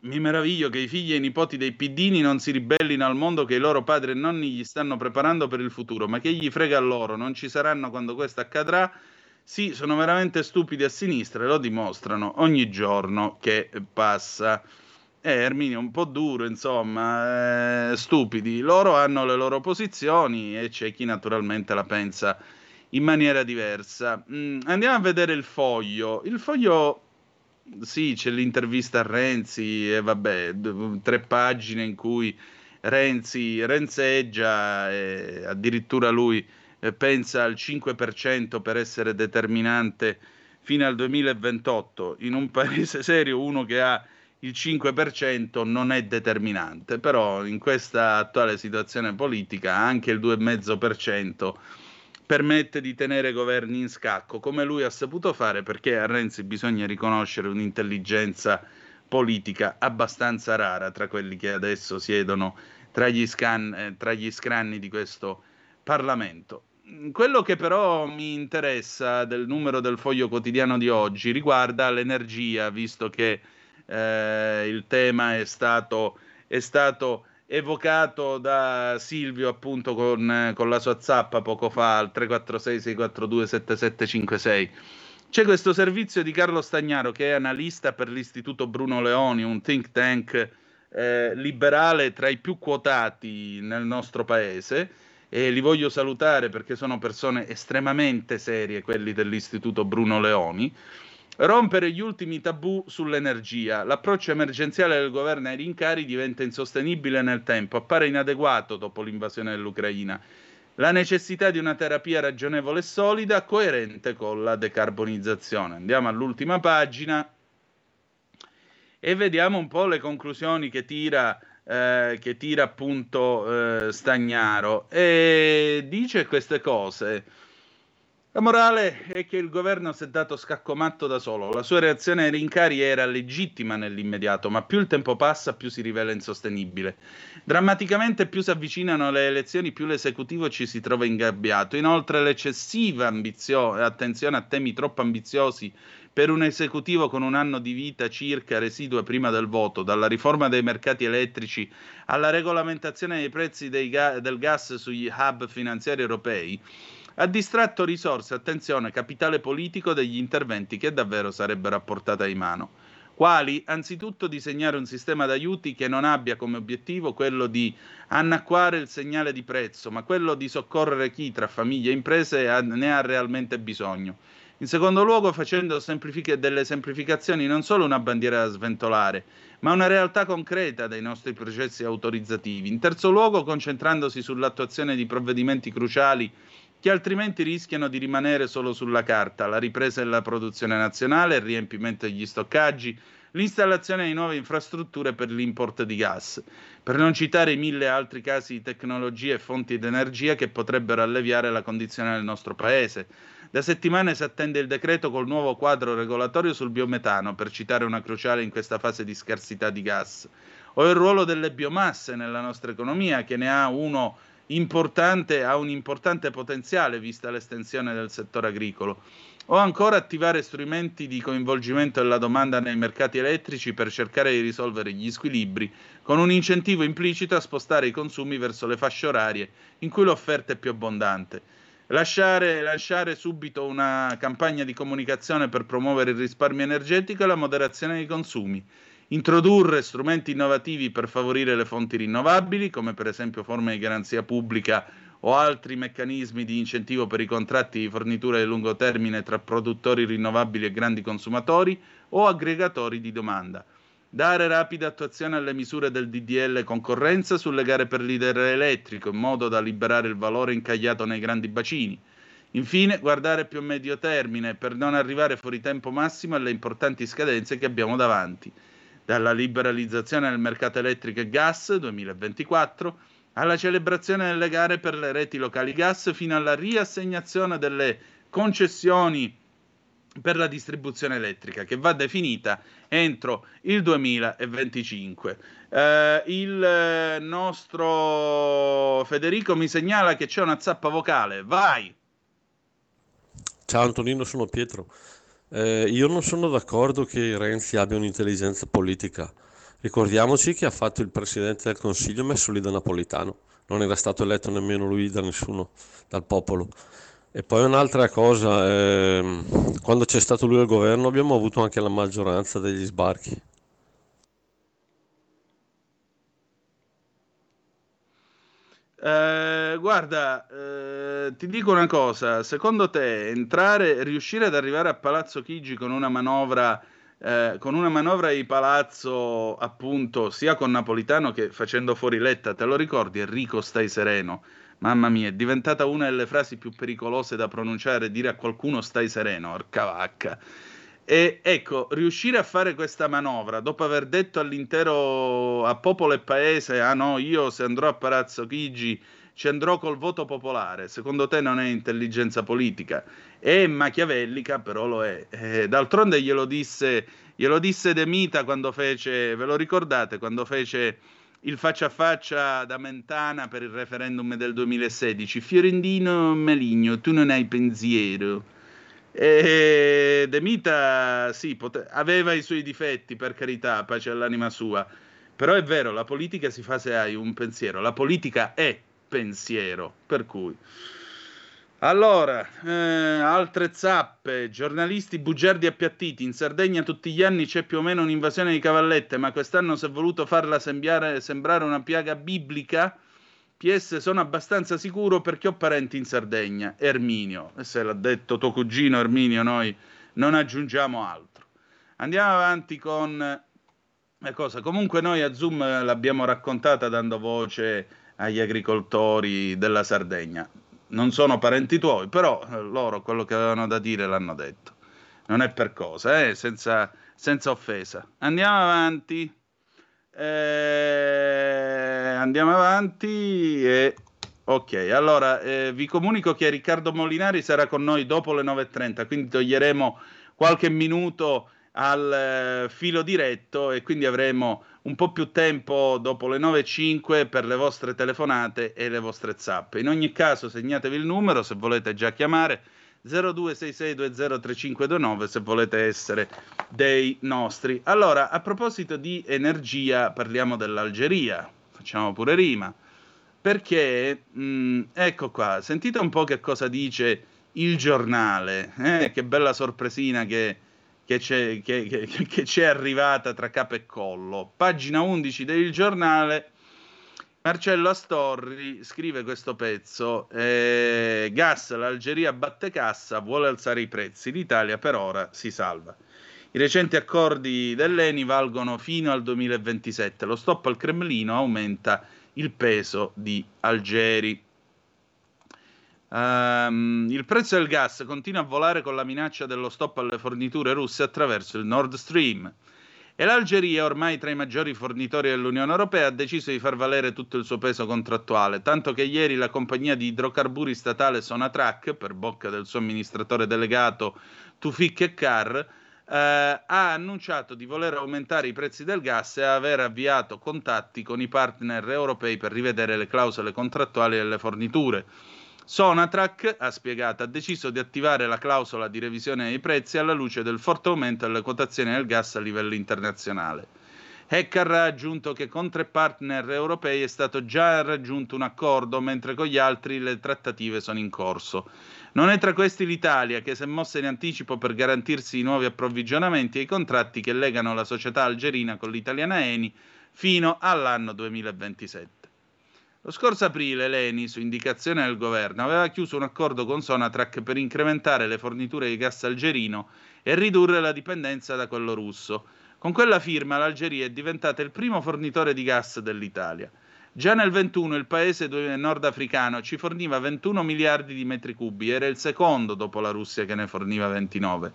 Mi meraviglio che i figli e i nipoti dei piddini non si ribellino al mondo che i loro padri e nonni gli stanno preparando per il futuro, ma che gli frega a loro, non ci saranno quando questo accadrà. Sì, sono veramente stupidi a sinistra e lo dimostrano ogni giorno che passa. Erminio, un po' duro, insomma, stupidi. Loro hanno le loro posizioni e c'è chi naturalmente la pensa in maniera diversa. Andiamo a vedere Il Foglio. Il Foglio... Sì, c'è l'intervista a Renzi e vabbè, 3 pagine in cui Renzi renzeggia e addirittura lui pensa al 5% per essere determinante fino al 2028. In un paese serio uno che ha il 5% non è determinante, però in questa attuale situazione politica anche il 2,5% permette di tenere governi in scacco, come lui ha saputo fare, perché a Renzi bisogna riconoscere un'intelligenza politica abbastanza rara tra quelli che adesso siedono tra gli scranni di questo Parlamento. Quello che però mi interessa del numero del Foglio Quotidiano di oggi riguarda l'energia, visto che il tema è stato evocato da Silvio appunto con la sua zappa poco fa al 346-642-7756. C'è questo servizio di Carlo Stagnaro che è analista per l'Istituto Bruno Leoni, un think tank liberale tra i più quotati nel nostro paese, e li voglio salutare perché sono persone estremamente serie quelli dell'Istituto Bruno Leoni. Rompere gli ultimi tabù sull'energia. L'approccio emergenziale del governo ai rincari diventa insostenibile nel tempo, appare inadeguato dopo l'invasione dell'Ucraina. La necessità di una terapia ragionevole e solida, coerente con la decarbonizzazione. Andiamo all'ultima pagina e vediamo un po' le conclusioni che tira appunto Stagnaro. E dice queste cose. La morale è che il governo si è dato scaccomatto da solo. La sua reazione ai rincari era legittima nell'immediato, ma più il tempo passa più si rivela insostenibile. Drammaticamente più si avvicinano le elezioni, più l'esecutivo ci si trova ingabbiato. Inoltre l'eccessiva attenzione a temi troppo ambiziosi per un esecutivo con un anno di vita circa residua prima del voto, dalla riforma dei mercati elettrici alla regolamentazione dei prezzi del gas sugli hub finanziari europei, ha distratto risorse, attenzione, capitale politico degli interventi che davvero sarebbero a portata di mano. Quali? Anzitutto disegnare un sistema d'aiuti che non abbia come obiettivo quello di annacquare il segnale di prezzo, ma quello di soccorrere chi tra famiglie e imprese ne ha realmente bisogno. In secondo luogo, facendo delle semplificazioni non solo una bandiera da sventolare, ma una realtà concreta dei nostri processi autorizzativi. In terzo luogo, concentrandosi sull'attuazione di provvedimenti cruciali che altrimenti rischiano di rimanere solo sulla carta, la ripresa della produzione nazionale, il riempimento degli stoccaggi, l'installazione di nuove infrastrutture per l'import di gas, per non citare i 1000 altri casi di tecnologie e fonti di energia che potrebbero alleviare la condizione del nostro Paese. Da settimane si attende il decreto col nuovo quadro regolatorio sul biometano, per citare una cruciale in questa fase di scarsità di gas, o il ruolo delle biomasse nella nostra economia, che ne ha uno importante, ha un importante potenziale vista l'estensione del settore agricolo, o ancora attivare strumenti di coinvolgimento della domanda nei mercati elettrici per cercare di risolvere gli squilibri, con un incentivo implicito a spostare i consumi verso le fasce orarie in cui l'offerta è più abbondante. Lanciare subito una campagna di comunicazione per promuovere il risparmio energetico e la moderazione dei consumi. Introdurre strumenti innovativi per favorire le fonti rinnovabili, come per esempio forme di garanzia pubblica o altri meccanismi di incentivo per i contratti di fornitura di lungo termine tra produttori rinnovabili e grandi consumatori o aggregatori di domanda. Dare rapida attuazione alle misure del DDL concorrenza sulle gare per leader elettrico, in modo da liberare il valore incagliato nei grandi bacini. Infine, guardare più a medio termine per non arrivare fuori tempo massimo alle importanti scadenze che abbiamo davanti. Dalla liberalizzazione del mercato elettrico e gas 2024 alla celebrazione delle gare per le reti locali gas fino alla riassegnazione delle concessioni per la distribuzione elettrica, che va definita entro il 2025. Il nostro Federico mi segnala che c'è una zappa vocale. Vai! Ciao Antonino, sono Pietro. Io non sono d'accordo che Renzi abbia un'intelligenza politica. Ricordiamoci che ha fatto il Presidente del Consiglio messo lì da Napolitano. Non era stato eletto nemmeno lui da nessuno, dal popolo. E poi un'altra cosa, quando c'è stato lui al governo abbiamo avuto anche la maggioranza degli sbarchi. Guarda, ti dico una cosa, secondo te riuscire ad arrivare a Palazzo Chigi con una manovra di palazzo, appunto, sia con Napolitano che facendo fuori Letta, te lo ricordi? Enrico, stai sereno. Mamma mia, è diventata una delle frasi più pericolose da pronunciare, dire a qualcuno stai sereno, orca vacca. E ecco, riuscire a fare questa manovra dopo aver detto all'intero, a popolo e paese, ah no, io se andrò a Palazzo Chigi ci andrò col voto popolare, secondo te non è intelligenza politica? È machiavellica, però lo è. D'altronde glielo disse De Mita quando fece, ve lo ricordate, quando fece il faccia a faccia da Mentana per il referendum del 2016, Fiorentino Maligno, tu non hai pensiero. E De Mita sì, aveva i suoi difetti, per carità, pace all'anima sua, però è vero, la politica si fa se hai un pensiero, la politica è pensiero, per cui allora altre zappe. Giornalisti bugiardi appiattiti, in Sardegna tutti gli anni c'è più o meno un'invasione di cavallette, ma quest'anno si è voluto farla sembrare una piaga biblica. PS, sono abbastanza sicuro perché ho parenti in Sardegna. Erminio, e se l'ha detto tuo cugino Erminio, noi non aggiungiamo altro. Andiamo avanti con la cosa. Comunque noi a Zoom l'abbiamo raccontata dando voce agli agricoltori della Sardegna. Non sono parenti tuoi, però loro quello che avevano da dire l'hanno detto. Non è per cosa, senza offesa. Andiamo avanti. Andiamo avanti e Ok, allora vi comunico che Riccardo Molinari sarà con noi dopo le 9.30, quindi toglieremo qualche minuto al filo diretto e quindi avremo un po' più tempo dopo le 9.05 per le vostre telefonate e le vostre zappe. In ogni caso segnatevi il numero se volete già chiamare, 0266203529 se volete essere dei nostri. Allora, a proposito di energia, parliamo dell'Algeria, facciamo pure rima. Perché, ecco qua, sentite un po' che cosa dice Il Giornale, che bella sorpresina che c'è arrivata tra capo e collo. Pagina 11 del Giornale, Marcello Astorri scrive questo pezzo, gas, l'Algeria batte cassa, vuole alzare i prezzi, l'Italia per ora si salva. I recenti accordi dell'ENI valgono fino al 2027, lo stop al Cremlino aumenta il peso di Algeri. Il prezzo del gas continua a volare con la minaccia dello stop alle forniture russe attraverso il Nord Stream e l'Algeria, ormai tra i maggiori fornitori dell'Unione Europea, ha deciso di far valere tutto il suo peso contrattuale, tanto che ieri la compagnia di idrocarburi statale Sonatrach, per bocca del suo amministratore delegato Tufik Ekar, ha annunciato di voler aumentare i prezzi del gas e aver avviato contatti con i partner europei per rivedere le clausole contrattuali delle forniture. Sonatrach, ha spiegato, ha deciso di attivare la clausola di revisione dei prezzi alla luce del forte aumento delle quotazioni del gas a livello internazionale. Hecker ha aggiunto che con 3 partner europei è stato già raggiunto un accordo, mentre con gli altri le trattative sono in corso. Non è tra questi l'Italia, che si è mossa in anticipo per garantirsi i nuovi approvvigionamenti e i contratti che legano la società algerina con l'italiana Eni fino all'anno 2027. Lo scorso aprile l'Eni, su indicazione del governo, aveva chiuso un accordo con Sonatrach per incrementare le forniture di gas algerino e ridurre la dipendenza da quello russo. Con quella firma l'Algeria è diventata il primo fornitore di gas dell'Italia. Già nel 21 il paese nordafricano ci forniva 21 miliardi di metri cubi, era il secondo dopo la Russia che ne forniva 29.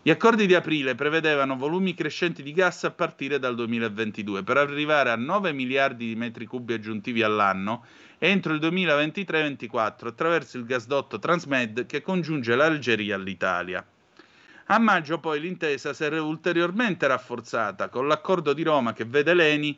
Gli accordi di aprile prevedevano volumi crescenti di gas a partire dal 2022 per arrivare a 9 miliardi di metri cubi aggiuntivi all'anno entro il 2023-24 attraverso il gasdotto Transmed che congiunge l'Algeria all'Italia. A maggio poi l'intesa si è ulteriormente rafforzata con l'accordo di Roma che vede l'Eni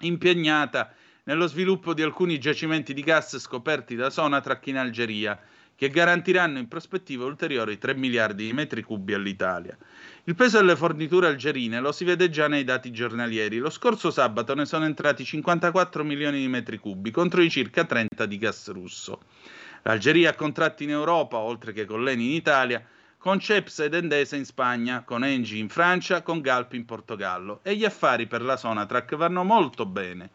impegnata nello sviluppo di alcuni giacimenti di gas scoperti da Sonatrach in Algeria, che garantiranno in prospettiva ulteriori 3 miliardi di metri cubi all'Italia. Il peso delle forniture algerine lo si vede già nei dati giornalieri. Lo scorso sabato ne sono entrati 54 milioni di metri cubi, contro i circa 30 di gas russo. L'Algeria ha contratti in Europa, oltre che con l'Eni in Italia, con Ceps ed Endesa in Spagna, con Engie in Francia, con Galp in Portogallo, e gli affari per la Sonatrach vanno molto bene.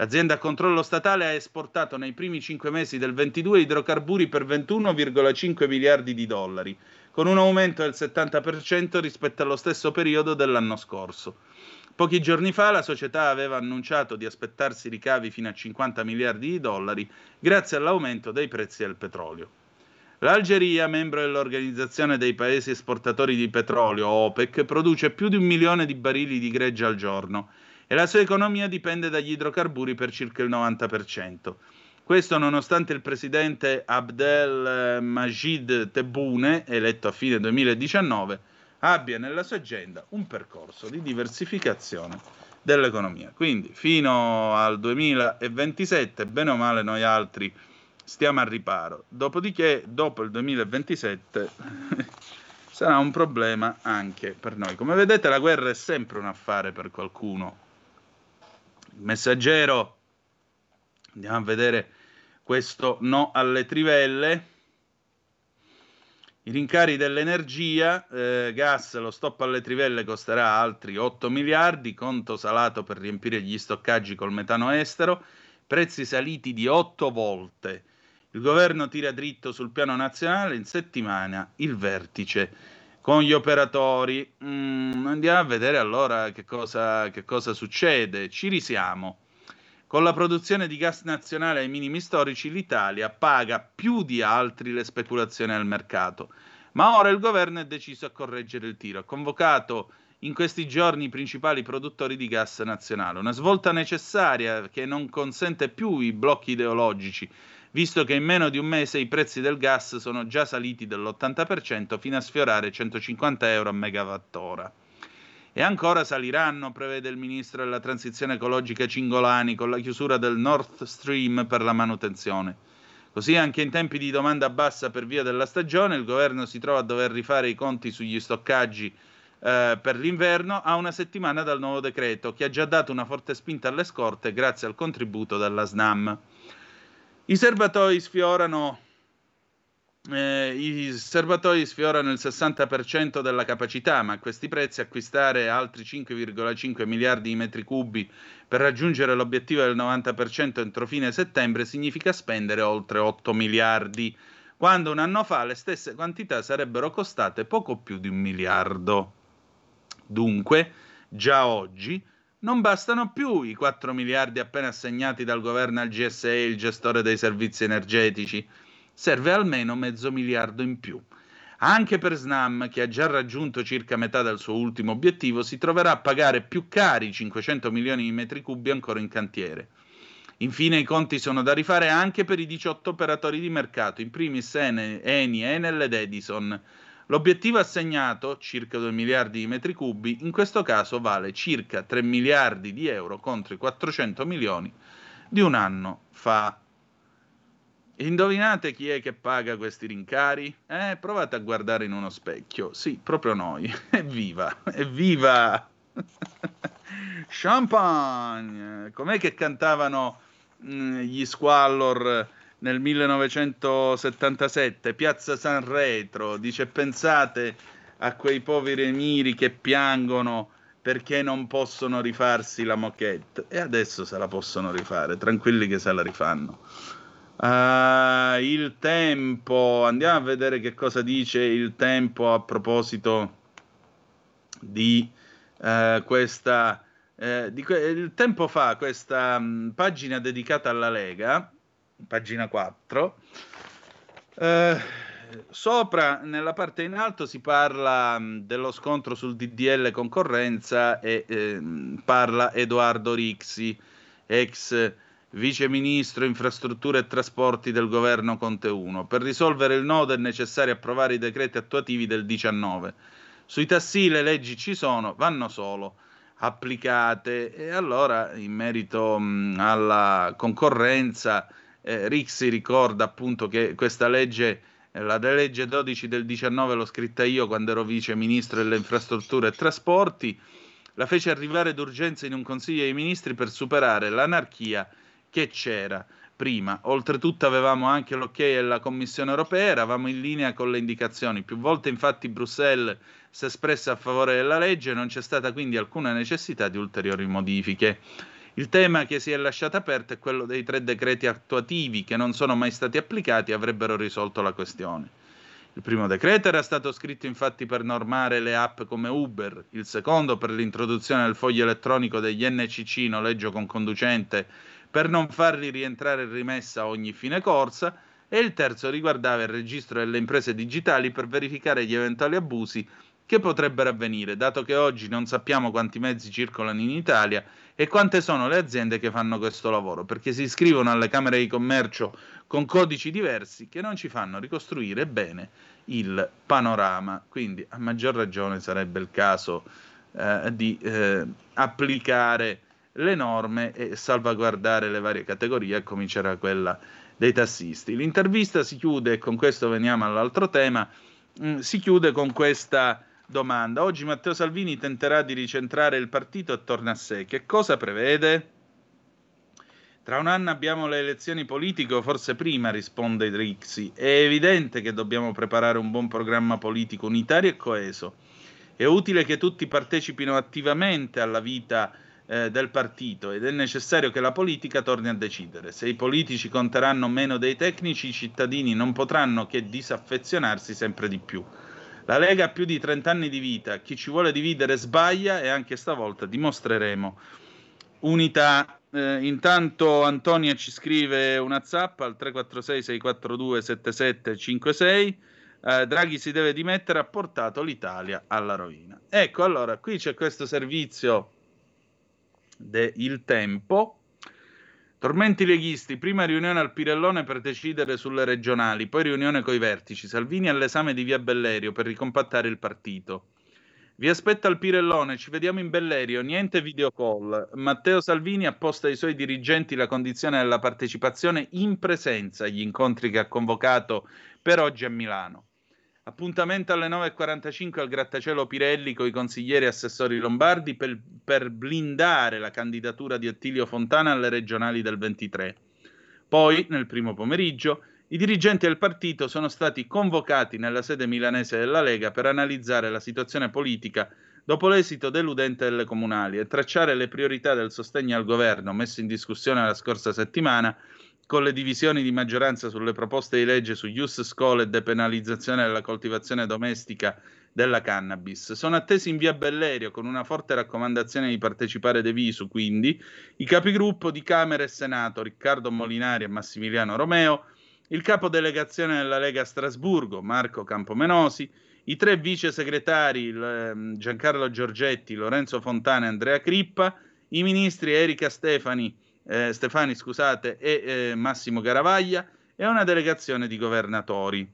L'azienda a controllo statale ha esportato nei primi 5 mesi del 22 idrocarburi per 21,5 miliardi di dollari, con un aumento del 70% rispetto allo stesso periodo dell'anno scorso. Pochi giorni fa la società aveva annunciato di aspettarsi ricavi fino a 50 miliardi di dollari grazie all'aumento dei prezzi del petrolio. L'Algeria, membro dell'Organizzazione dei Paesi Esportatori di Petrolio, OPEC, produce più di 1 milione di barili di gregge al giorno e la sua economia dipende dagli idrocarburi per circa il 90%. Questo nonostante il presidente Abdelmajid Tebboune, eletto a fine 2019, abbia nella sua agenda un percorso di diversificazione dell'economia. Quindi fino al 2027, bene o male, noi altri stiamo al riparo, dopodiché dopo il 2027 sarà un problema anche per noi. Come vedete la guerra è sempre un affare per qualcuno. Il Messaggero, andiamo a vedere questo no alle trivelle, i rincari dell'energia, gas, lo stop alle trivelle costerà altri 8 miliardi, conto salato per riempire gli stoccaggi col metano estero, prezzi saliti di 8 volte. Il governo tira dritto sul piano nazionale, in settimana il vertice con gli operatori. Andiamo a vedere allora che cosa succede. Ci risiamo. Con la produzione di gas nazionale ai minimi storici l'Italia paga più di altri le speculazioni al mercato. Ma ora il governo è deciso a correggere il tiro. Ha convocato in questi giorni i principali produttori di gas nazionale. Una svolta necessaria che non consente più i blocchi ideologici, visto che in meno di un mese i prezzi del gas sono già saliti dell'80% fino a sfiorare 150 euro a megawattora. E ancora saliranno, prevede il ministro della transizione ecologica Cingolani, con la chiusura del Nord Stream per la manutenzione. Così anche in tempi di domanda bassa per via della stagione il governo si trova a dover rifare i conti sugli stoccaggi per l'inverno a una settimana dal nuovo decreto, che ha già dato una forte spinta alle scorte grazie al contributo della Snam. I serbatoi sfiorano il 60% della capacità, ma a questi prezzi acquistare altri 5,5 miliardi di metri cubi per raggiungere l'obiettivo del 90% entro fine settembre significa spendere oltre 8 miliardi, quando un anno fa le stesse quantità sarebbero costate poco più di 1 miliardo. Dunque, già oggi non bastano più i 4 miliardi appena assegnati dal governo al GSE, il gestore dei servizi energetici. Serve almeno mezzo miliardo in più. Anche per Snam, che ha già raggiunto circa metà del suo ultimo obiettivo, si troverà a pagare più cari 500 milioni di metri cubi ancora in cantiere. Infine i conti sono da rifare anche per i 18 operatori di mercato, in primis Eni, Enel ed Edison. L'obiettivo assegnato, circa 2 miliardi di metri cubi, in questo caso vale circa 3 miliardi di euro contro i 400 milioni di un anno fa. Indovinate chi è che paga questi rincari? Provate a guardare in uno specchio. Sì, proprio noi. Evviva, evviva! Champagne! Com'è che cantavano gli Squallor nel 1977, Piazza San Retro, dice: pensate a quei poveri emiri che piangono perché non possono rifarsi la moquette. E adesso se la possono rifare, tranquilli che se la rifanno. Il tempo, andiamo a vedere che cosa dice il tempo a proposito di questa... il tempo fa questa pagina dedicata alla Lega, pagina 4, sopra nella parte in alto si parla dello scontro sul DDL concorrenza e parla Edoardo Rixi, ex vice ministro infrastrutture e trasporti del governo Conte 1. Per risolvere il nodo è necessario approvare i decreti attuativi del 19. Sui tassi le leggi ci sono, vanno solo applicate. E allora in merito alla concorrenza Rixi ricorda appunto che questa legge, la legge 12 del 19, l'ho scritta io quando ero vice ministro delle infrastrutture e trasporti, la fece arrivare d'urgenza in un consiglio dei ministri per superare l'anarchia che c'era prima. Oltretutto avevamo anche l'ok della Commissione europea, eravamo in linea con le indicazioni. Più volte infatti Bruxelles si è espressa a favore della legge, non c'è stata quindi alcuna necessità di ulteriori modifiche. Il tema che si è lasciato aperto è quello dei 3 decreti attuativi che non sono mai stati applicati e avrebbero risolto la questione. Il primo decreto era stato scritto infatti per normare le app come Uber, il secondo per l'introduzione del foglio elettronico degli NCC, noleggio con conducente, per non farli rientrare in rimessa ogni fine corsa, e il terzo riguardava il registro delle imprese digitali per verificare gli eventuali abusi che potrebbero avvenire, dato che oggi non sappiamo quanti mezzi circolano in Italia e quante sono le aziende che fanno questo lavoro, perché si iscrivono alle Camere di Commercio con codici diversi che non ci fanno ricostruire bene il panorama. Quindi a maggior ragione sarebbe il caso di applicare le norme e salvaguardare le varie categorie, a cominciare da quella dei tassisti. L'intervista si chiude, e con questo veniamo all'altro tema, si chiude con questa domanda. Oggi Matteo Salvini tenterà di ricentrare il partito attorno a sé. Che cosa prevede? Tra un anno abbiamo le elezioni politiche, o forse prima, risponde Rixi. È evidente che dobbiamo preparare un buon programma politico unitario e coeso. È utile che tutti partecipino attivamente alla vita del partito ed è necessario che la politica torni a decidere. Se i politici conteranno meno dei tecnici, i cittadini non potranno che disaffezionarsi sempre di più. La Lega ha più di 30 anni di vita, chi ci vuole dividere sbaglia e anche stavolta dimostreremo unità. Intanto Antonia ci scrive una zappa al 346 642 7756. Draghi si deve dimettere, ha portato l'Italia alla rovina. Ecco, allora, qui c'è questo servizio del Tempo. Tormenti leghisti, prima riunione al Pirellone per decidere sulle regionali, poi riunione coi vertici, Salvini all'esame di via Bellerio per ricompattare il partito. Vi aspetta al Pirellone, ci vediamo in Bellerio, niente videocall. Matteo Salvini apposta ai suoi dirigenti la condizione della partecipazione in presenza agli incontri che ha convocato per oggi a Milano. Appuntamento alle 9.45 al grattacielo Pirelli con i consiglieri e assessori lombardi per blindare la candidatura di Attilio Fontana alle regionali del 23. Poi, nel primo pomeriggio, i dirigenti del partito sono stati convocati nella sede milanese della Lega per analizzare la situazione politica dopo l'esito deludente delle comunali e tracciare le priorità del sostegno al governo messo in discussione la scorsa settimana, con le divisioni di maggioranza sulle proposte di legge su Ius Scholae e depenalizzazione della coltivazione domestica della cannabis. Sono attesi in via Bellerio, con una forte raccomandazione di partecipare de visu, quindi, i capigruppo di Camera e Senato, Riccardo Molinari e Massimiliano Romeo, il capodelegazione della Lega a Strasburgo, Marco Campomenosi, i tre vice segretari, Giancarlo Giorgetti, Lorenzo Fontana e Andrea Crippa, i ministri Erika Stefani e Massimo Garavaglia e una delegazione di governatori.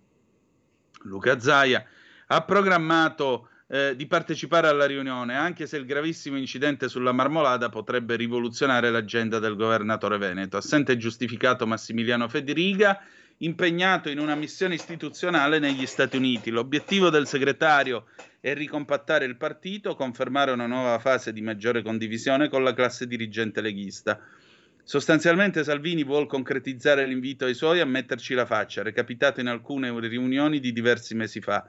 Luca Zaia ha programmato di partecipare alla riunione, anche se il gravissimo incidente sulla Marmolada potrebbe rivoluzionare l'agenda del governatore veneto. Assente e giustificato Massimiliano Federica, impegnato in una missione istituzionale negli Stati Uniti. L'obiettivo del segretario è ricompattare il partito, confermare una nuova fase di maggiore condivisione con la classe dirigente leghista. Sostanzialmente Salvini vuol concretizzare l'invito ai suoi a metterci la faccia, recapitato in alcune riunioni di diversi mesi fa,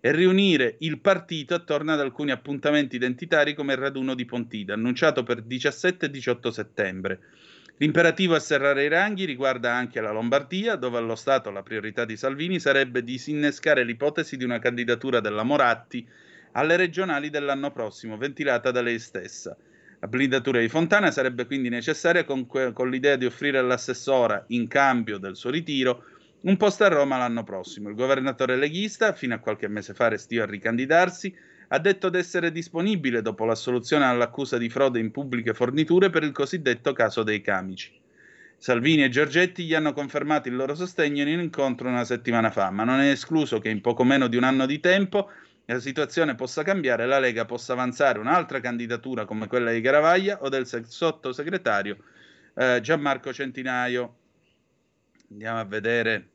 e riunire il partito attorno ad alcuni appuntamenti identitari come il raduno di Pontida, annunciato per 17 e 18 settembre. L'imperativo a serrare i ranghi riguarda anche la Lombardia, dove allo Stato la priorità di Salvini sarebbe disinnescare l'ipotesi di una candidatura della Moratti alle regionali dell'anno prossimo, ventilata da lei stessa. La blindatura di Fontana sarebbe quindi necessaria con l'idea di offrire all'assessora, in cambio del suo ritiro, un posto a Roma l'anno prossimo. Il governatore leghista, fino a qualche mese fa restio a ricandidarsi, ha detto d'essere disponibile dopo l'assoluzione all'accusa di frode in pubbliche forniture per il cosiddetto caso dei camici. Salvini e Giorgetti gli hanno confermato il loro sostegno in un incontro una settimana fa, ma non è escluso che in poco meno di un anno di tempo la situazione possa cambiare, la Lega possa avanzare un'altra candidatura come quella di Garavaglia o del sottosegretario Gianmarco Centinaio. Andiamo a vedere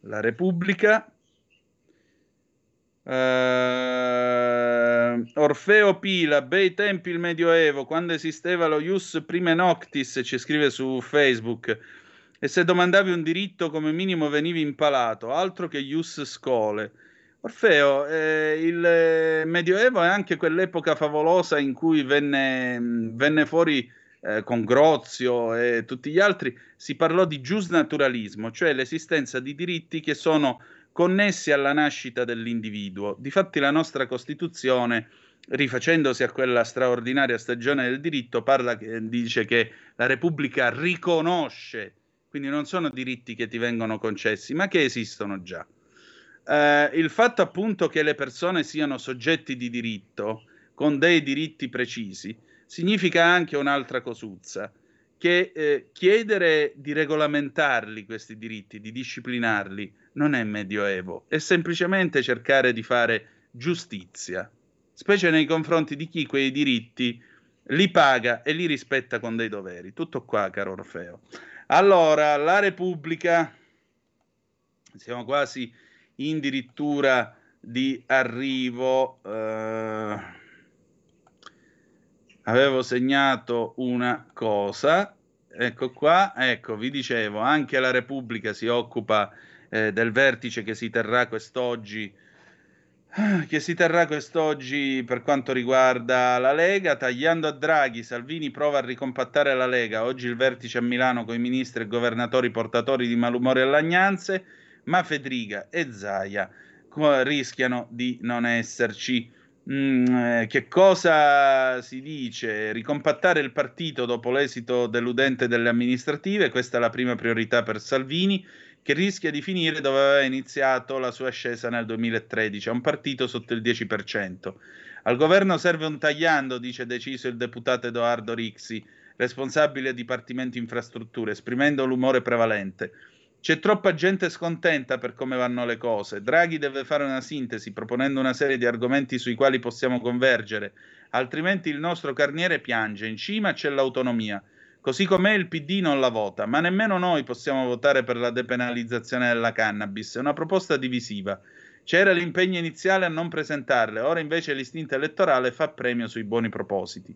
la Repubblica. Orfeo Pila, bei tempi il Medioevo, quando esisteva lo ius prime noctis, ci scrive su Facebook. E se domandavi un diritto come minimo venivi impalato, altro che ius scholae. Orfeo, il Medioevo è anche quell'epoca favolosa in cui venne fuori con Grozio e tutti gli altri, si parlò di giusnaturalismo, cioè l'esistenza di diritti che sono connessi alla nascita dell'individuo. Difatti la nostra Costituzione, rifacendosi a quella straordinaria stagione del diritto, dice che la Repubblica riconosce, quindi non sono diritti che ti vengono concessi, ma che esistono già. Il fatto appunto che le persone siano soggetti di diritto, con dei diritti precisi, significa anche un'altra cosuzza, che chiedere di regolamentarli questi diritti, di disciplinarli, non è medioevo, è semplicemente cercare di fare giustizia, specie nei confronti di chi quei diritti li paga e li rispetta con dei doveri. Tutto qua, caro Orfeo. Allora, la Repubblica, siamo quasi addirittura di arrivo, avevo segnato una cosa, ecco qua, ecco, vi dicevo, anche la Repubblica si occupa del vertice che si terrà quest'oggi, per quanto riguarda la Lega. Tagliando a Draghi, Salvini prova a ricompattare la Lega, oggi il vertice a Milano con i ministri e governatori portatori di malumore e lagnanze, ma Federica e Zaia rischiano di non esserci. Che cosa si dice? Ricompattare il partito dopo l'esito deludente delle amministrative, questa è la prima priorità per Salvini, che rischia di finire dove aveva iniziato la sua ascesa nel 2013, a un partito sotto il 10%. Al governo serve un tagliando, dice deciso il deputato Edoardo Rixi, responsabile Dipartimento Infrastrutture, esprimendo l'umore prevalente. C'è troppa gente scontenta per come vanno le cose. Draghi deve fare una sintesi, proponendo una serie di argomenti sui quali possiamo convergere, altrimenti il nostro carniere piange. In cima c'è l'autonomia. Così com'è il PD non la vota, ma nemmeno noi possiamo votare per la depenalizzazione della cannabis, è una proposta divisiva. C'era l'impegno iniziale a non presentarle, ora invece l'istinto elettorale fa premio sui buoni propositi.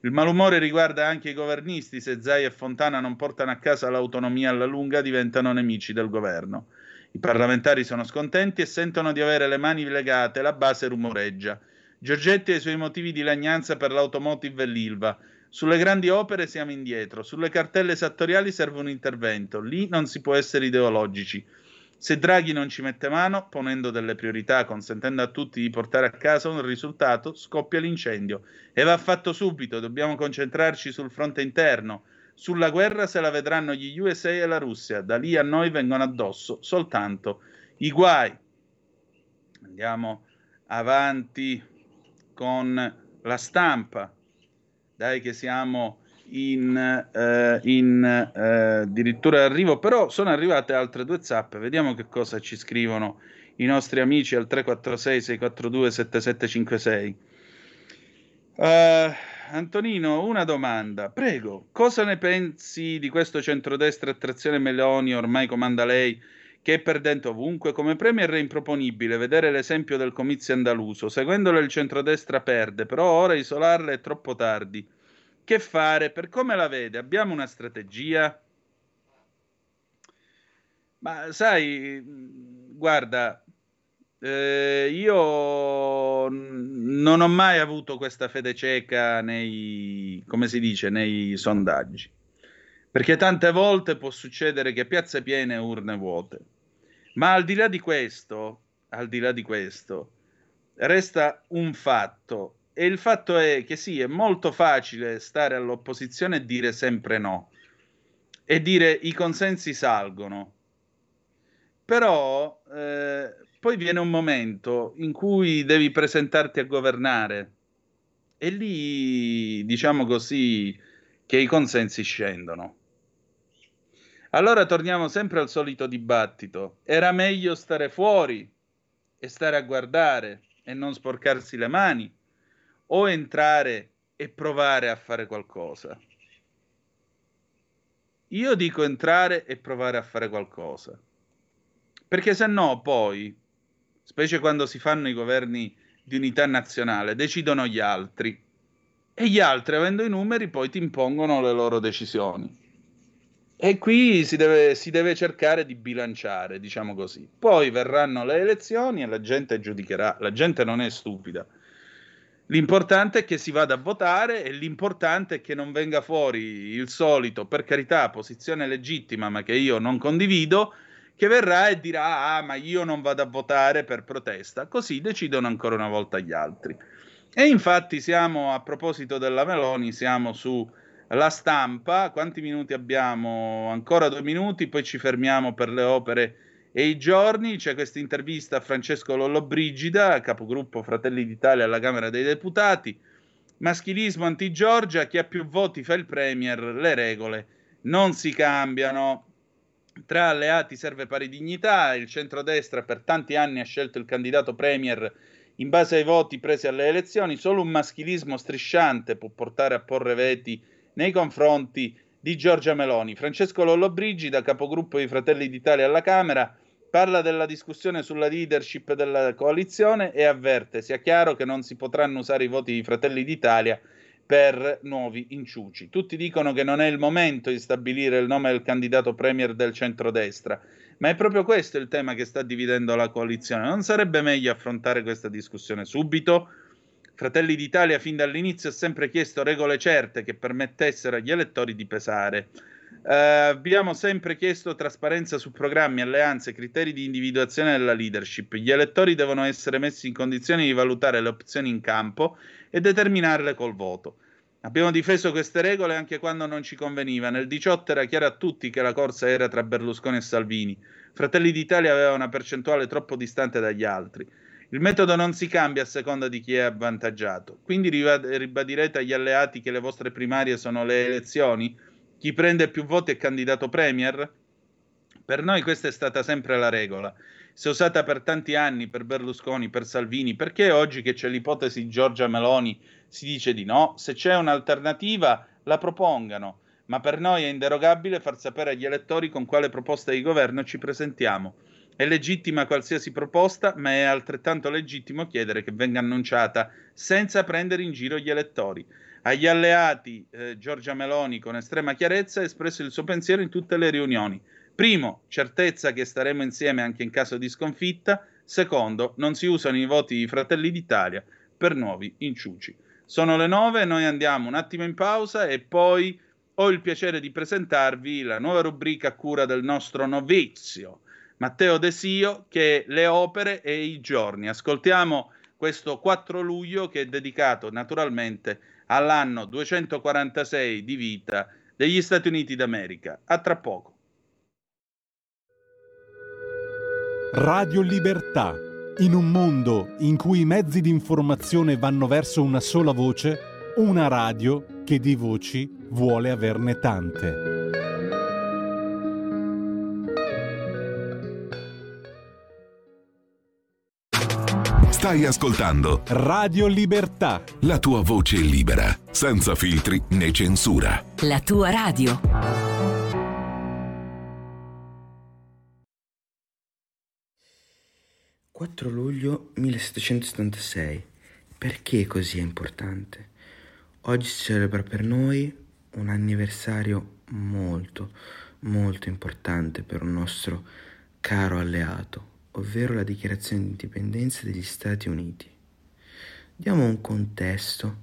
Il malumore riguarda anche i governisti, se Zai e Fontana non portano a casa l'autonomia alla lunga diventano nemici del governo. I parlamentari sono scontenti e sentono di avere le mani legate, la base rumoreggia. Giorgetti ha i suoi motivi di lagnanza per l'automotive e l'Ilva. Sulle grandi opere siamo indietro, sulle cartelle esattoriali serve un intervento, lì non si può essere ideologici. Se Draghi non ci mette mano, ponendo delle priorità, consentendo a tutti di portare a casa un risultato, scoppia l'incendio. E va fatto subito, dobbiamo concentrarci sul fronte interno. Sulla guerra se la vedranno gli USA e la Russia, da lì a noi vengono addosso soltanto i guai. Andiamo avanti con la stampa. Dai che siamo addirittura arrivo, però sono arrivate altre due zappe, vediamo che cosa ci scrivono i nostri amici al 346-642-7756. Antonino, una domanda, prego, cosa ne pensi di questo centrodestra a trazione Meloni, ormai comanda lei, che è perdente ovunque? Come premier è improponibile vedere l'esempio del comizio andaluso. Seguendolo il centrodestra perde, però ora isolarla è troppo tardi. Che fare? Per come la vede? Abbiamo una strategia? Ma sai, guarda, io non ho mai avuto questa fede cieca nei, come si dice, nei sondaggi. Perché tante volte può succedere che piazze piene e urne vuote. Ma al di là di questo, resta un fatto, e il fatto è che sì, è molto facile stare all'opposizione e dire sempre no, e dire i consensi salgono, però poi viene un momento in cui devi presentarti a governare, e lì, diciamo così, che i consensi scendono. Allora torniamo sempre al solito dibattito, era meglio stare fuori e stare a guardare e non sporcarsi le mani, o entrare e provare a fare qualcosa? Io dico entrare e provare a fare qualcosa, perché se no poi, specie quando si fanno i governi di unità nazionale, decidono gli altri, e gli altri, avendo i numeri, poi ti impongono le loro decisioni. E qui si deve cercare di bilanciare, diciamo così. Poi verranno le elezioni e la gente giudicherà, la gente non è stupida. L'importante è che si vada a votare e l'importante è che non venga fuori il solito, per carità, posizione legittima ma che io non condivido, che verrà e dirà: ah, ma io non vado a votare per protesta, così decidono ancora una volta gli altri. E infatti siamo, a proposito della Meloni, siamo su La Stampa. Quanti minuti abbiamo? Ancora 2 minuti, poi ci fermiamo per le opere e i giorni. C'è questa intervista a Francesco Lollobrigida, capogruppo Fratelli d'Italia alla Camera dei Deputati. Maschilismo anti-Giorgia, chi ha più voti fa il premier, le regole non si cambiano. Tra alleati serve pari dignità, il centrodestra per tanti anni ha scelto il candidato premier in base ai voti presi alle elezioni, solo un maschilismo strisciante può portare a porre veti nei confronti di Giorgia Meloni. Francesco Lollobrigida, capogruppo di Fratelli d'Italia alla Camera, parla della discussione sulla leadership della coalizione e avverte: sia chiaro che non si potranno usare i voti di Fratelli d'Italia per nuovi inciuci. Tutti dicono che non è il momento di stabilire il nome del candidato premier del centrodestra, ma è proprio questo il tema che sta dividendo la coalizione. Non sarebbe meglio affrontare questa discussione subito? Fratelli d'Italia fin dall'inizio ha sempre chiesto regole certe che permettessero agli elettori di pesare. Abbiamo sempre chiesto trasparenza su programmi, alleanze, criteri di individuazione della leadership. Gli elettori devono essere messi in condizione di valutare le opzioni in campo e determinarle col voto. Abbiamo difeso queste regole anche quando non ci conveniva. Nel 18 era chiaro a tutti che la corsa era tra Berlusconi e Salvini. Fratelli d'Italia aveva una percentuale troppo distante dagli altri. Il metodo non si cambia a seconda di chi è avvantaggiato. Quindi ribadirete agli alleati che le vostre primarie sono le elezioni? Chi prende più voti è candidato premier? Per noi questa è stata sempre la regola. Si è usata per tanti anni, per Berlusconi, per Salvini. Perché oggi che c'è l'ipotesi di Giorgia Meloni si dice di no? Se c'è un'alternativa la propongano, ma per noi è inderogabile far sapere agli elettori con quale proposta di governo ci presentiamo. È legittima qualsiasi proposta, ma è altrettanto legittimo chiedere che venga annunciata senza prendere in giro gli elettori. Agli alleati, Giorgia Meloni con estrema chiarezza ha espresso il suo pensiero in tutte le riunioni. Primo, certezza che staremo insieme anche in caso di sconfitta. Secondo, non si usano i voti di Fratelli d'Italia per nuovi inciuci. Sono le 9, noi andiamo un attimo in pausa e poi ho il piacere di presentarvi la nuova rubrica a cura del nostro novizio Matteo Desio, che è le opere e i giorni. Ascoltiamo questo 4 luglio che è dedicato naturalmente all'anno 246 di vita degli Stati Uniti d'America. A tra poco. Radio Libertà. In un mondo in cui i mezzi di informazione vanno verso una sola voce, una radio che di voci vuole averne tante. Stai ascoltando Radio Libertà, la tua voce libera, senza filtri né censura. La tua radio. ...4 luglio 1776. Perché così è importante? Oggi si celebra per noi un anniversario molto, molto importante per un nostro caro alleato, ovvero la dichiarazione di indipendenza degli Stati Uniti. Diamo un contesto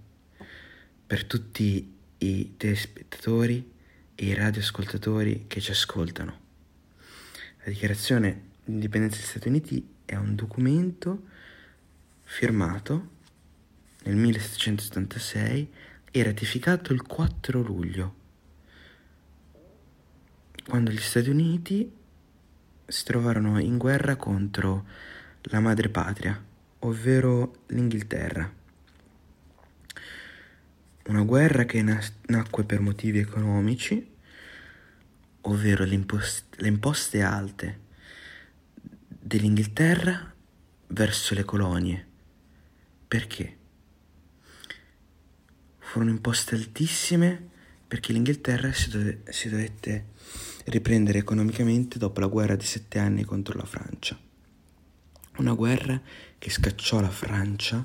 per tutti i telespettatori e i radioascoltatori che ci ascoltano. La dichiarazione di indipendenza degli Stati Uniti è un documento firmato nel 1776 e ratificato il 4 luglio, quando gli Stati Uniti si trovarono in guerra contro la madrepatria, ovvero l'Inghilterra. Una guerra che nacque per motivi economici, ovvero le imposte alte dell'Inghilterra verso le colonie. Perché? Furono imposte altissime perché l'Inghilterra si dovette riprendere economicamente dopo la guerra di 7 anni contro la Francia. Una guerra che scacciò la Francia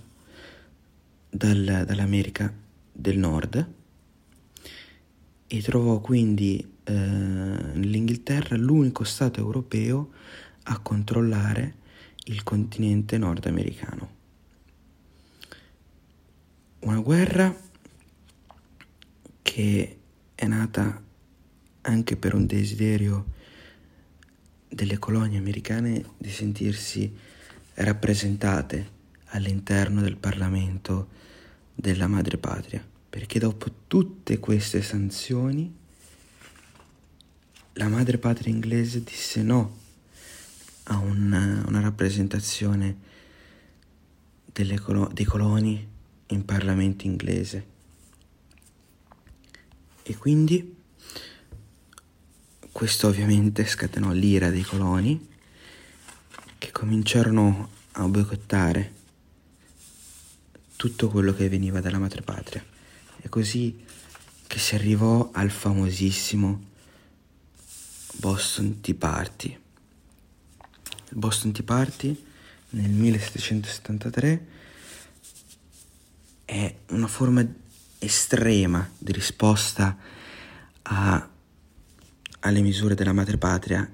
dall'America del Nord e trovò quindi l'Inghilterra l'unico stato europeo a controllare il continente nordamericano. Una guerra che è nata anche per un desiderio delle colonie americane di sentirsi rappresentate all'interno del Parlamento della madrepatria, perché dopo tutte queste sanzioni la madrepatria inglese disse no a una rappresentazione dei coloni in Parlamento inglese, e quindi questo ovviamente scatenò l'ira dei coloni, che cominciarono a boicottare tutto quello che veniva dalla madrepatria. È così che si arrivò al famosissimo Boston Tea Party. Il Boston Tea Party nel 1773 è una forma estrema di risposta alle misure della madrepatria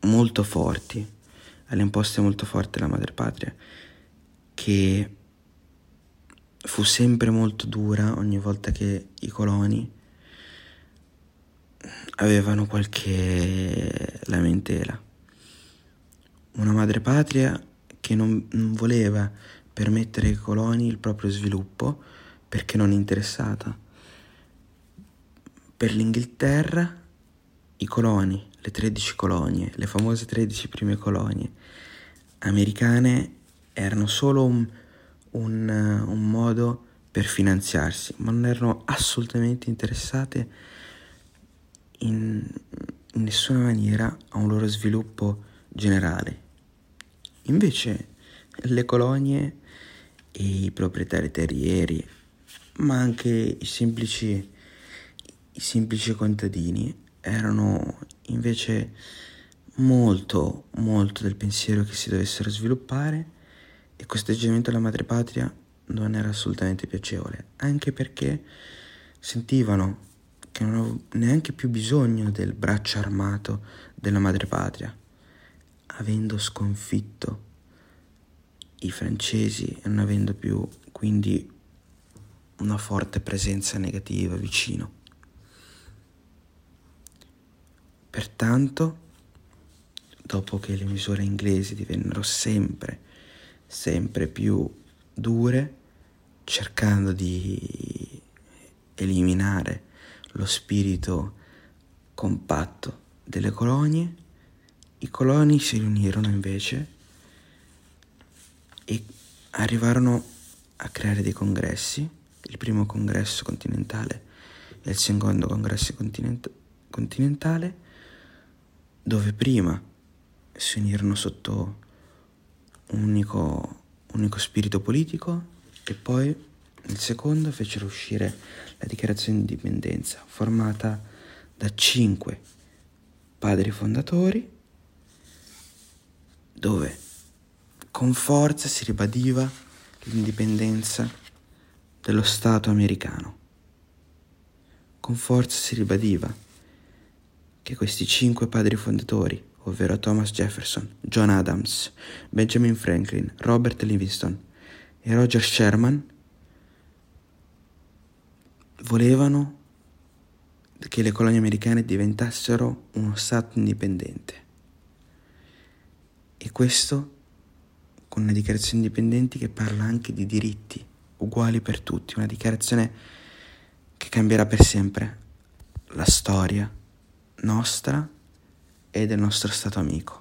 molto forti, alle imposte molto forti della madrepatria, che fu sempre molto dura ogni volta che i coloni avevano qualche lamentela. Una madrepatria che non voleva permettere ai coloni il proprio sviluppo perché non interessata Per l'Inghilterra i coloni, le 13 colonie, le famose 13 prime colonie americane erano solo un modo per finanziarsi, ma non erano assolutamente interessate in nessuna maniera a un loro sviluppo generale. Invece le colonie e i proprietari terrieri, ma anche i semplici contadini erano invece molto del pensiero che si dovessero sviluppare, e costeggiamento alla madrepatria non era assolutamente piacevole, anche perché sentivano che non avevo neanche più bisogno del braccio armato della madrepatria, avendo sconfitto i francesi e non avendo più quindi una forte presenza negativa vicino. Pertanto, dopo che le misure inglesi divennero sempre più dure, cercando di eliminare lo spirito compatto delle colonie, i coloni si riunirono invece e arrivarono a creare dei congressi, il primo congresso continentale e il secondo congresso continentale, dove prima si unirono sotto un unico spirito politico, e poi nel secondo fecero uscire la dichiarazione di indipendenza, formata da 5 padri fondatori, dove con forza si ribadiva l'indipendenza dello Stato americano. Con forza si ribadiva che questi 5 padri fondatori, ovvero Thomas Jefferson, John Adams, Benjamin Franklin, Robert Livingston e Roger Sherman, volevano che le colonie americane diventassero uno Stato indipendente, e questo con una dichiarazione indipendente che parla anche di diritti uguali per tutti, una dichiarazione che cambierà per sempre la storia nostra e del nostro Stato amico.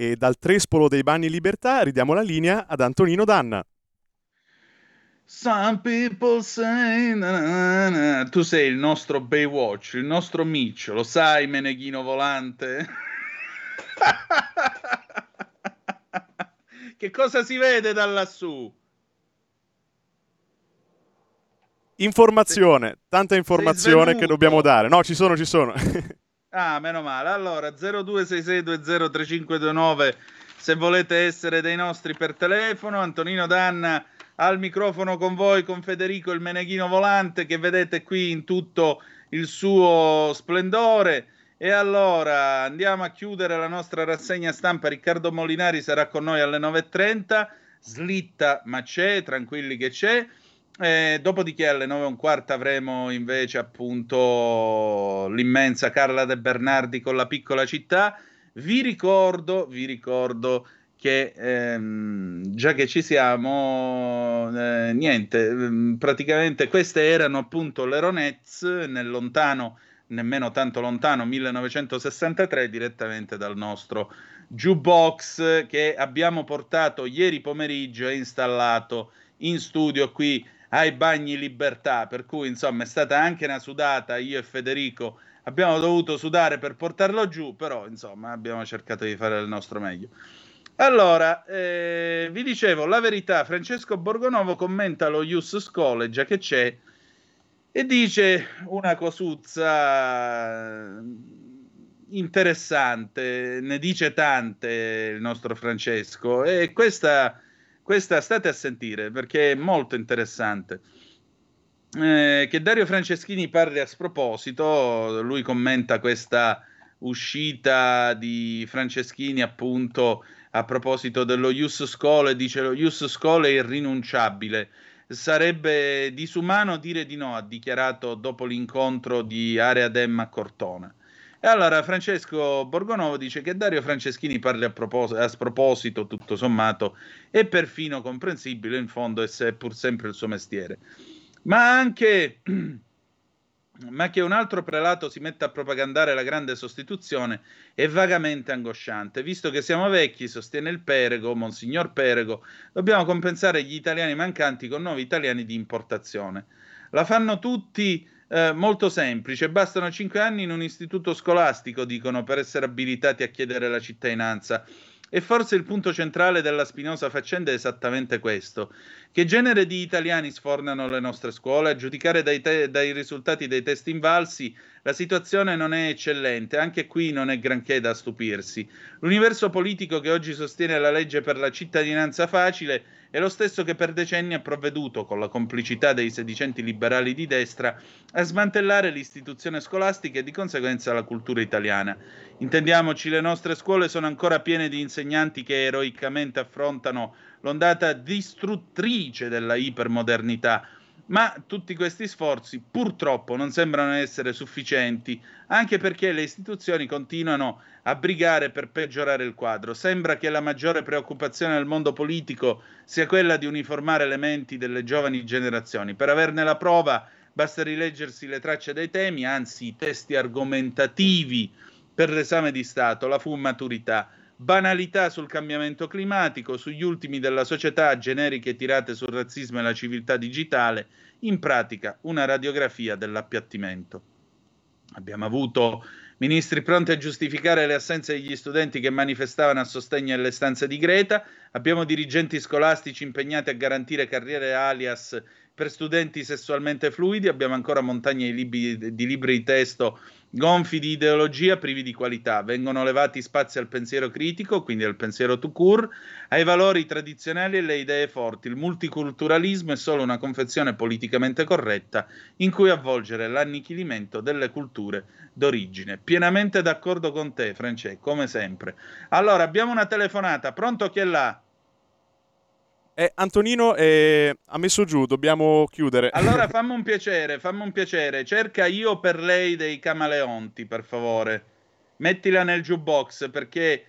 E dal trespolo dei Bagni Libertà ridiamo la linea ad Antonino Danna. Some people say na na na. Tu sei il nostro Baywatch, il nostro Miccio, lo sai Meneghino Volante? Che cosa si vede da lassù? Informazione, tanta informazione che dobbiamo dare. No, ci sono. Ah, meno male. Allora, 0266203529 se volete essere dei nostri per telefono. Antonino Danna al microfono con voi, con Federico il Meneghino Volante, che vedete qui in tutto il suo splendore. E allora andiamo a chiudere la nostra rassegna stampa. Riccardo Molinari sarà con noi alle 9.30, slitta ma c'è, tranquilli che c'è. Dopodiché alle 9.15 avremo invece appunto l'immensa Carla De Bernardi con La piccola città. Vi ricordo che già che ci siamo, praticamente queste erano appunto le Ronettes nel lontano, nemmeno tanto lontano, 1963, direttamente dal nostro jukebox che abbiamo portato ieri pomeriggio e installato in studio qui ai Bagni Libertà, per cui insomma è stata anche una sudata, io e Federico abbiamo dovuto sudare per portarlo giù, però insomma abbiamo cercato di fare il nostro meglio. Allora, vi dicevo, La Verità, Francesco Borgonovo commenta lo Ius Scholae, già che c'è, e dice una cosuzza interessante, ne dice tante il nostro Francesco, e questa state a sentire, perché è molto interessante. Che Dario Franceschini parli a sproposito, lui commenta questa uscita di Franceschini appunto a proposito dello Ius Scholae, dice: lo Ius Scholae è irrinunciabile, sarebbe disumano dire di no, ha dichiarato dopo l'incontro di Area Dem a Cortona. E allora Francesco Borgonovo dice che Dario Franceschini parli a sproposito, tutto sommato è perfino comprensibile, in fondo è pur sempre il suo mestiere, ma che un altro prelato si metta a propagandare la grande sostituzione è vagamente angosciante. Visto che siamo vecchi, sostiene il Perego, Monsignor Perego, dobbiamo compensare gli italiani mancanti con nuovi italiani di importazione. La fanno tutti molto semplice, bastano 5 anni in un istituto scolastico, dicono, per essere abilitati a chiedere la cittadinanza. E forse il punto centrale della spinosa faccenda è esattamente questo: che genere di italiani sfornano le nostre scuole? A giudicare dai risultati dei test invalsi, la situazione non è eccellente, anche qui non è granché da stupirsi. L'universo politico che oggi sostiene la legge per la cittadinanza facile è lo stesso che per decenni ha provveduto, con la complicità dei sedicenti liberali di destra, a smantellare l'istituzione scolastica e di conseguenza la cultura italiana. Intendiamoci, le nostre scuole sono ancora piene di insegnanti che eroicamente affrontano l'ondata distruttrice della ipermodernità, ma tutti questi sforzi purtroppo non sembrano essere sufficienti, anche perché le istituzioni continuano a brigare per peggiorare il quadro. Sembra che la maggiore preoccupazione del mondo politico sia quella di uniformare le menti delle giovani generazioni. Per averne la prova basta rileggersi le tracce dei temi, anzi i testi argomentativi per l'esame di Stato, la FU Maturità. Banalità sul cambiamento climatico, sugli ultimi della società, generiche tirate sul razzismo e la civiltà digitale, in pratica una radiografia dell'appiattimento. Abbiamo avuto ministri pronti a giustificare le assenze degli studenti che manifestavano a sostegno delle stanze di Greta, abbiamo dirigenti scolastici impegnati a garantire carriere alias per studenti sessualmente fluidi, abbiamo ancora montagne di libri di testo gonfi di ideologia, privi di qualità. Vengono levati spazi al pensiero critico, quindi al pensiero tout court, ai valori tradizionali e alle idee forti. Il multiculturalismo è solo una confezione politicamente corretta in cui avvolgere l'annichilimento delle culture d'origine. Pienamente d'accordo con te, Francesco, come sempre. Allora, abbiamo una telefonata. Pronto, chi è là? Antonino ha messo giù, dobbiamo chiudere. Allora fammi un piacere, cerca Io per lei dei Camaleonti, per favore, mettila nel jukebox, perché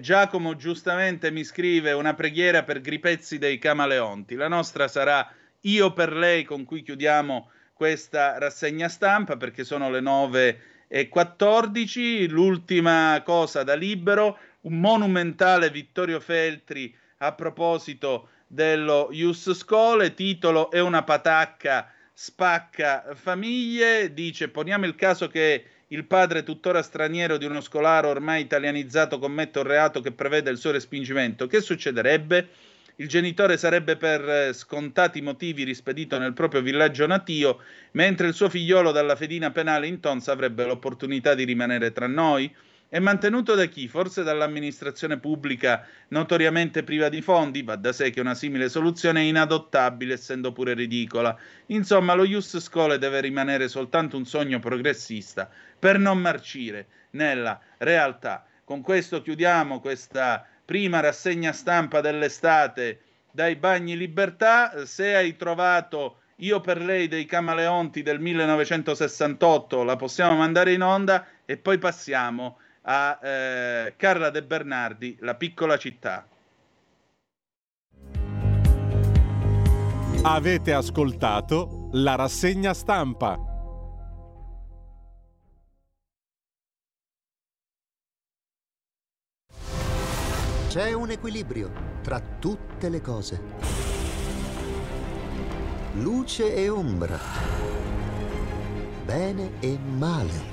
Giacomo giustamente mi scrive una preghiera per Gripezzi dei Camaleonti. La nostra sarà Io per lei, con cui chiudiamo questa rassegna stampa, perché sono le 9:14. L'ultima cosa da libero: un monumentale Vittorio Feltri a proposito dello Ius Scholae, titolo è una patacca, spacca famiglie, dice poniamo il caso che il padre tuttora straniero di uno scolaro ormai italianizzato commette un reato che prevede il suo respingimento, che succederebbe? Il genitore sarebbe per scontati motivi rispedito nel proprio villaggio natio, mentre il suo figliolo dalla fedina penale in Tonsa avrebbe l'opportunità di rimanere tra noi? È mantenuto da chi? Forse dall'amministrazione pubblica notoriamente priva di fondi? Va da sé che una simile soluzione è inadottabile, essendo pure ridicola. Insomma, lo Ius Scholae deve rimanere soltanto un sogno progressista per non marcire nella realtà. Con questo chiudiamo questa prima rassegna stampa dell'estate dai Bagni Libertà. Se hai trovato Io per lei dei Camaleonti del 1968 la possiamo mandare in onda e poi passiamo a Carla De Bernardi, La piccola città. Avete ascoltato la rassegna stampa. C'è un equilibrio tra tutte le cose. Luce e ombra. Bene e male.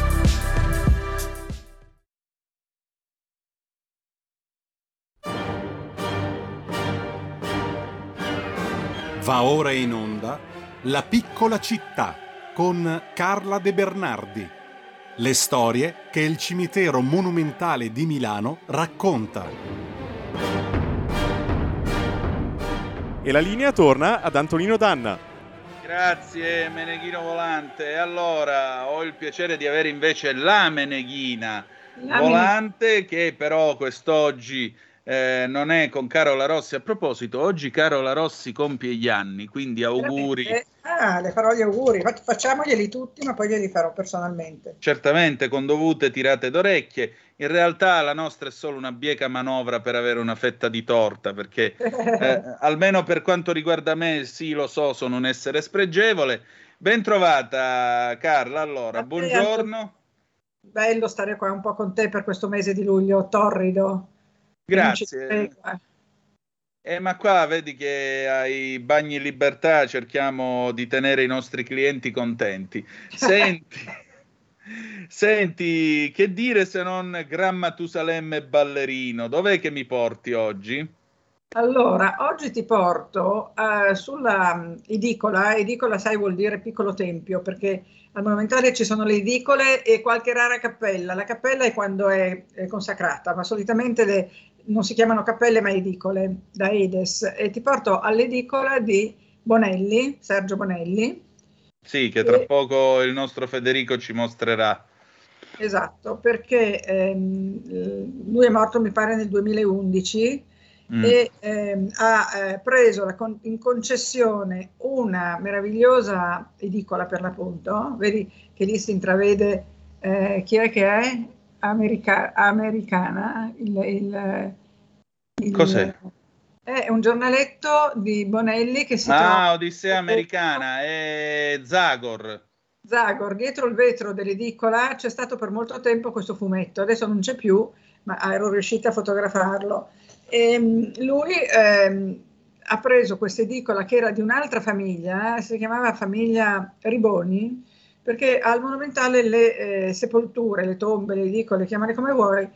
Va ora in onda La piccola città con Carla De Bernardi. Le storie che il cimitero monumentale di Milano racconta. E la linea torna ad Antonino Danna. Grazie Meneghino Volante. Allora, ho il piacere di avere invece la Meneghina Volante, che però quest'oggi non è con Carola Rossi. A proposito, oggi Carola Rossi compie gli anni, quindi auguri. Le farò gli auguri, facciamoglieli tutti, ma poi glieli farò personalmente. Certamente, con dovute tirate d'orecchie. In realtà la nostra è solo una bieca manovra per avere una fetta di torta, perché almeno per quanto riguarda me, sì, lo so, sono un essere spregevole. Ben trovata Carla, allora, buongiorno. Bello stare qua un po' con te per questo mese di luglio, torrido. Grazie. Ma qua vedi che ai bagni Libertà cerchiamo di tenere i nostri clienti contenti. Senti, senti, che dire se non Gran Matusalemme ballerino? Dov'è che mi porti oggi? Allora, oggi ti porto sulla edicola. Edicola, sai, vuol dire piccolo tempio, perché al Monumentale ci sono le edicole e qualche rara cappella. La cappella è quando è consacrata, ma solitamente non si chiamano cappelle ma edicole, da Edes. E ti porto all'edicola di Bonelli, Sergio Bonelli. Sì, che tra poco il nostro Federico ci mostrerà. Esatto, perché lui è morto, mi pare, nel 2011. E ha preso in concessione una meravigliosa edicola, per l'appunto. Vedi che lì si intravede chi è che è? Americana. Cos'è? È un giornaletto di Bonelli che si trova... Ah, Odissea Americana, è Zagor. Zagor, dietro il vetro dell'edicola c'è stato per molto tempo questo fumetto, adesso non c'è più, ma ero riuscita a fotografarlo. E lui ha preso questa edicola che era di un'altra famiglia, si chiamava famiglia Riboni, perché al Monumentale le sepolture, le tombe, le edicole, chiamale come vuoi,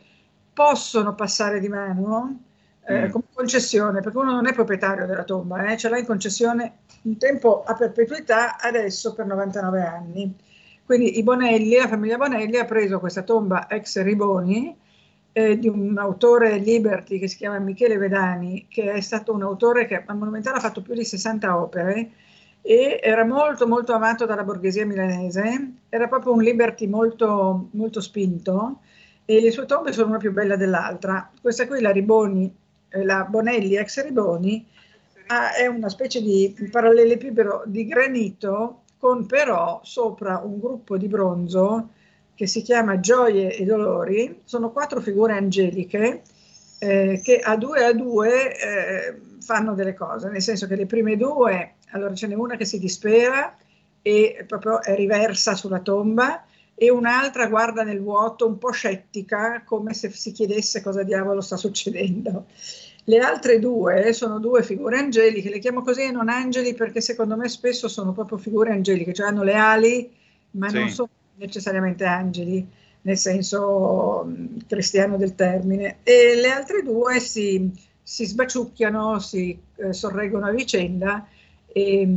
possono passare di mano come concessione, perché uno non è proprietario della tomba, ce l'ha in concessione un tempo a perpetuità, adesso per 99 anni. Quindi i Bonelli, la famiglia Bonelli ha preso questa tomba ex Riboni, di un autore Liberty che si chiama Michele Vedani, che è stato un autore che al Monumentale ha fatto più di 60 opere e era molto molto amato dalla borghesia milanese, era proprio un Liberty molto, molto spinto, e le sue tombe sono una più bella dell'altra. Questa qui, la Bonelli ex Riboni, è una specie di parallelepipero di granito con però sopra un gruppo di bronzo che si chiama Gioie e Dolori. Sono 4 figure angeliche che a due fanno delle cose, nel senso che le prime due, allora ce n'è una che si dispera e proprio è riversa sulla tomba, e un'altra guarda nel vuoto un po' scettica, come se si chiedesse cosa diavolo sta succedendo. Le altre due sono 2 figure angeliche, le chiamo così e non angeli perché secondo me spesso sono proprio figure angeliche, cioè hanno le ali ma sì, non sono necessariamente angeli nel senso cristiano del termine, e le altre due si sbaciucchiano, si sorreggono a vicenda e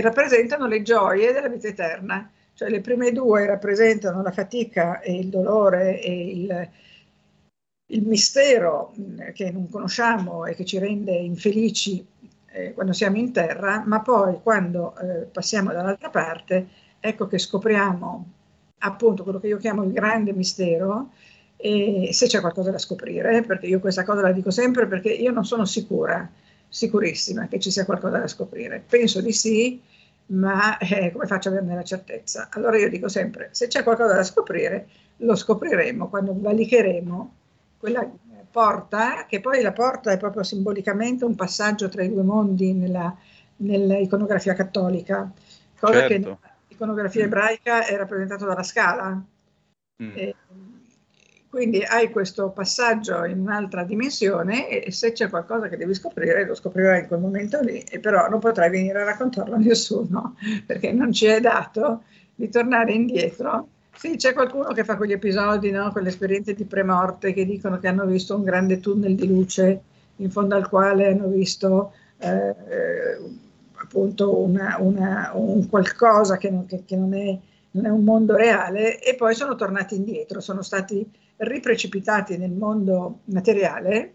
rappresentano le gioie della vita eterna. Cioè le prime due rappresentano la fatica e il dolore e il mistero che non conosciamo e che ci rende infelici quando siamo in terra, ma poi quando passiamo dall'altra parte ecco che scopriamo appunto quello che io chiamo il grande mistero, e se c'è qualcosa da scoprire, perché io questa cosa la dico sempre, perché io non sono sicurissima che ci sia qualcosa da scoprire. Penso di sì, ma come faccio ad averne la certezza? Allora io dico sempre, se c'è qualcosa da scoprire, lo scopriremo quando valicheremo quella porta, che poi la porta è proprio simbolicamente un passaggio tra i due mondi nella iconografia cattolica, cosa certo. Che iconografia ebraica è rappresentata dalla scala, quindi hai questo passaggio in un'altra dimensione, e se c'è qualcosa che devi scoprire lo scoprirai in quel momento lì, e però non potrai venire a raccontarlo a nessuno, perché non ci è dato di tornare indietro. Sì, c'è qualcuno che fa quegli episodi, no? Quelle esperienze di premorte che dicono che hanno visto un grande tunnel di luce in fondo al quale hanno visto appunto un qualcosa che non è un mondo reale, e poi sono tornati indietro, sono stati riprecipitati nel mondo materiale,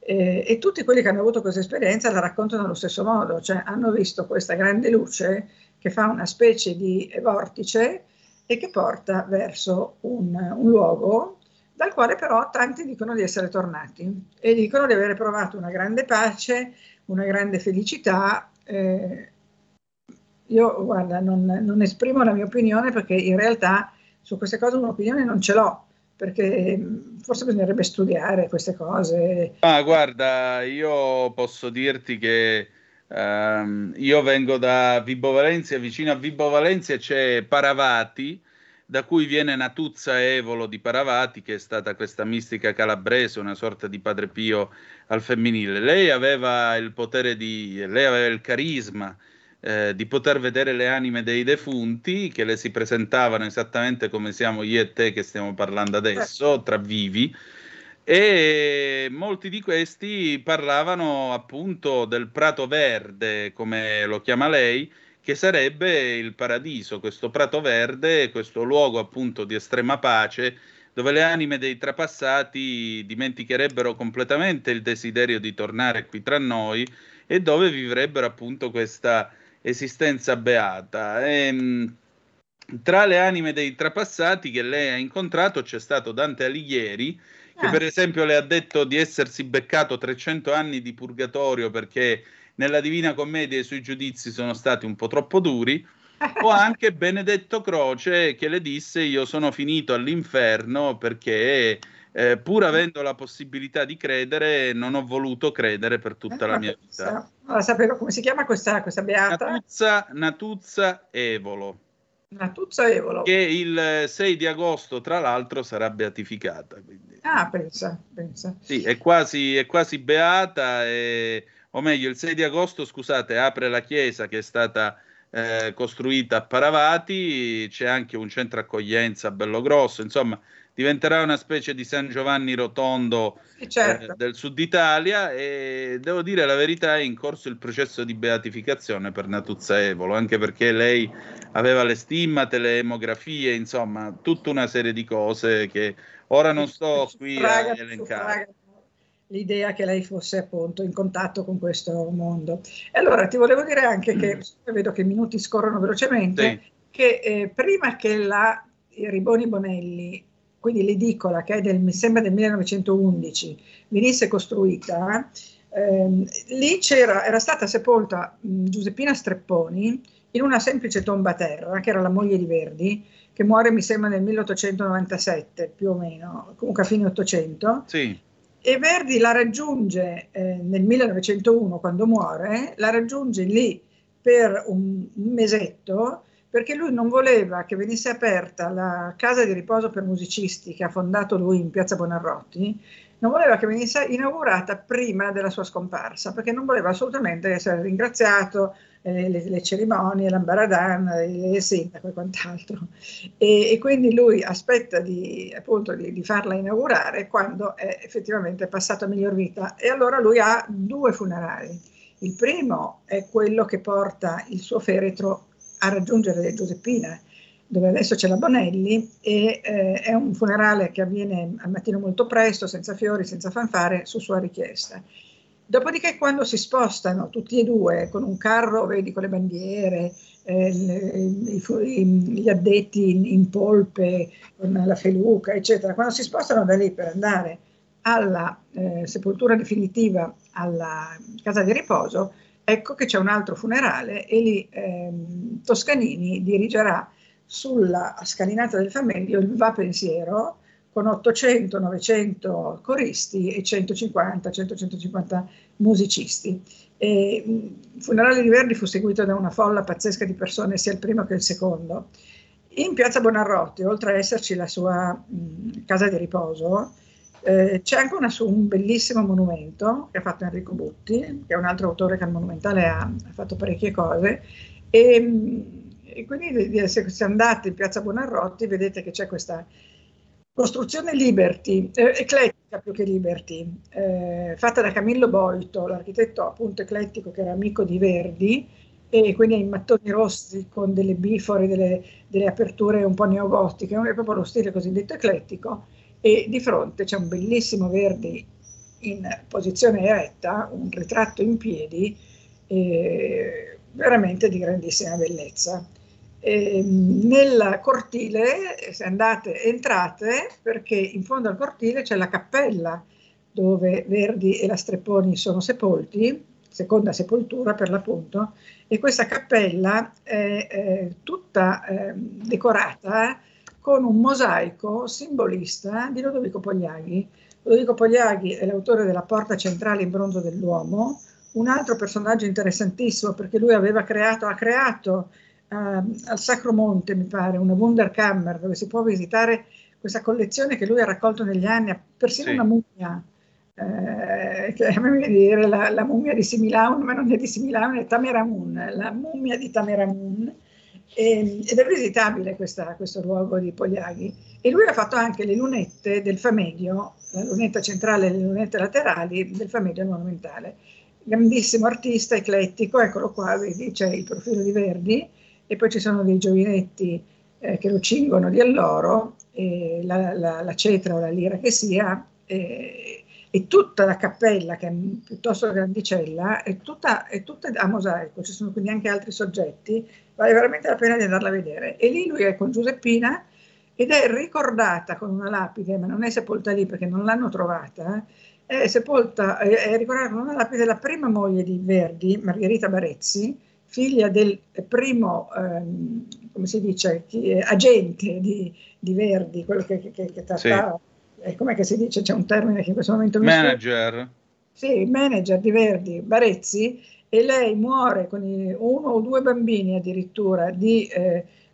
e tutti quelli che hanno avuto questa esperienza la raccontano allo stesso modo, cioè hanno visto questa grande luce che fa una specie di vortice e che porta verso un luogo dal quale però tanti dicono di essere tornati e dicono di aver provato una grande pace, una grande felicità. Io, guarda, non esprimo la mia opinione perché in realtà su queste cose un'opinione non ce l'ho, perché forse bisognerebbe studiare queste cose. Ma guarda, io posso dirti che io vengo da Vibo Valentia, vicino a Vibo Valentia c'è Paravati, da cui viene Natuzza Evolo di Paravati, che è stata questa mistica calabrese, una sorta di Padre Pio al femminile. Lei aveva il potere lei aveva il carisma di poter vedere le anime dei defunti, che le si presentavano esattamente come siamo io e te che stiamo parlando adesso, tra vivi, e molti di questi parlavano appunto del Prato Verde, come lo chiama lei, che sarebbe il paradiso, questo Prato Verde, questo luogo appunto di estrema pace, dove le anime dei trapassati dimenticherebbero completamente il desiderio di tornare qui tra noi e dove vivrebbero appunto questa esistenza beata. E tra le anime dei trapassati che lei ha incontrato c'è stato Dante Alighieri, che per esempio le ha detto di essersi beccato 300 anni di purgatorio perché nella Divina Commedia i suoi giudizi sono stati un po' troppo duri, o anche Benedetto Croce che le disse: io sono finito all'inferno perché pur avendo la possibilità di credere non ho voluto credere per tutta la mia vita. Allora, sapevo come si chiama questa beata? Natuzza Evolo. Natuzza Evolo. Che il 6 di agosto, tra l'altro, sarà beatificata. Quindi. Ah, pensa. Sì, è quasi beata, o meglio, il 6 di agosto, scusate, apre la chiesa che è stata costruita a Paravati, c'è anche un centro accoglienza bello grosso, insomma, diventerà una specie di San Giovanni Rotondo, certo, del sud Italia, e devo dire la verità, è in corso il processo di beatificazione per Natuzza Evolo, anche perché lei aveva le stimmate, le emografie, insomma, tutta una serie di cose che ora non sto qui a elencare. L'idea che lei fosse appunto in contatto con questo mondo. E allora ti volevo dire anche che, vedo che i minuti scorrono velocemente, sì, che prima che la Riboni Bonelli, quindi l'edicola che è mi sembra del 1911, venisse costruita, lì era stata sepolta Giuseppina Strepponi in una semplice tomba a terra, che era la moglie di Verdi, che muore mi sembra nel 1897 più o meno, comunque a fine 800. Sì. E Verdi la raggiunge nel 1901, quando muore, la raggiunge lì per un mesetto, perché lui non voleva che venisse aperta la casa di riposo per musicisti che ha fondato lui in Piazza Buonarroti, non voleva che venisse inaugurata prima della sua scomparsa, perché non voleva assolutamente essere ringraziato, le cerimonie, l'ambaradan, il sindaco e quant'altro, e quindi lui aspetta di farla inaugurare quando è effettivamente passato a miglior vita, e allora lui ha due funerali. Il primo è quello che porta il suo feretro a raggiungere Giuseppina, dove adesso c'è la Bonelli, e è un funerale che avviene al mattino molto presto, senza fiori, senza fanfare, su sua richiesta. Dopodiché, quando si spostano tutti e due con un carro, vedi, con le bandiere, gli addetti in polpe, con la feluca, eccetera, quando si spostano da lì per andare alla sepoltura definitiva, alla casa di riposo, ecco che c'è un altro funerale, e lì Toscanini dirigerà sulla scalinata del Flaminio il va pensiero, con 800-900 coristi e 150-150 musicisti. E il funerale di Verdi fu seguito da una folla pazzesca di persone, sia il primo che il secondo. In Piazza Buonarroti, oltre a esserci la sua casa di riposo, c'è anche un bellissimo monumento che ha fatto Enrico Butti, che è un altro autore che al Monumentale ha fatto parecchie cose, e quindi se andate in Piazza Buonarroti vedete che c'è questa costruzione Liberty, eclettica più che Liberty, fatta da Camillo Boito, l'architetto appunto eclettico che era amico di Verdi, e quindi in mattoni rossi con delle bifore, delle aperture un po' neogotiche, è proprio lo stile cosiddetto eclettico, e di fronte c'è un bellissimo Verdi in posizione eretta, un ritratto in piedi, veramente di grandissima bellezza. Nel cortile, se entrate, perché in fondo al cortile c'è la cappella dove Verdi e la Strepponi sono sepolti, seconda sepoltura per l'appunto, e questa cappella è tutta decorata con un mosaico simbolista di Lodovico Pogliaghi. Lodovico Pogliaghi è l'autore della Porta Centrale in Bronzo dell'Uomo, un altro personaggio interessantissimo perché lui ha creato al Sacro Monte, mi pare, una Wunderkammer dove si può visitare questa collezione che lui ha raccolto negli anni, persino sì. Una mummia, che a me viene a dire la mummia di Similaun, ma non è di Similaun, è Tameramun, la mummia di Tameramun, ed è visitabile questo luogo di Pogliaghi. E lui ha fatto anche le lunette del Famedio, la lunetta centrale e le lunette laterali del Famedio monumentale. Grandissimo artista, eclettico, eccolo qua, vedi, c'è il profilo di Verdi, e poi ci sono dei giovinetti che lo cingono di alloro, la cetra o la lira che sia, e tutta la cappella, che è piuttosto grandicella, è tutta a mosaico, ci sono quindi anche altri soggetti, vale veramente la pena di andarla a vedere. E lì lui è con Giuseppina ed è ricordata con una lapide, ma non è sepolta lì perché non l'hanno trovata, è ricordata con una lapide la prima moglie di Verdi, Margherita Barezzi, figlia del primo agente di Verdi, quello che trattava, sì. Com'è che si dice, c'è un termine che in questo momento… Manager. Sì, manager di Verdi, Barezzi, e lei muore con uno o due bambini addirittura di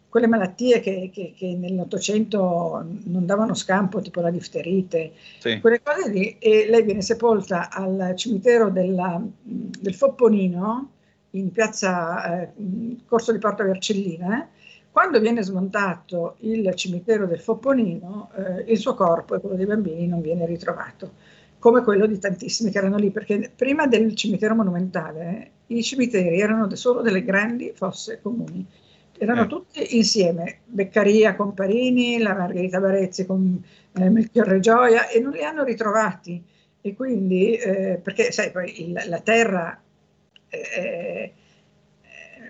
quelle malattie che nell'Ottocento non davano scampo, tipo la difterite, sì. Quelle cose lì, e lei viene sepolta al cimitero del Fopponino, in piazza Corso di Porta Vercellina. Quando viene smontato il cimitero del Fopponino, il suo corpo e quello dei bambini non viene ritrovato, come quello di tantissimi che erano lì, perché prima del cimitero monumentale i cimiteri erano solo delle grandi fosse comuni, erano tutti insieme, Beccaria con Parini, la Margherita Barezzi con Melchiorre Gioia, e non li hanno ritrovati, e quindi perché sai poi la terra…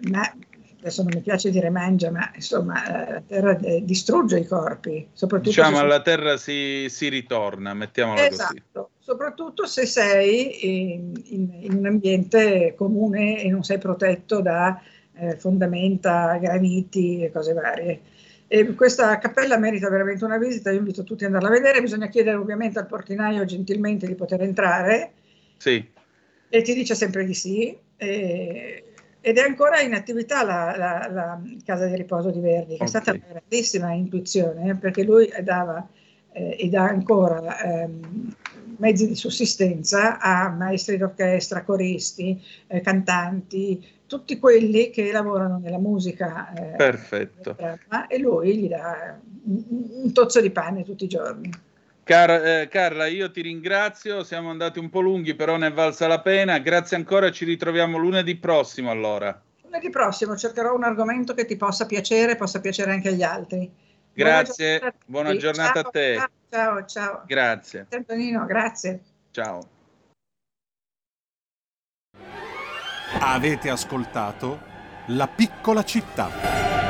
ma adesso non mi piace dire mangia, ma insomma la terra distrugge i corpi, soprattutto, diciamo, alla terra si ritorna, mettiamola esatto, così, soprattutto se sei in un ambiente comune e non sei protetto da fondamenta, graniti e cose varie. E questa cappella merita veramente una visita, io invito tutti ad andarla a vedere. Bisogna chiedere ovviamente al portinaio gentilmente di poter entrare, sì. E ti dice sempre di sì, ed è ancora in attività la casa di riposo di Verdi, che è stata una grandissima intuizione, perché lui dava e dà ancora mezzi di sussistenza a maestri d'orchestra, coristi, cantanti, tutti quelli che lavorano nella musica. Perfetto. E lui gli dà un tozzo di pane tutti i giorni. Carla, io ti ringrazio, siamo andati un po' lunghi, però ne è valsa la pena. Grazie ancora, ci ritroviamo lunedì prossimo allora. Lunedì prossimo cercherò un argomento che ti possa piacere anche agli altri. Grazie, buona giornata a te. Ciao, ciao. Grazie. Antonino, grazie. Ciao. Avete ascoltato La piccola città.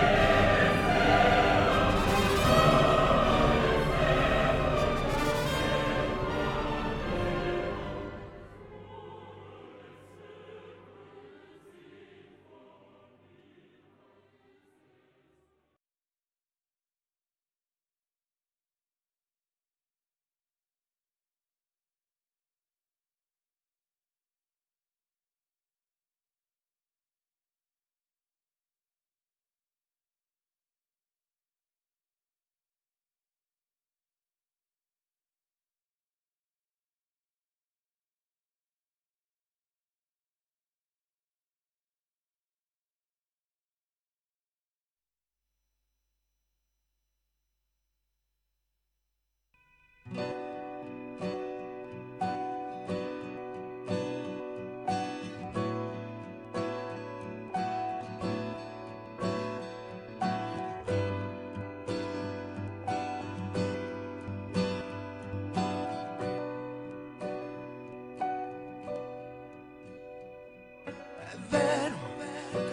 È vero,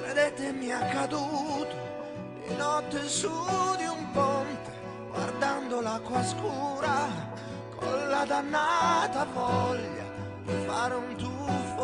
credetemi, accaduto di notte su di un ponte, guardando l'acqua scura, con la dannata voglia di fare un tuffo.